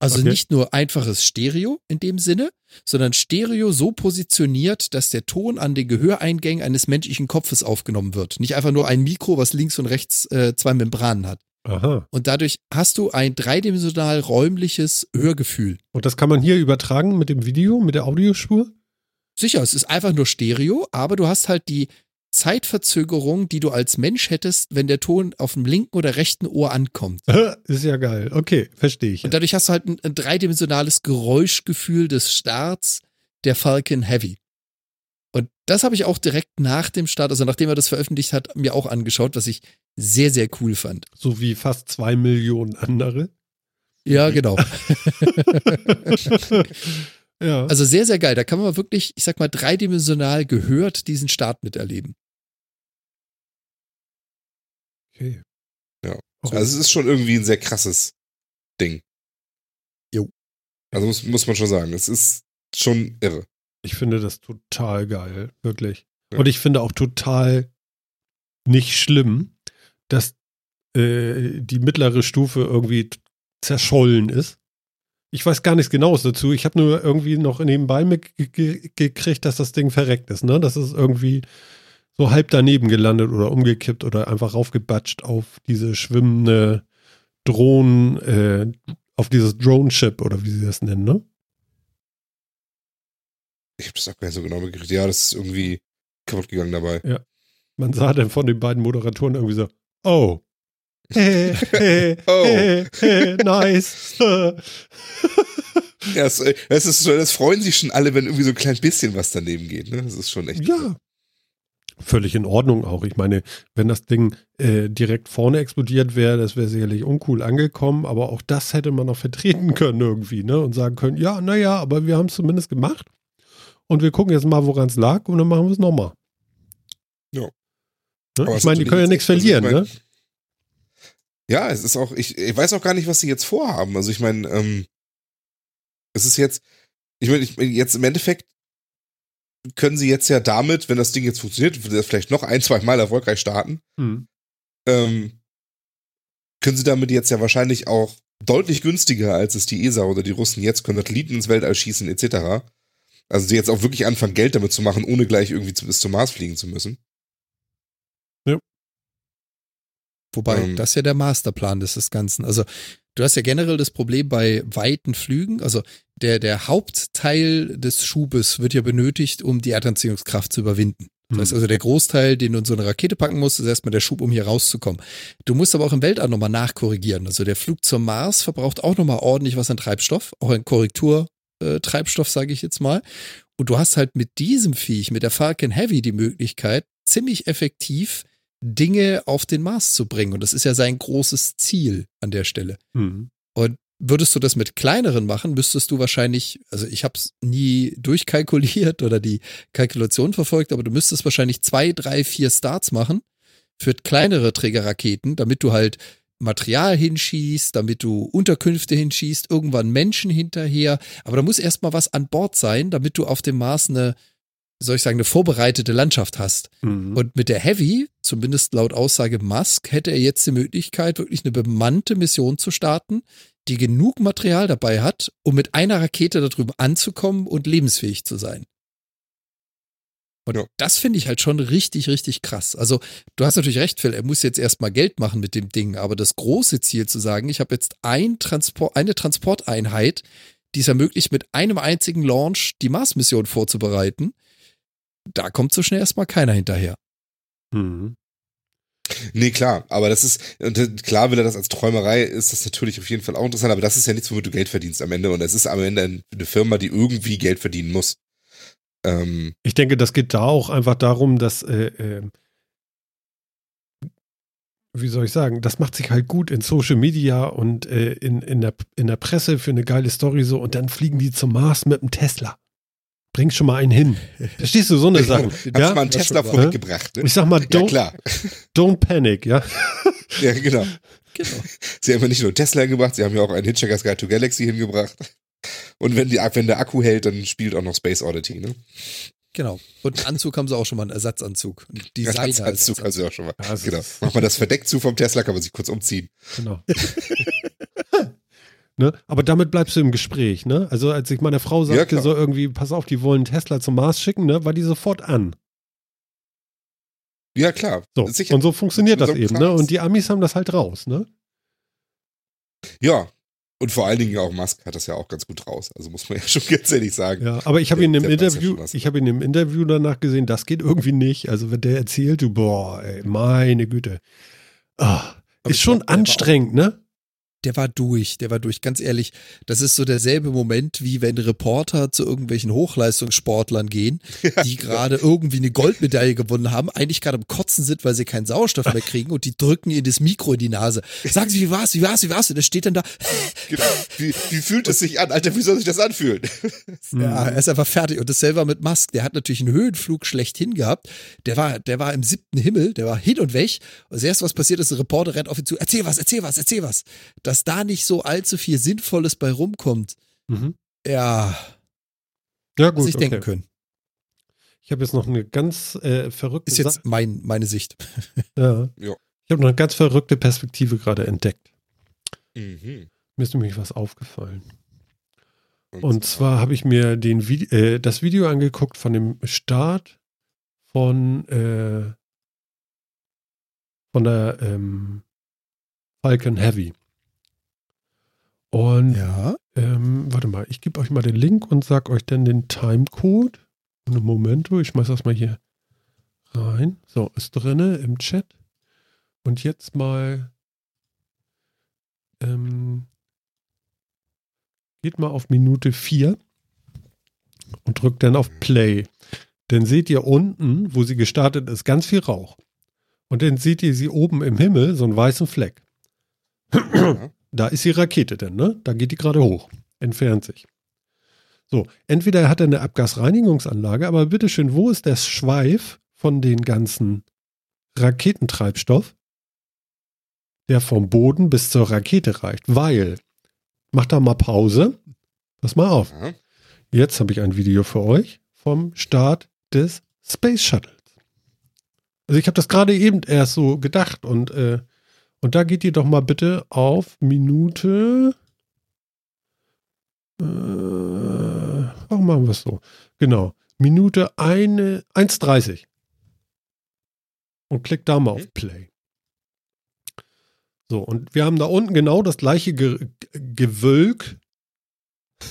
Also okay. Nicht nur einfaches Stereo in dem Sinne, sondern Stereo so positioniert, dass der Ton an den Gehöreingängen eines menschlichen Kopfes aufgenommen wird. Nicht einfach nur ein Mikro, was links und rechts äh, zwei Membranen hat. Aha. Und dadurch hast du ein dreidimensional räumliches Hörgefühl. Und das kann man hier übertragen mit dem Video, mit der Audiospur? Sicher, es ist einfach nur Stereo, aber du hast halt die Zeitverzögerung, die du als Mensch hättest, wenn der Ton auf dem linken oder rechten Ohr ankommt. Ist ja geil. Okay, verstehe ich. Und dadurch hast du halt ein, ein dreidimensionales Geräuschgefühl des Starts der Falcon Heavy. Und das habe ich auch direkt nach dem Start, also nachdem er das veröffentlicht hat, mir auch angeschaut, was ich sehr, sehr cool fand. So wie fast zwei Millionen andere? Ja, genau. Ja. Also sehr, sehr geil. Da kann man wirklich, ich sag mal, dreidimensional gehört diesen Start miterleben. Okay. Ja. Okay. Also es ist schon irgendwie ein sehr krasses Ding. Jo. Also muss, muss man schon sagen, es ist schon irre. Ich finde das total geil, wirklich. Ja. Und ich finde auch total nicht schlimm, dass äh, die mittlere Stufe irgendwie zerschollen ist. Ich weiß gar nichts Genaues dazu. Ich habe nur irgendwie noch nebenbei mitgekriegt, dass das Ding verreckt ist. Ne? Das ist irgendwie so halb daneben gelandet oder umgekippt oder einfach raufgebatscht auf diese schwimmende Drohnen, äh, auf dieses Drone-Ship oder wie sie das nennen, ne? Ich habe das auch gar nicht so genau mitgekriegt. Ja, das ist irgendwie kaputt gegangen dabei. Ja. Man sah dann von den beiden Moderatoren irgendwie so, oh. Hey, hey, oh. hey, hey, nice. Ja, es, es ist so, das freuen sich schon alle, wenn irgendwie so ein klein bisschen was daneben geht. Ne? Das ist schon echt. Ja. Cool. Völlig in Ordnung auch. Ich meine, wenn das Ding äh, direkt vorne explodiert wäre, das wäre sicherlich uncool angekommen, aber auch das hätte man noch vertreten können irgendwie, ne? Und sagen können, ja, naja, aber wir haben es zumindest gemacht und wir gucken jetzt mal, woran es lag und dann machen wir es nochmal. Ja. Ne? Ich meine, die können ja nichts verlieren, ne? Ja, es ist auch, ich, ich weiß auch gar nicht, was sie jetzt vorhaben. Also ich meine, ähm, es ist jetzt, ich meine, ich, jetzt im Endeffekt können sie jetzt ja damit, wenn das Ding jetzt funktioniert, vielleicht noch ein, zwei Mal erfolgreich starten, mhm. ähm, können sie damit jetzt ja wahrscheinlich auch deutlich günstiger, als es die E S A oder die Russen jetzt können, Satelliten ins Weltall schießen et cetera. Also sie jetzt auch wirklich anfangen, Geld damit zu machen, ohne gleich irgendwie zu, bis zum Mars fliegen zu müssen. Ja. Wobei, ähm, das ist ja der Masterplan des Ganzen. Also, du hast ja generell das Problem bei weiten Flügen. Also, der, der Hauptteil des Schubes wird ja benötigt, um die Erdanziehungskraft zu überwinden. Das heißt also, der Großteil, den du in so eine Rakete packen musst, ist erstmal der Schub, um hier rauszukommen. Du musst aber auch im Weltall nochmal nachkorrigieren. Also, der Flug zum Mars verbraucht auch nochmal ordentlich was an Treibstoff, auch an Korrekturtreibstoff, sage ich jetzt mal. Und du hast halt mit diesem Viech, mit der Falcon Heavy, die Möglichkeit, ziemlich effektiv Dinge auf den Mars zu bringen. Und das ist ja sein großes Ziel an der Stelle. Mhm. Und würdest du das mit kleineren machen, müsstest du wahrscheinlich, also ich habe es nie durchkalkuliert oder die Kalkulation verfolgt, aber du müsstest wahrscheinlich zwei, drei, vier Starts machen für kleinere Trägerraketen, damit du halt Material hinschießt, damit du Unterkünfte hinschießt, irgendwann Menschen hinterher. Aber da muss erstmal was an Bord sein, damit du auf dem Mars eine soll ich sagen, eine vorbereitete Landschaft hast. Mhm. Und mit der Heavy, zumindest laut Aussage Musk, hätte er jetzt die Möglichkeit, wirklich eine bemannte Mission zu starten, die genug Material dabei hat, um mit einer Rakete da drüben anzukommen und lebensfähig zu sein. Und ja. Das finde ich halt schon richtig, richtig krass. Also du hast natürlich recht, Phil, er muss jetzt erstmal Geld machen mit dem Ding, aber das große Ziel zu sagen, ich habe jetzt ein Transport, eine Transporteinheit, die es ermöglicht, mit einem einzigen Launch die Mars-Mission vorzubereiten, da kommt so schnell erstmal keiner hinterher. Mhm. Nee, klar, aber das ist, und klar, will er das als Träumerei, ist das natürlich auf jeden Fall auch interessant, aber das ist ja nichts, womit du Geld verdienst am Ende und es ist am Ende eine Firma, die irgendwie Geld verdienen muss. Ähm, ich denke, das geht da auch einfach darum, dass, äh, äh, wie soll ich sagen, das macht sich halt gut in Social Media und äh, in, in, der, in der Presse für eine geile Story so und dann fliegen die zum Mars mit dem Tesla. Bring schon mal einen hin. Verstehst du, so eine Sache. Hast ja? mal einen Tesla vorgebracht. Ne? Ich sag mal, don't, ja, klar. don't panic, ja. Ja, genau. genau. Sie haben ja nicht nur Tesla gebracht, sie haben ja auch einen Hitchhiker's Guide to Galaxy hingebracht. Und wenn, die, wenn der Akku hält, dann spielt auch noch Space Oddity, ne? Genau. Und einen Anzug haben sie auch schon mal, einen Ersatzanzug. Einen Designeranzug haben sie auch schon mal. Ja, genau. Macht man das verdeckt zu vom Tesla, kann man sich kurz umziehen. Genau. Ne? Aber damit bleibst du im Gespräch, ne? Also als ich meiner Frau sagte, ja, so irgendwie, pass auf, die wollen Tesla zum Mars schicken, ne, war die sofort an. Ja, klar. So. Sicher. Und so funktioniert das so eben, ne? Und die Amis haben das halt raus, ne? Ja. Und vor allen Dingen auch Musk hat das ja auch ganz gut raus. Also muss man ja schon ganz ehrlich sagen. Ja, aber ich habe ihn im Interview, ich habe ihn im Interview danach gesehen, das geht irgendwie nicht. Also wenn der erzählt, du, boah, ey, meine Güte. Ah, ist schon anstrengend, ne? Der war durch, der war durch, ganz ehrlich. Das ist so derselbe Moment, wie wenn Reporter zu irgendwelchen Hochleistungssportlern gehen, die gerade irgendwie eine Goldmedaille gewonnen haben, eigentlich gerade am Kotzen sind, weil sie keinen Sauerstoff mehr kriegen und die drücken ihnen das Mikro in die Nase. Sagen sie, wie war's, wie war's, wie war's? Und das steht dann da. Genau. Wie, wie fühlt es sich an? Alter, wie soll sich das anfühlen? Ja, er ist einfach fertig. Und dasselbe mit Musk. Der hat natürlich einen Höhenflug schlechthin gehabt. Der war, der war im siebten Himmel, der war hin und weg. Und das erste, was passiert ist, ein Reporter rennt auf ihn zu. Erzähl was, erzähl was, erzähl was. Dass da nicht so allzu viel Sinnvolles bei rumkommt, mhm. ja, ja gut, was ich okay. denken können. Ich habe jetzt noch eine ganz äh, verrückte Sache. Ist jetzt mein, meine Sicht. Ja. Ja. Ich habe noch eine ganz verrückte Perspektive gerade entdeckt. Mhm. Mir ist nämlich was aufgefallen. Und zwar habe ich mir den Vide- äh, das Video angeguckt von dem Start von, äh, von der ähm, Falcon Heavy. Und ja. ähm, warte mal, ich gebe euch mal den Link und sage euch dann den Timecode. Einen Momento, ich schmeiß das mal hier rein. So, ist drinne im Chat. Und jetzt mal ähm, geht mal auf Minute vier und drückt dann auf Play. Dann seht ihr unten, wo sie gestartet ist, ganz viel Rauch. Und dann seht ihr sie oben im Himmel, so einen weißen Fleck. Ja. Da ist die Rakete denn, ne? Da geht die gerade hoch, entfernt sich. So, entweder hat er eine Abgasreinigungsanlage, aber bitteschön, wo ist der Schweif von den ganzen Raketentreibstoff, der vom Boden bis zur Rakete reicht? Weil, mach da mal Pause, pass mal auf. Jetzt habe ich ein Video für euch vom Start des Space Shuttles. Also ich habe das gerade eben erst so gedacht und äh, Und da geht ihr doch mal bitte auf Minute. Äh, warum machen wir es so? Genau. Minute eine, eins dreißig. Und klickt da mal auf Play. So, und wir haben da unten genau das gleiche Ge- Gewölk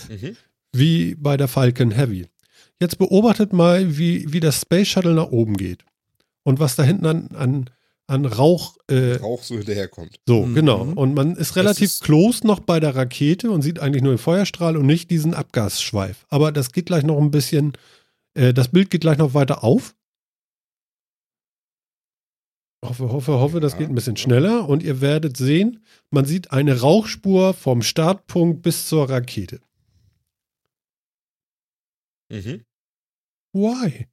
mhm. wie bei der Falcon Heavy. Jetzt beobachtet mal, wie, wie das Space Shuttle nach oben geht. Und was da hinten an. an an Rauch, äh, Rauch so hinterherkommt. So, mhm. genau. Und man ist relativ ist close noch bei der Rakete und sieht eigentlich nur den Feuerstrahl und nicht diesen Abgasschweif. Aber das geht gleich noch ein bisschen, äh, das Bild geht gleich noch weiter auf. Hoffe, hoffe, hoffe, ja, das geht ein bisschen schneller und ihr werdet sehen, man sieht eine Rauchspur vom Startpunkt bis zur Rakete. Mhm. Why?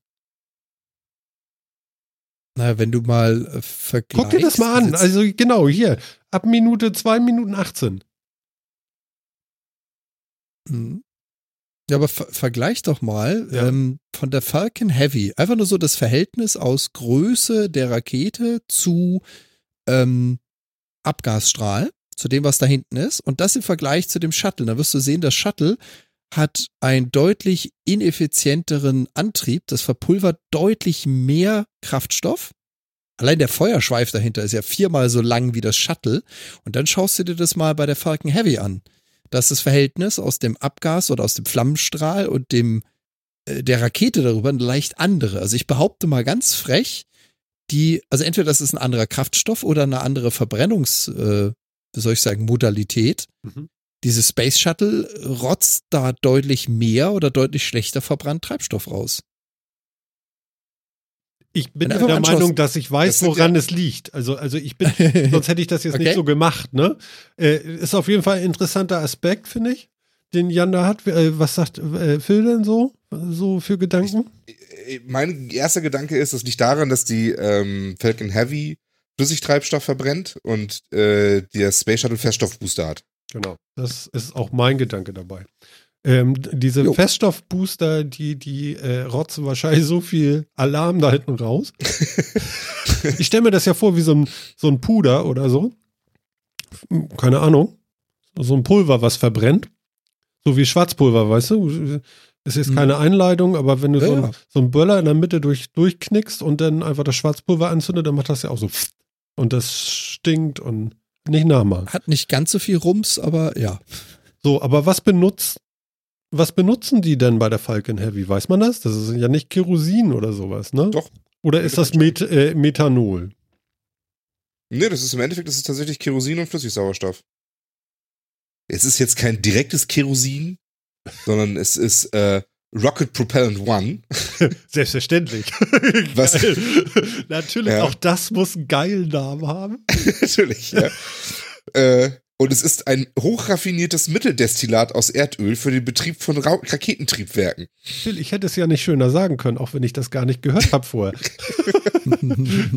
Na, wenn du mal äh, vergleichst. Guck dir das mal an. Also genau, hier. Ab Minute zwei, Minuten achtzehn. Mhm. Ja, aber ver- vergleich doch mal ja. ähm, von der Falcon Heavy. Einfach nur so das Verhältnis aus Größe der Rakete zu ähm, Abgasstrahl, zu dem, was da hinten ist. Und das im Vergleich zu dem Shuttle. Da wirst du sehen, das Shuttle hat einen deutlich ineffizienteren Antrieb. Das verpulvert deutlich mehr Kraftstoff. Allein der Feuerschweif dahinter ist ja viermal so lang wie das Shuttle. Und dann schaust du dir das mal bei der Falcon Heavy an. Das ist das Verhältnis aus dem Abgas oder aus dem Flammenstrahl und dem äh, der Rakete darüber eine leicht andere. Also ich behaupte mal ganz frech, die, also entweder das ist ein anderer Kraftstoff oder eine andere Verbrennungs, äh, wie soll ich sagen, Modalität. Mhm. Dieses Space Shuttle rotzt da deutlich mehr oder deutlich schlechter verbrannt Treibstoff raus. Ich bin ja der Meinung, dass ich weiß, das woran ja es liegt. Also, also ich bin, sonst hätte ich das jetzt okay. nicht so gemacht. Ne? Äh, ist auf jeden Fall ein interessanter Aspekt, finde ich, den Jan da hat. Äh, was sagt äh, Phil denn so? So für Gedanken? Ich, mein erster Gedanke ist, das liegt daran, dass die ähm, Falcon Heavy Flüssigtreibstoff verbrennt und äh, der Space Shuttle Feststoffbooster hat. Genau, das ist auch mein Gedanke dabei. Ähm, diese jo. Feststoffbooster, die, die äh, rotzen wahrscheinlich so viel Alarm da hinten raus. Ich stelle mir das ja vor wie so ein, so ein Puder oder so. Keine Ahnung. So ein Pulver, was verbrennt. So wie Schwarzpulver, weißt du? Ist jetzt keine Einleitung, aber wenn du ja. so, ein, so einen Böller in der Mitte durch, durchknickst und dann einfach das Schwarzpulver anzündest, dann macht das ja auch so. Und das stinkt und nicht nachmachen. Hat nicht ganz so viel Rums, aber ja. So, aber was benutzt, was benutzen die denn bei der Falcon Heavy? Weiß man das? Das ist ja nicht Kerosin oder sowas, ne? Doch. Oder ist das Met- äh, Methanol? Nee, das ist im Endeffekt, das ist tatsächlich Kerosin und Flüssigsauerstoff. Es ist jetzt kein direktes Kerosin, sondern es ist äh, Rocket Propellant One. Selbstverständlich. Was? Natürlich, ja. Auch das muss einen geilen Namen haben. Natürlich, ja. äh, und es ist ein hochraffiniertes Mitteldestillat aus Erdöl für den Betrieb von Ra- Raketentriebwerken. Phil, ich hätte es ja nicht schöner sagen können, auch wenn ich das gar nicht gehört habe vorher.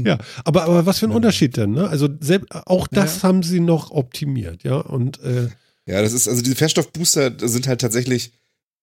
Ja, aber, aber was für ein Unterschied denn, ne? Also selbst, auch das ja. haben sie noch optimiert, ja. Und, äh, ja, das ist, also diese Feststoffbooster sind halt tatsächlich,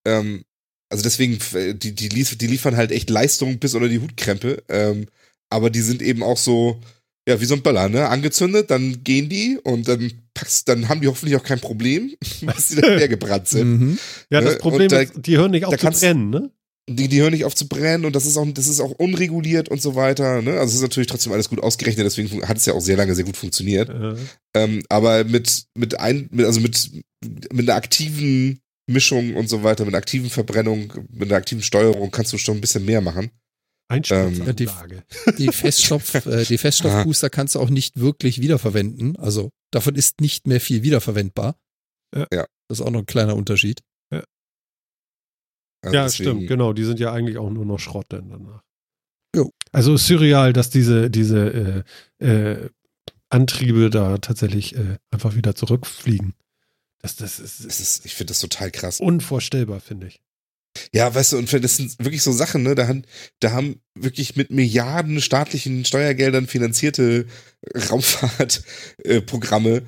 ähm, also deswegen, die, die, lief, die liefern halt echt Leistung bis unter die Hutkrempe, ähm, aber die sind eben auch so, Ja, wie so ein Ballon, ne? Angezündet, dann gehen die und dann packst, dann haben die hoffentlich auch kein Problem, was die dann leergebrannt sind. Mhm. Ja, das Problem da, ist, die hören nicht auf zu brennen, ne? Die, die hören nicht auf zu brennen und das ist auch, das ist auch unreguliert und so weiter, ne? Also es ist natürlich trotzdem alles gut ausgerechnet, deswegen hat es ja auch sehr lange sehr gut funktioniert. Mhm. Ähm, aber mit, mit ein, mit, also mit, mit einer aktiven Mischung und so weiter, mit einer aktiven Verbrennung, mit einer aktiven Steuerung kannst du schon ein bisschen mehr machen. Einspritzanlage. Ähm, die, die Feststoff, äh, die Feststoffbooster kannst du auch nicht wirklich wiederverwenden. Also davon ist nicht mehr viel wiederverwendbar. Ja. Das ist auch noch ein kleiner Unterschied. Ja, also ja deswegen, stimmt, genau. Die sind ja eigentlich auch nur noch Schrott dann danach. Jo. Also surreal, dass diese, diese äh, äh, Antriebe da tatsächlich äh, einfach wieder zurückfliegen. Das, das ist, das ist, ich finde das total krass. Unvorstellbar, finde ich. Ja, weißt du, und das sind wirklich so Sachen, ne? Da haben, da haben wirklich mit Milliarden staatlichen Steuergeldern finanzierte Raumfahrtprogramme äh,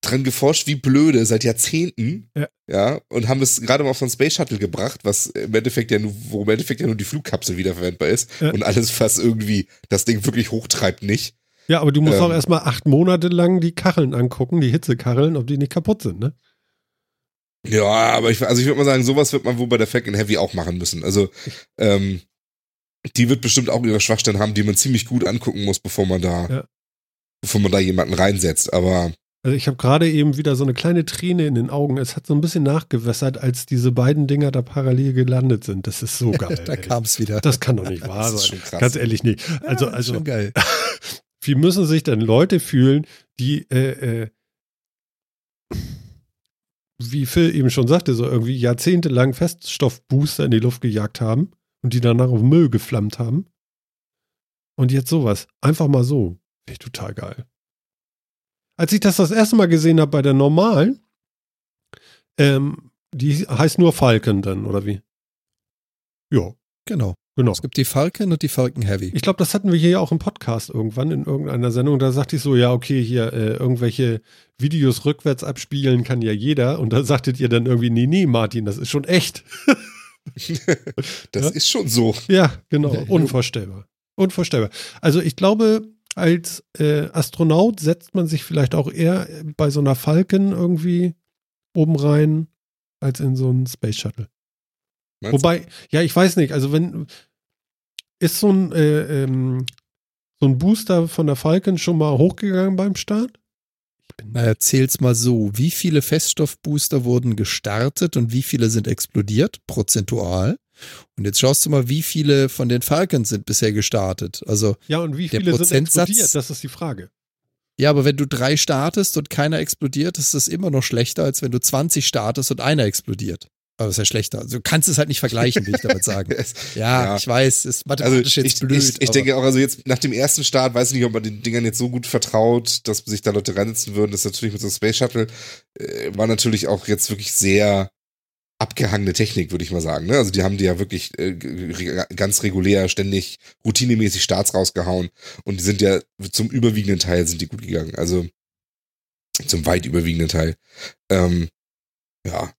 dran geforscht, wie blöde, seit Jahrzehnten. Ja. ja und haben es gerade mal auf so ein Space Shuttle gebracht, was im Endeffekt ja nur, wo im Endeffekt ja nur die Flugkapsel wiederverwendbar ist. Ja. Und alles, was irgendwie das Ding wirklich hochtreibt, nicht. Ja, aber du musst ähm, auch erstmal acht Monate lang die Kacheln angucken, die Hitzekacheln, ob die nicht kaputt sind, ne? Ja, aber ich, also ich würde mal sagen, sowas wird man wohl bei der Falcon Heavy auch machen müssen. Also ähm, die wird bestimmt auch ihre Schwachstellen haben, die man ziemlich gut angucken muss, bevor man da, ja. bevor man da jemanden reinsetzt. Aber also ich habe gerade eben wieder so eine kleine Träne in den Augen. Es hat so ein bisschen nachgewässert, als diese beiden Dinger da parallel gelandet sind. Das ist so geil. Da kam es wieder. Das kann doch nicht wahr sein. Ganz ehrlich nicht. Also, ja, also schon geil. Wie müssen sich denn Leute fühlen, die äh, äh, wie Phil eben schon sagte, so irgendwie jahrzehntelang Feststoffbooster in die Luft gejagt haben und die danach auf Müll geflammt haben. Und jetzt sowas. Einfach mal so. Finde ich total geil. Als ich das das erste Mal gesehen habe bei der normalen, ähm, die heißt nur Falcon dann, oder wie? Ja. Genau. Genau. Es gibt die Falcon und die Falcon Heavy. Ich glaube, das hatten wir hier ja auch im Podcast irgendwann in irgendeiner Sendung. Da sagte ich so, ja, okay, hier äh, irgendwelche Videos rückwärts abspielen kann ja jeder. Und da sagtet ihr dann irgendwie, nee, nee, Martin, das ist schon echt. das ja? ist schon so. Ja, genau. Unvorstellbar. Unvorstellbar. Also ich glaube, als äh, Astronaut setzt man sich vielleicht auch eher bei so einer Falcon irgendwie oben rein, als in so einen Space Shuttle. Wobei, ja, ich weiß nicht, also wenn, ist so ein, äh, ähm, so ein Booster von der Falcon schon mal hochgegangen beim Start? Naja, zähl's mal so, wie viele Feststoffbooster wurden gestartet und wie viele sind explodiert, prozentual? Und jetzt schaust du mal, wie viele von den Falcons sind bisher gestartet. Also ja, und wie viele sind explodiert, das ist die Frage. Ja, aber wenn du drei startest und keiner explodiert, ist das immer noch schlechter, als wenn du zwanzig startest und einer explodiert. Aber es ist ja schlechter. Also, du kannst es halt nicht vergleichen, will ich damit sagen. Ja, ja, ich weiß, ist mathematisch also jetzt ich, blöd. Ich, ich denke auch, also jetzt nach dem ersten Start, weiß ich nicht, ob man den Dingern jetzt so gut vertraut, dass sich da Leute reinsetzen würden. Das ist natürlich mit so einem Space Shuttle äh, war natürlich auch jetzt wirklich sehr abgehangene Technik, würde ich mal sagen. Ne? Also die haben die ja wirklich äh, re- ganz regulär, ständig, routinemäßig Starts rausgehauen. Und die sind ja zum überwiegenden Teil sind die gut gegangen. Also zum weit überwiegenden Teil. Ähm, ja.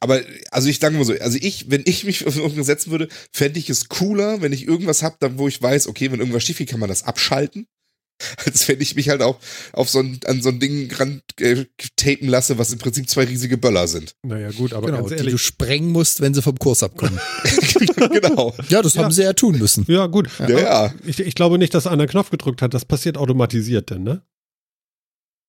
Aber, also ich sage mal so, also ich, wenn ich mich auf irgendwas setzen würde, fände ich es cooler, wenn ich irgendwas habe, dann wo ich weiß, okay, wenn irgendwas schief geht, kann man das abschalten. Als wenn ich mich halt auch auf so ein, an so ein Ding ran äh, tapen lasse, was im Prinzip zwei riesige Böller sind. Naja, gut, aber genau, ganz ehrlich, die du sprengen musst, wenn sie vom Kurs abkommen. Genau. Ja, das ja. haben sie ja tun müssen. Ja, gut. Ja, ja. Ich, ich glaube nicht, dass einer einen Knopf gedrückt hat. Das passiert automatisiert denn, ne?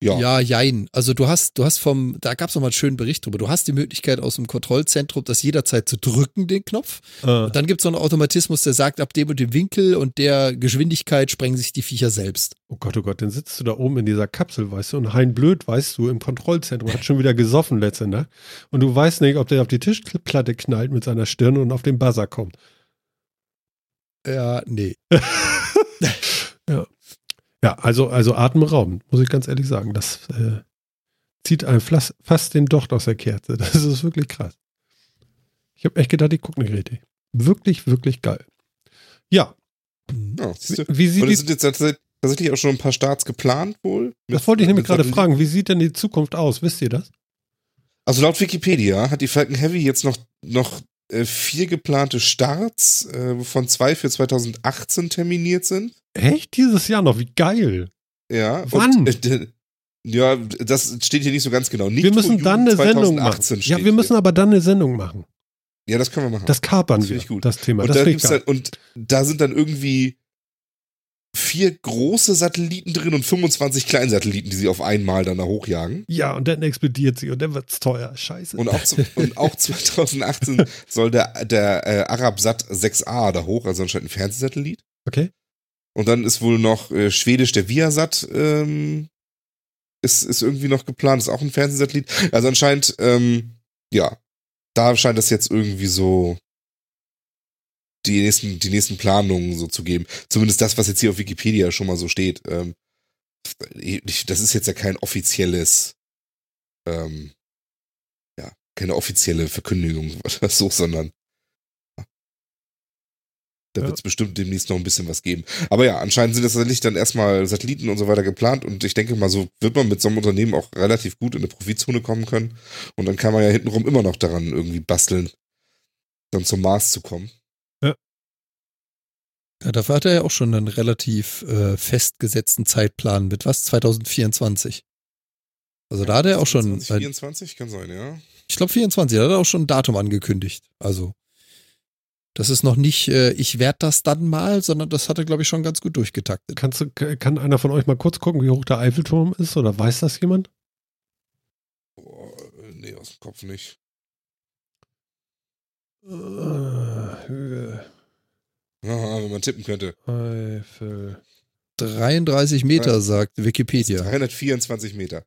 Ja. ja, jein. Also du hast, du hast vom, da gab es nochmal einen schönen Bericht drüber, du hast die Möglichkeit aus dem Kontrollzentrum, das jederzeit zu drücken, den Knopf. Ah. Und dann gibt es noch einen Automatismus, der sagt, ab dem und dem Winkel und der Geschwindigkeit sprengen sich die Viecher selbst. Oh Gott, oh Gott, dann sitzt du da oben in dieser Kapsel, weißt du, und Hein Blöd, weißt du, im Kontrollzentrum, hat schon wieder gesoffen letzte Nacht. Und du weißt nicht, ob der auf die Tischplatte knallt mit seiner Stirn und auf den Buzzer kommt. Ja, nee. ja. Ja, also, also Atemraum, muss ich ganz ehrlich sagen. Das äh, zieht einem fast, fast den Docht aus der Kerze. Das ist wirklich krass. Ich habe echt gedacht, ich gucke nicht richtig. Wirklich, wirklich geil. Ja. ja wie, wie sieht die, sind jetzt tatsächlich auch schon ein paar Starts geplant wohl? Das wollte ich nämlich gerade fragen. Wie sieht denn die Zukunft aus? Wisst ihr das? Also laut Wikipedia hat die Falcon Heavy jetzt noch, noch vier geplante Starts, äh, wovon zwei für zweitausendachtzehn terminiert sind. Echt? Dieses Jahr noch? Wie geil. Ja. Wann? Und, äh, ja, das steht hier nicht so ganz genau. Nicht wir müssen dann eine Sendung machen. Ja, wir müssen hier. aber dann eine Sendung machen. Ja, das können wir machen. Das kapern das wir, gut. das Thema. Und, das da gibt's dann, und da sind dann irgendwie vier große Satelliten drin und fünfundzwanzig Kleinsatelliten, die sie auf einmal dann da hochjagen. Ja, und dann explodiert sie und dann wird's teuer. Scheiße. Und auch, zu, und auch zweitausendachtzehn soll der, der äh, Arabsat sechs a da hoch, also anscheinend ein Fernsehsatellit. Okay. Und dann ist wohl noch äh, schwedisch der Viasat, ähm, ist, ist irgendwie noch geplant, ist auch ein Fernsehsatellit. Also anscheinend, ähm, ja, da scheint das jetzt irgendwie so die nächsten, die nächsten Planungen so zu geben. Zumindest das, was jetzt hier auf Wikipedia schon mal so steht. Ähm, das ist jetzt ja kein offizielles, ähm, ja, keine offizielle Verkündigung oder so, sondern da ja. wird es bestimmt demnächst noch ein bisschen was geben. Aber ja, anscheinend sind das natürlich dann erstmal Satelliten und so weiter geplant und ich denke mal, so wird man mit so einem Unternehmen auch relativ gut in eine Profitzone kommen können und dann kann man ja hintenrum immer noch daran irgendwie basteln, dann zum Mars zu kommen. Ja, ja dafür hat er ja auch schon einen relativ äh, festgesetzten Zeitplan mit was? zweitausendvierundzwanzig. Also ja, da hat er auch schon... zweitausendvierundzwanzig kann sein, ja. Ich glaube vierundzwanzig, da hat er auch schon ein Datum angekündigt. Also... Das ist noch nicht, äh, ich werde das dann mal, sondern das hat er, glaube ich, schon ganz gut durchgetaktet. Kannst du, kann einer von euch mal kurz gucken, wie hoch der Eiffelturm ist? Oder weiß das jemand? Boah, nee, aus dem Kopf nicht. Äh, Höhe. Ah, wenn man tippen könnte. Eiffel. dreiunddreißig Meter, sagt Wikipedia. dreihundertvierundzwanzig Meter.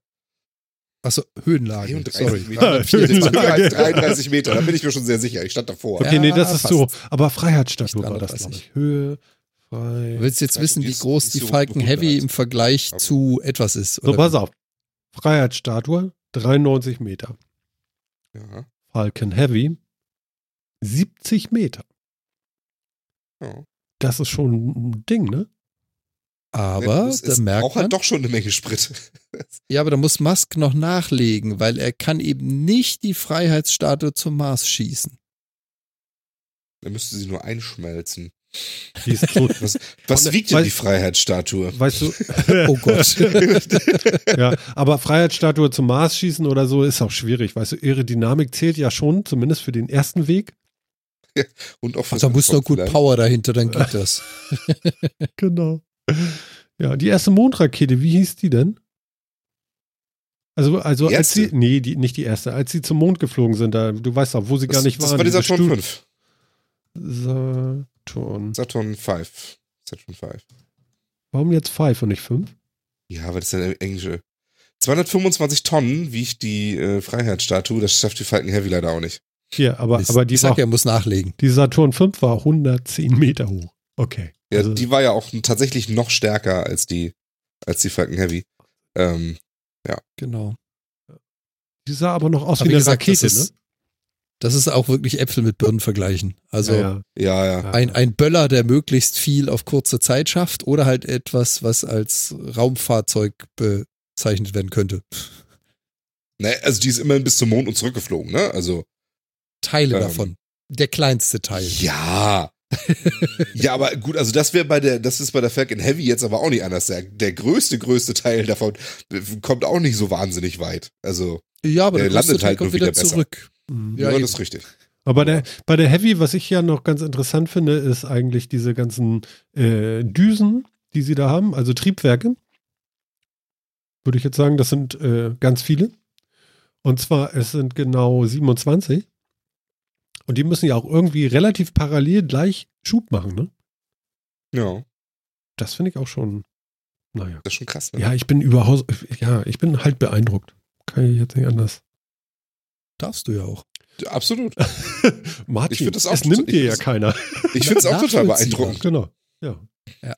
Achso, Höhenlage. Sorry. Meter, Höhenlage. dreiunddreißig Meter, da bin ich mir schon sehr sicher. Ich stand davor. Okay, nee, das ja, ist so. Aber Freiheitsstatue war das, glaube ich. Höhe, Freiheit. Du willst jetzt wissen, wie groß die Falcon Heavy im Vergleich zu etwas ist. Oder? So, pass auf. Freiheitsstatue, dreiundneunzig Meter. Ja. Falcon Heavy, siebzig Meter. Ja. Das ist schon ein Ding, ne? Aber es, es da merkt man, hat doch schon eine Menge Sprit. Ja, aber da muss Musk noch nachlegen, weil er kann eben nicht die Freiheitsstatue zum Mars schießen. Da müsste sie nur einschmelzen. Die ist tot. Was, was wiegt denn die Freiheitsstatue? Weißt du? Oh Gott. Ja, aber Freiheitsstatue zum Mars schießen oder so ist auch schwierig. Weißt du, ihre Dynamik zählt ja schon, zumindest für den ersten Weg. Ja, und auch für Ach, da muss noch gut bleiben. Power dahinter, dann geht das. Genau. Ja, die erste Mondrakete, wie hieß die denn? Also, also als sie, nee, die, nicht die erste, als sie zum Mond geflogen sind, da, du weißt doch, wo sie das, gar nicht das waren. Das war die Saturn V. Saturn. Saturn V. Saturn V. Warum jetzt fünf und nicht fünf? Ja, weil das ist ja englische. zweihundertfünfundzwanzig Tonnen wiegt die äh, Freiheitsstatue, das schafft die Falcon Heavy leider auch nicht. Ja, aber, aber die ich sag, war, er muss nachlegen. Die Saturn V war hundertzehn Meter hoch. Okay. Ja, also, die war ja auch tatsächlich noch stärker als die, als die Falcon Heavy. Ähm, ja. Genau. Die sah aber noch aus aber wie eine gesagt, Rakete, das ist, ne? Das ist auch wirklich Äpfel mit Birnen vergleichen. Also ja, ja. Ja, ja. Ein, ein Böller, der möglichst viel auf kurze Zeit schafft oder halt etwas, was als Raumfahrzeug bezeichnet werden könnte. Naja, also die ist immerhin bis zum Mond und zurückgeflogen, ne? Also Teile ähm, davon. Der kleinste Teil. Ja. Ja, aber gut, also das wäre bei der, das ist bei der Falcon Heavy jetzt aber auch nicht anders. Der, der größte, größte Teil davon kommt auch nicht so wahnsinnig weit. Also ja, aber der, der landet halt nur wieder, wieder zurück. Besser. Mhm. Ja, ja, das ist richtig. Aber der, bei der Heavy, was ich ja noch ganz interessant finde, ist eigentlich diese ganzen äh, Düsen, die sie da haben, also Triebwerke. Würde ich jetzt sagen, das sind äh, ganz viele. Und zwar, es sind genau siebenundzwanzig. Und die müssen ja auch irgendwie relativ parallel gleich Schub machen, ne? Ja. Das finde ich auch schon, naja. Das ist schon krass, ne? Ja, ich bin überhaupt, ja, ich bin halt beeindruckt. Kann ich jetzt nicht anders. Darfst du ja auch. Absolut. Martin, ich das, auch das nimmt dir ja keiner. Ich finde es auch total beeindruckend. Genau, ja. Ja,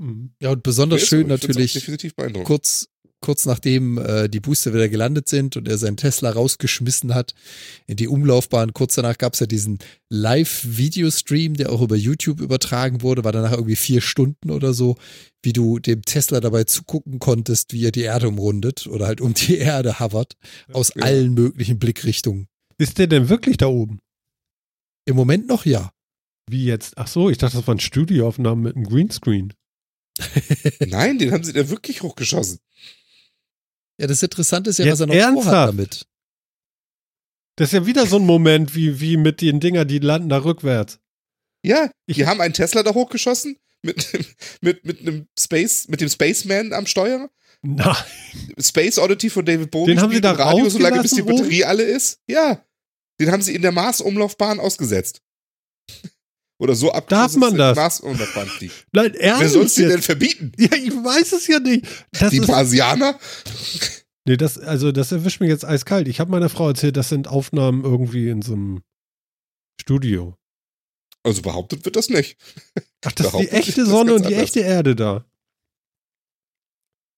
mhm. Ja, und besonders ja, schön natürlich, definitiv beeindruckend. kurz... kurz nachdem äh, die Booster wieder gelandet sind und er seinen Tesla rausgeschmissen hat in die Umlaufbahn. Kurz danach gab es ja diesen Live-Video-Stream, der auch über YouTube übertragen wurde, war danach irgendwie vier Stunden oder so, wie du dem Tesla dabei zugucken konntest, wie er die Erde umrundet oder halt um die Erde hovert, aus ja. allen möglichen Blickrichtungen. Ist der denn wirklich da oben? Im Moment noch ja. Wie jetzt? Ach so, ich dachte, das waren Studioaufnahmen mit einem Greenscreen. Nein, den haben sie da wirklich hochgeschossen. Ja, das Interessante ist ja, jetzt was er noch ernsthaft? Vorhat damit. Das ist ja wieder so ein Moment, wie, wie mit den Dinger, die landen da rückwärts. Ja, die ich, haben einen Tesla da hochgeschossen mit, mit, mit einem Space, mit dem Spaceman am Steuer. Nein. Space Oddity von David Bowie. Den haben sie da Radio, solange bis die Batterie oben? Alle ist. Ja. Den haben sie in der Mars-Umlaufbahn ausgesetzt. Oder so abgesetzt. Darf man das? Mars-Umlaufbahn fliegt. Nein, ernsthaft. Wer soll es denn verbieten? Ja, ich weiß es ja nicht. Das die Marsianer? Nee, das, also das erwischt mich jetzt eiskalt. Ich habe meiner Frau erzählt, das sind Aufnahmen irgendwie in so einem Studio. Also behauptet wird das nicht. Ach, das ist die echte Sonne und die echte Erde da.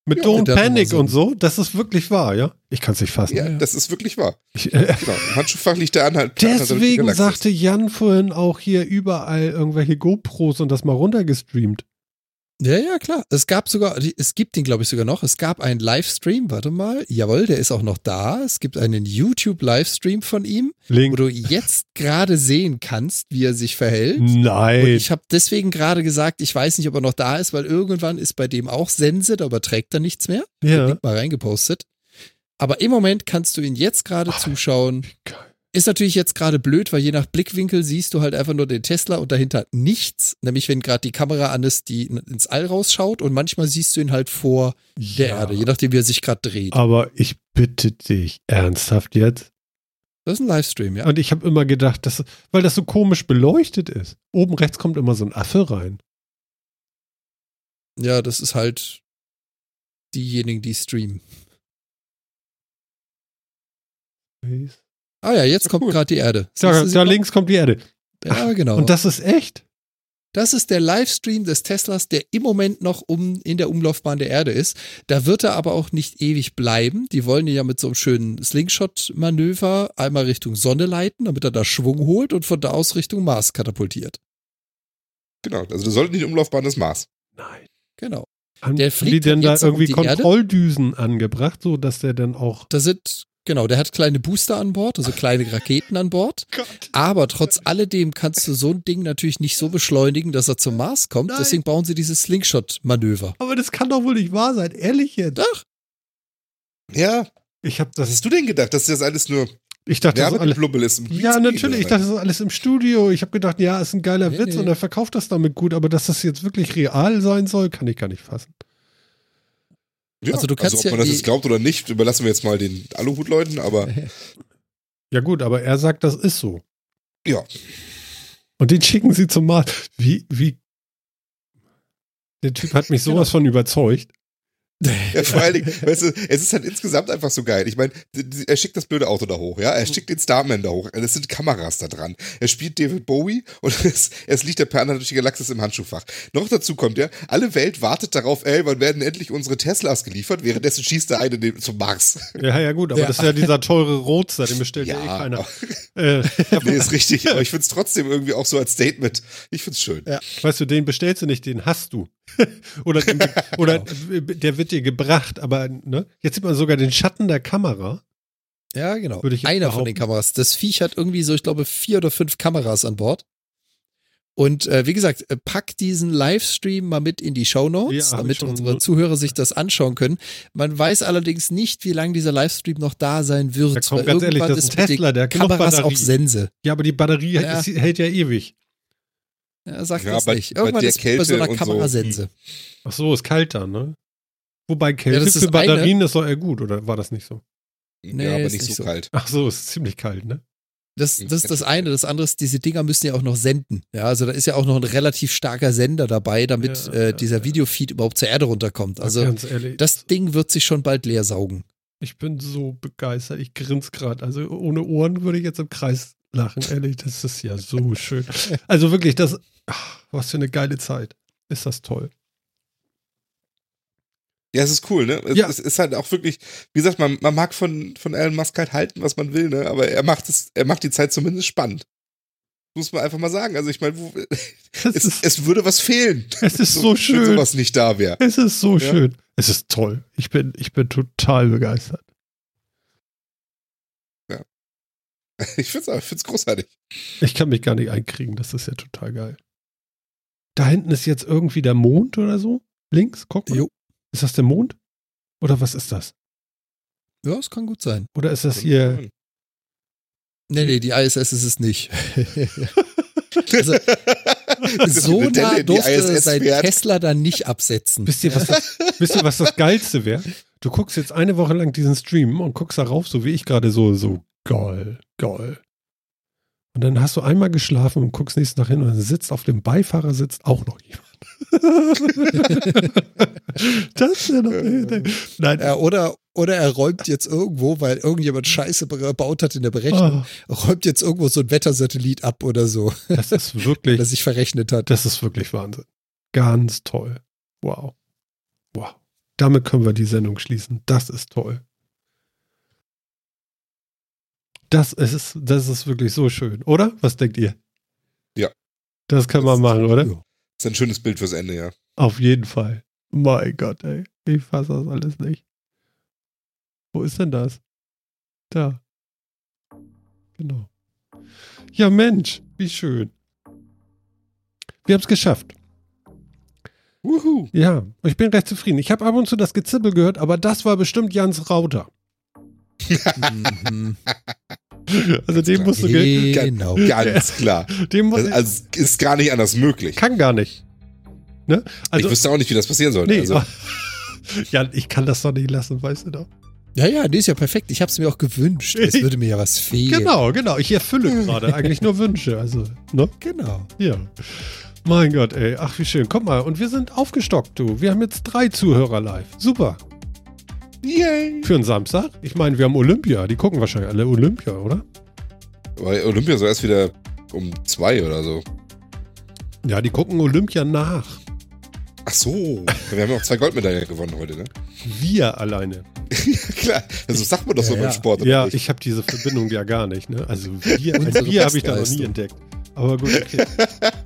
Mit ja, Don't Panic und so, das ist wirklich wahr, ja? Ich kann es nicht fassen. Ja, ja, das ist wirklich wahr. Ich, äh, genau. Im Handschuhfach liegt der Anhalt. Deswegen sagte Jan vorhin auch hier überall irgendwelche GoPros und das mal runtergestreamt. Ja, ja, klar. Es gab sogar, es gibt den, glaube ich, sogar noch. Es gab einen Livestream, warte mal. Jawohl, der ist auch noch da. Es gibt einen YouTube-Livestream von ihm, Link. Wo du jetzt gerade sehen kannst, wie er sich verhält. Nein. Und ich habe deswegen gerade gesagt, ich weiß nicht, ob er noch da ist, weil irgendwann ist bei dem auch Sense, da überträgt er nichts mehr. Ja. Ich hab den Link mal reingepostet. Aber im Moment kannst du ihn jetzt gerade zuschauen. Ist natürlich jetzt gerade blöd, weil je nach Blickwinkel siehst du halt einfach nur den Tesla und dahinter nichts. Nämlich wenn gerade die Kamera an ist, die ins All rausschaut und manchmal siehst du ihn halt vor der ja. Erde, je nachdem wie er sich gerade dreht. Aber ich bitte dich, ernsthaft jetzt? Das ist ein Livestream, ja. Und ich habe immer gedacht, dass, weil das so komisch beleuchtet ist. Oben rechts kommt immer so ein Affe rein. Ja, das ist halt diejenigen, die streamen. Weiß. Ah ja, jetzt ja, kommt cool. gerade die Erde. Ja, da noch? Links kommt die Erde. Ja, genau. Und das ist echt? Das ist der Livestream des Teslas, der im Moment noch um, in der Umlaufbahn der Erde ist. Da wird er aber auch nicht ewig bleiben. Die wollen ihn ja mit so einem schönen Slingshot-Manöver einmal Richtung Sonne leiten, damit er da Schwung holt und von da aus Richtung Mars katapultiert. Genau, also das sollte nicht die Umlaufbahn des Mars. Nein. Genau. Haben der fliegt die denn da irgendwie um Kontrolldüsen Erde? Angebracht, sodass der dann auch... Das sind... Genau, der hat kleine Booster an Bord, also kleine Raketen an Bord. Gott. Aber trotz alledem kannst du so ein Ding natürlich nicht so beschleunigen, dass er zum Mars kommt. Nein. Deswegen bauen sie dieses Slingshot-Manöver. Aber das kann doch wohl nicht wahr sein, ehrlich jetzt. Ach. Ja. Ich hab das. Was hast du denn gedacht, dass das alles nur ich dachte, das alles, ist? Im ja, natürlich. Ich dachte, das ist alles im Studio. Ich habe gedacht, ja, ist ein geiler nee, Witz nee. Und er verkauft das damit gut. Aber dass das jetzt wirklich real sein soll, kann ich gar nicht fassen. Ja, also, du kannst also ob man ja das jetzt glaubt oder nicht, überlassen wir jetzt mal den Aluhut-Leuten, aber... Ja gut, aber er sagt, das ist so. Ja. Und den schicken sie zum Mars. Wie, wie... Der Typ hat mich sowas genau. von überzeugt. Ja, vor allen Dingen, weißt du, es ist halt insgesamt einfach so geil. Ich meine, er schickt das blöde Auto da hoch, ja, er schickt den Starman da hoch, es sind Kameras da dran, er spielt David Bowie und es, es liegt der Perner durch die Galaxis im Handschuhfach. Noch dazu kommt ja, alle Welt wartet darauf, ey, wann werden endlich unsere Teslas geliefert, währenddessen schießt der eine zum Mars. Ja, ja gut, aber ja. das ist ja dieser teure Roadster, den bestellt ja, ja eh keiner. Äh, nee, ist richtig, aber ich find's trotzdem irgendwie auch so als Statement, ich find's schön. Ja. Weißt du, den bestellst du nicht, den hast du. oder den, oder der wird dir gebracht, aber ne? Jetzt sieht man sogar den Schatten der Kamera. Ja, genau. Einer von den Kameras. Das Viech hat irgendwie so, ich glaube, vier oder fünf Kameras an Bord. Und äh, wie gesagt, pack diesen Livestream mal mit in die Shownotes, ja, damit unsere Zuhörer sich das anschauen können. Man weiß allerdings nicht, wie lange dieser Livestream noch da sein wird. Da kommt, ganz ehrlich, das ist ein Tesla, der Kameras auf Sense. Ja, aber die Batterie ja. Hält, hält ja ewig. Ja, sag ja, das bei, nicht. Irgendwann ist bei so einer Kamerasense. So. Ach so, ist kalt da, ne? Wobei Kälte ja, für Batterien eine. Ist doch eher gut, oder war das nicht so? Nee, ja, aber nicht so, so kalt. Ach so, ist ziemlich kalt, ne? Das, das ist das eine. Das andere ist, diese Dinger müssen ja auch noch senden. Ja, also da ist ja auch noch ein relativ starker Sender dabei, damit ja, äh, dieser ja, Videofeed ja. überhaupt zur Erde runterkommt. Also ja, ganz ehrlich, das Ding wird sich schon bald leer saugen. Ich bin so begeistert. Ich grinse gerade. Also ohne Ohren würde ich jetzt im Kreis lachen. Ehrlich, das ist ja so schön. Also wirklich, das... Ach, was für eine geile Zeit. Ist das toll. Ja, es ist cool, ne? Es, ja. es ist halt auch wirklich, wie gesagt, man, man mag von, von Elon Musk halt halten, was man will, ne? Aber er macht es, er macht die Zeit zumindest spannend. Muss man einfach mal sagen. Also ich meine, es, es würde was fehlen. Es ist so, so schön. Wenn sowas nicht da wäre. Es ist so ja? schön. Es ist toll. Ich bin, ich bin total begeistert. Ja. Ich finde es find's großartig. Ich kann mich gar nicht einkriegen, das ist ja total geil. Da hinten ist jetzt irgendwie der Mond oder so. Links, guck mal. Jo. Ist das der Mond? Oder was ist das? Ja, es kann gut sein. Oder ist das hier... Nee, nee, die I S S ist es nicht. Also, so nah durfte sein Tesla dann nicht absetzen. Wisst ihr, was das, wisst ihr, was das Geilste wäre? Du guckst jetzt eine Woche lang diesen Stream und guckst darauf, so wie ich gerade, so, so geil, geil. Und dann hast du einmal geschlafen und guckst nächstes Mal hin und dann sitzt auf dem Beifahrer sitzt auch noch jemand. Das ja noch, nein. Ja, oder, oder er räumt jetzt irgendwo, weil irgendjemand Scheiße gebaut hat in der Berechnung, oh. räumt jetzt irgendwo so ein Wettersatellit ab oder so. Das ist wirklich, das sich verrechnet hat. Das ist wirklich Wahnsinn. Ganz toll. Wow. Wow. Damit können wir die Sendung schließen. Das ist toll. Das ist, das ist wirklich so schön, oder? Was denkt ihr? Ja. Das kann das man machen, oder? Ja. Das ist ein schönes Bild fürs Ende, ja. Auf jeden Fall. Mein Gott, ey. Ich fasse das alles nicht. Wo ist denn das? Da. Genau. Ja, Mensch, wie schön. Wir haben es geschafft. Wuhu. Ja, ich bin recht zufrieden. Ich habe ab und zu das Gezippel gehört, aber das war bestimmt Jans Router. Also dem musst du genau ganz klar. Dem muss also ist gar nicht anders möglich. Kann gar nicht. Ne? Also, ich wüsste auch nicht, wie das passieren sollte. Nee, also. Ja, ich kann das doch nicht lassen, weißt du doch. Ja, ja, nee, ist ja perfekt. Ich habe es mir auch gewünscht. Es würde mir ja was fehlen. Genau, genau. Ich erfülle gerade eigentlich nur Wünsche. Also, ne? Genau. Ja. Mein Gott, ey. Ach, wie schön. Komm mal. Und wir sind aufgestockt, du. Wir haben jetzt drei Zuhörer live. Super. Yay. Für einen Samstag? Ich meine, wir haben Olympia. Die gucken wahrscheinlich alle Olympia, oder? Weil Olympia so erst wieder um zwei oder so. Ja, die gucken Olympia nach. Ach so. Wir haben auch zwei Goldmedaillen gewonnen heute, ne? Wir alleine. Ja, klar. Also sagt man doch so ja, beim Sport. Ja, nicht. Ich habe diese Verbindung ja gar nicht, ne? Also wir, also wir habe ich da noch nie entdeckt. Aber gut, okay.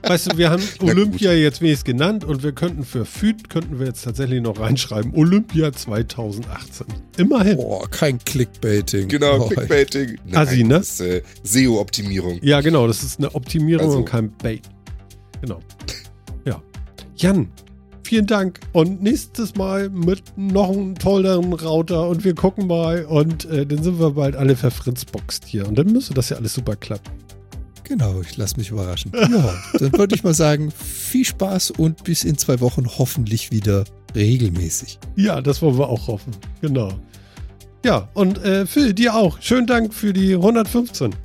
Weißt du, wir haben Olympia jetzt wenigstens genannt und wir könnten für fyyd könnten wir jetzt tatsächlich noch reinschreiben. Olympia zwanzig achtzehn. Immerhin. Boah, kein Clickbaiting. Genau, Boah. Clickbaiting. Nein, Assi, ne? Das ist äh, S E O-Optimierung. Ja, genau, das ist eine Optimierung also. Und kein Bait. Genau. Ja. Jan, vielen Dank und nächstes Mal mit noch einem tolleren Router und wir gucken mal und äh, dann sind wir bald alle verfritzboxt hier und dann müsste das ja alles super klappen. Genau, ich lasse mich überraschen. Ja, dann würde ich mal sagen, viel Spaß und bis in zwei Wochen hoffentlich wieder regelmäßig. Ja, das wollen wir auch hoffen. Genau. Ja, und äh, Phil, dir auch. Schönen Dank für die hundertfünfzehn.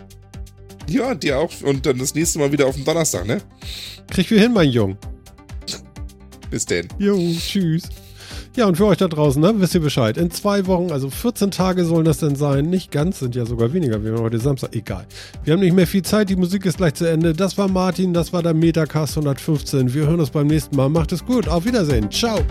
Ja, dir auch. Und dann das nächste Mal wieder auf den Donnerstag, ne? Krieg wir hin, mein Junge. Bis denn. Jo, tschüss. Ja, und für euch da draußen, ne, wisst ihr Bescheid. In zwei Wochen, also vierzehn Tage sollen das denn sein. Nicht ganz, sind ja sogar weniger. Wir haben heute Samstag, egal. Wir haben nicht mehr viel Zeit, die Musik ist gleich zu Ende. Das war Martin, das war der Metacast hundertfünfzehn. Wir hören uns beim nächsten Mal. Macht es gut, auf Wiedersehen. Ciao.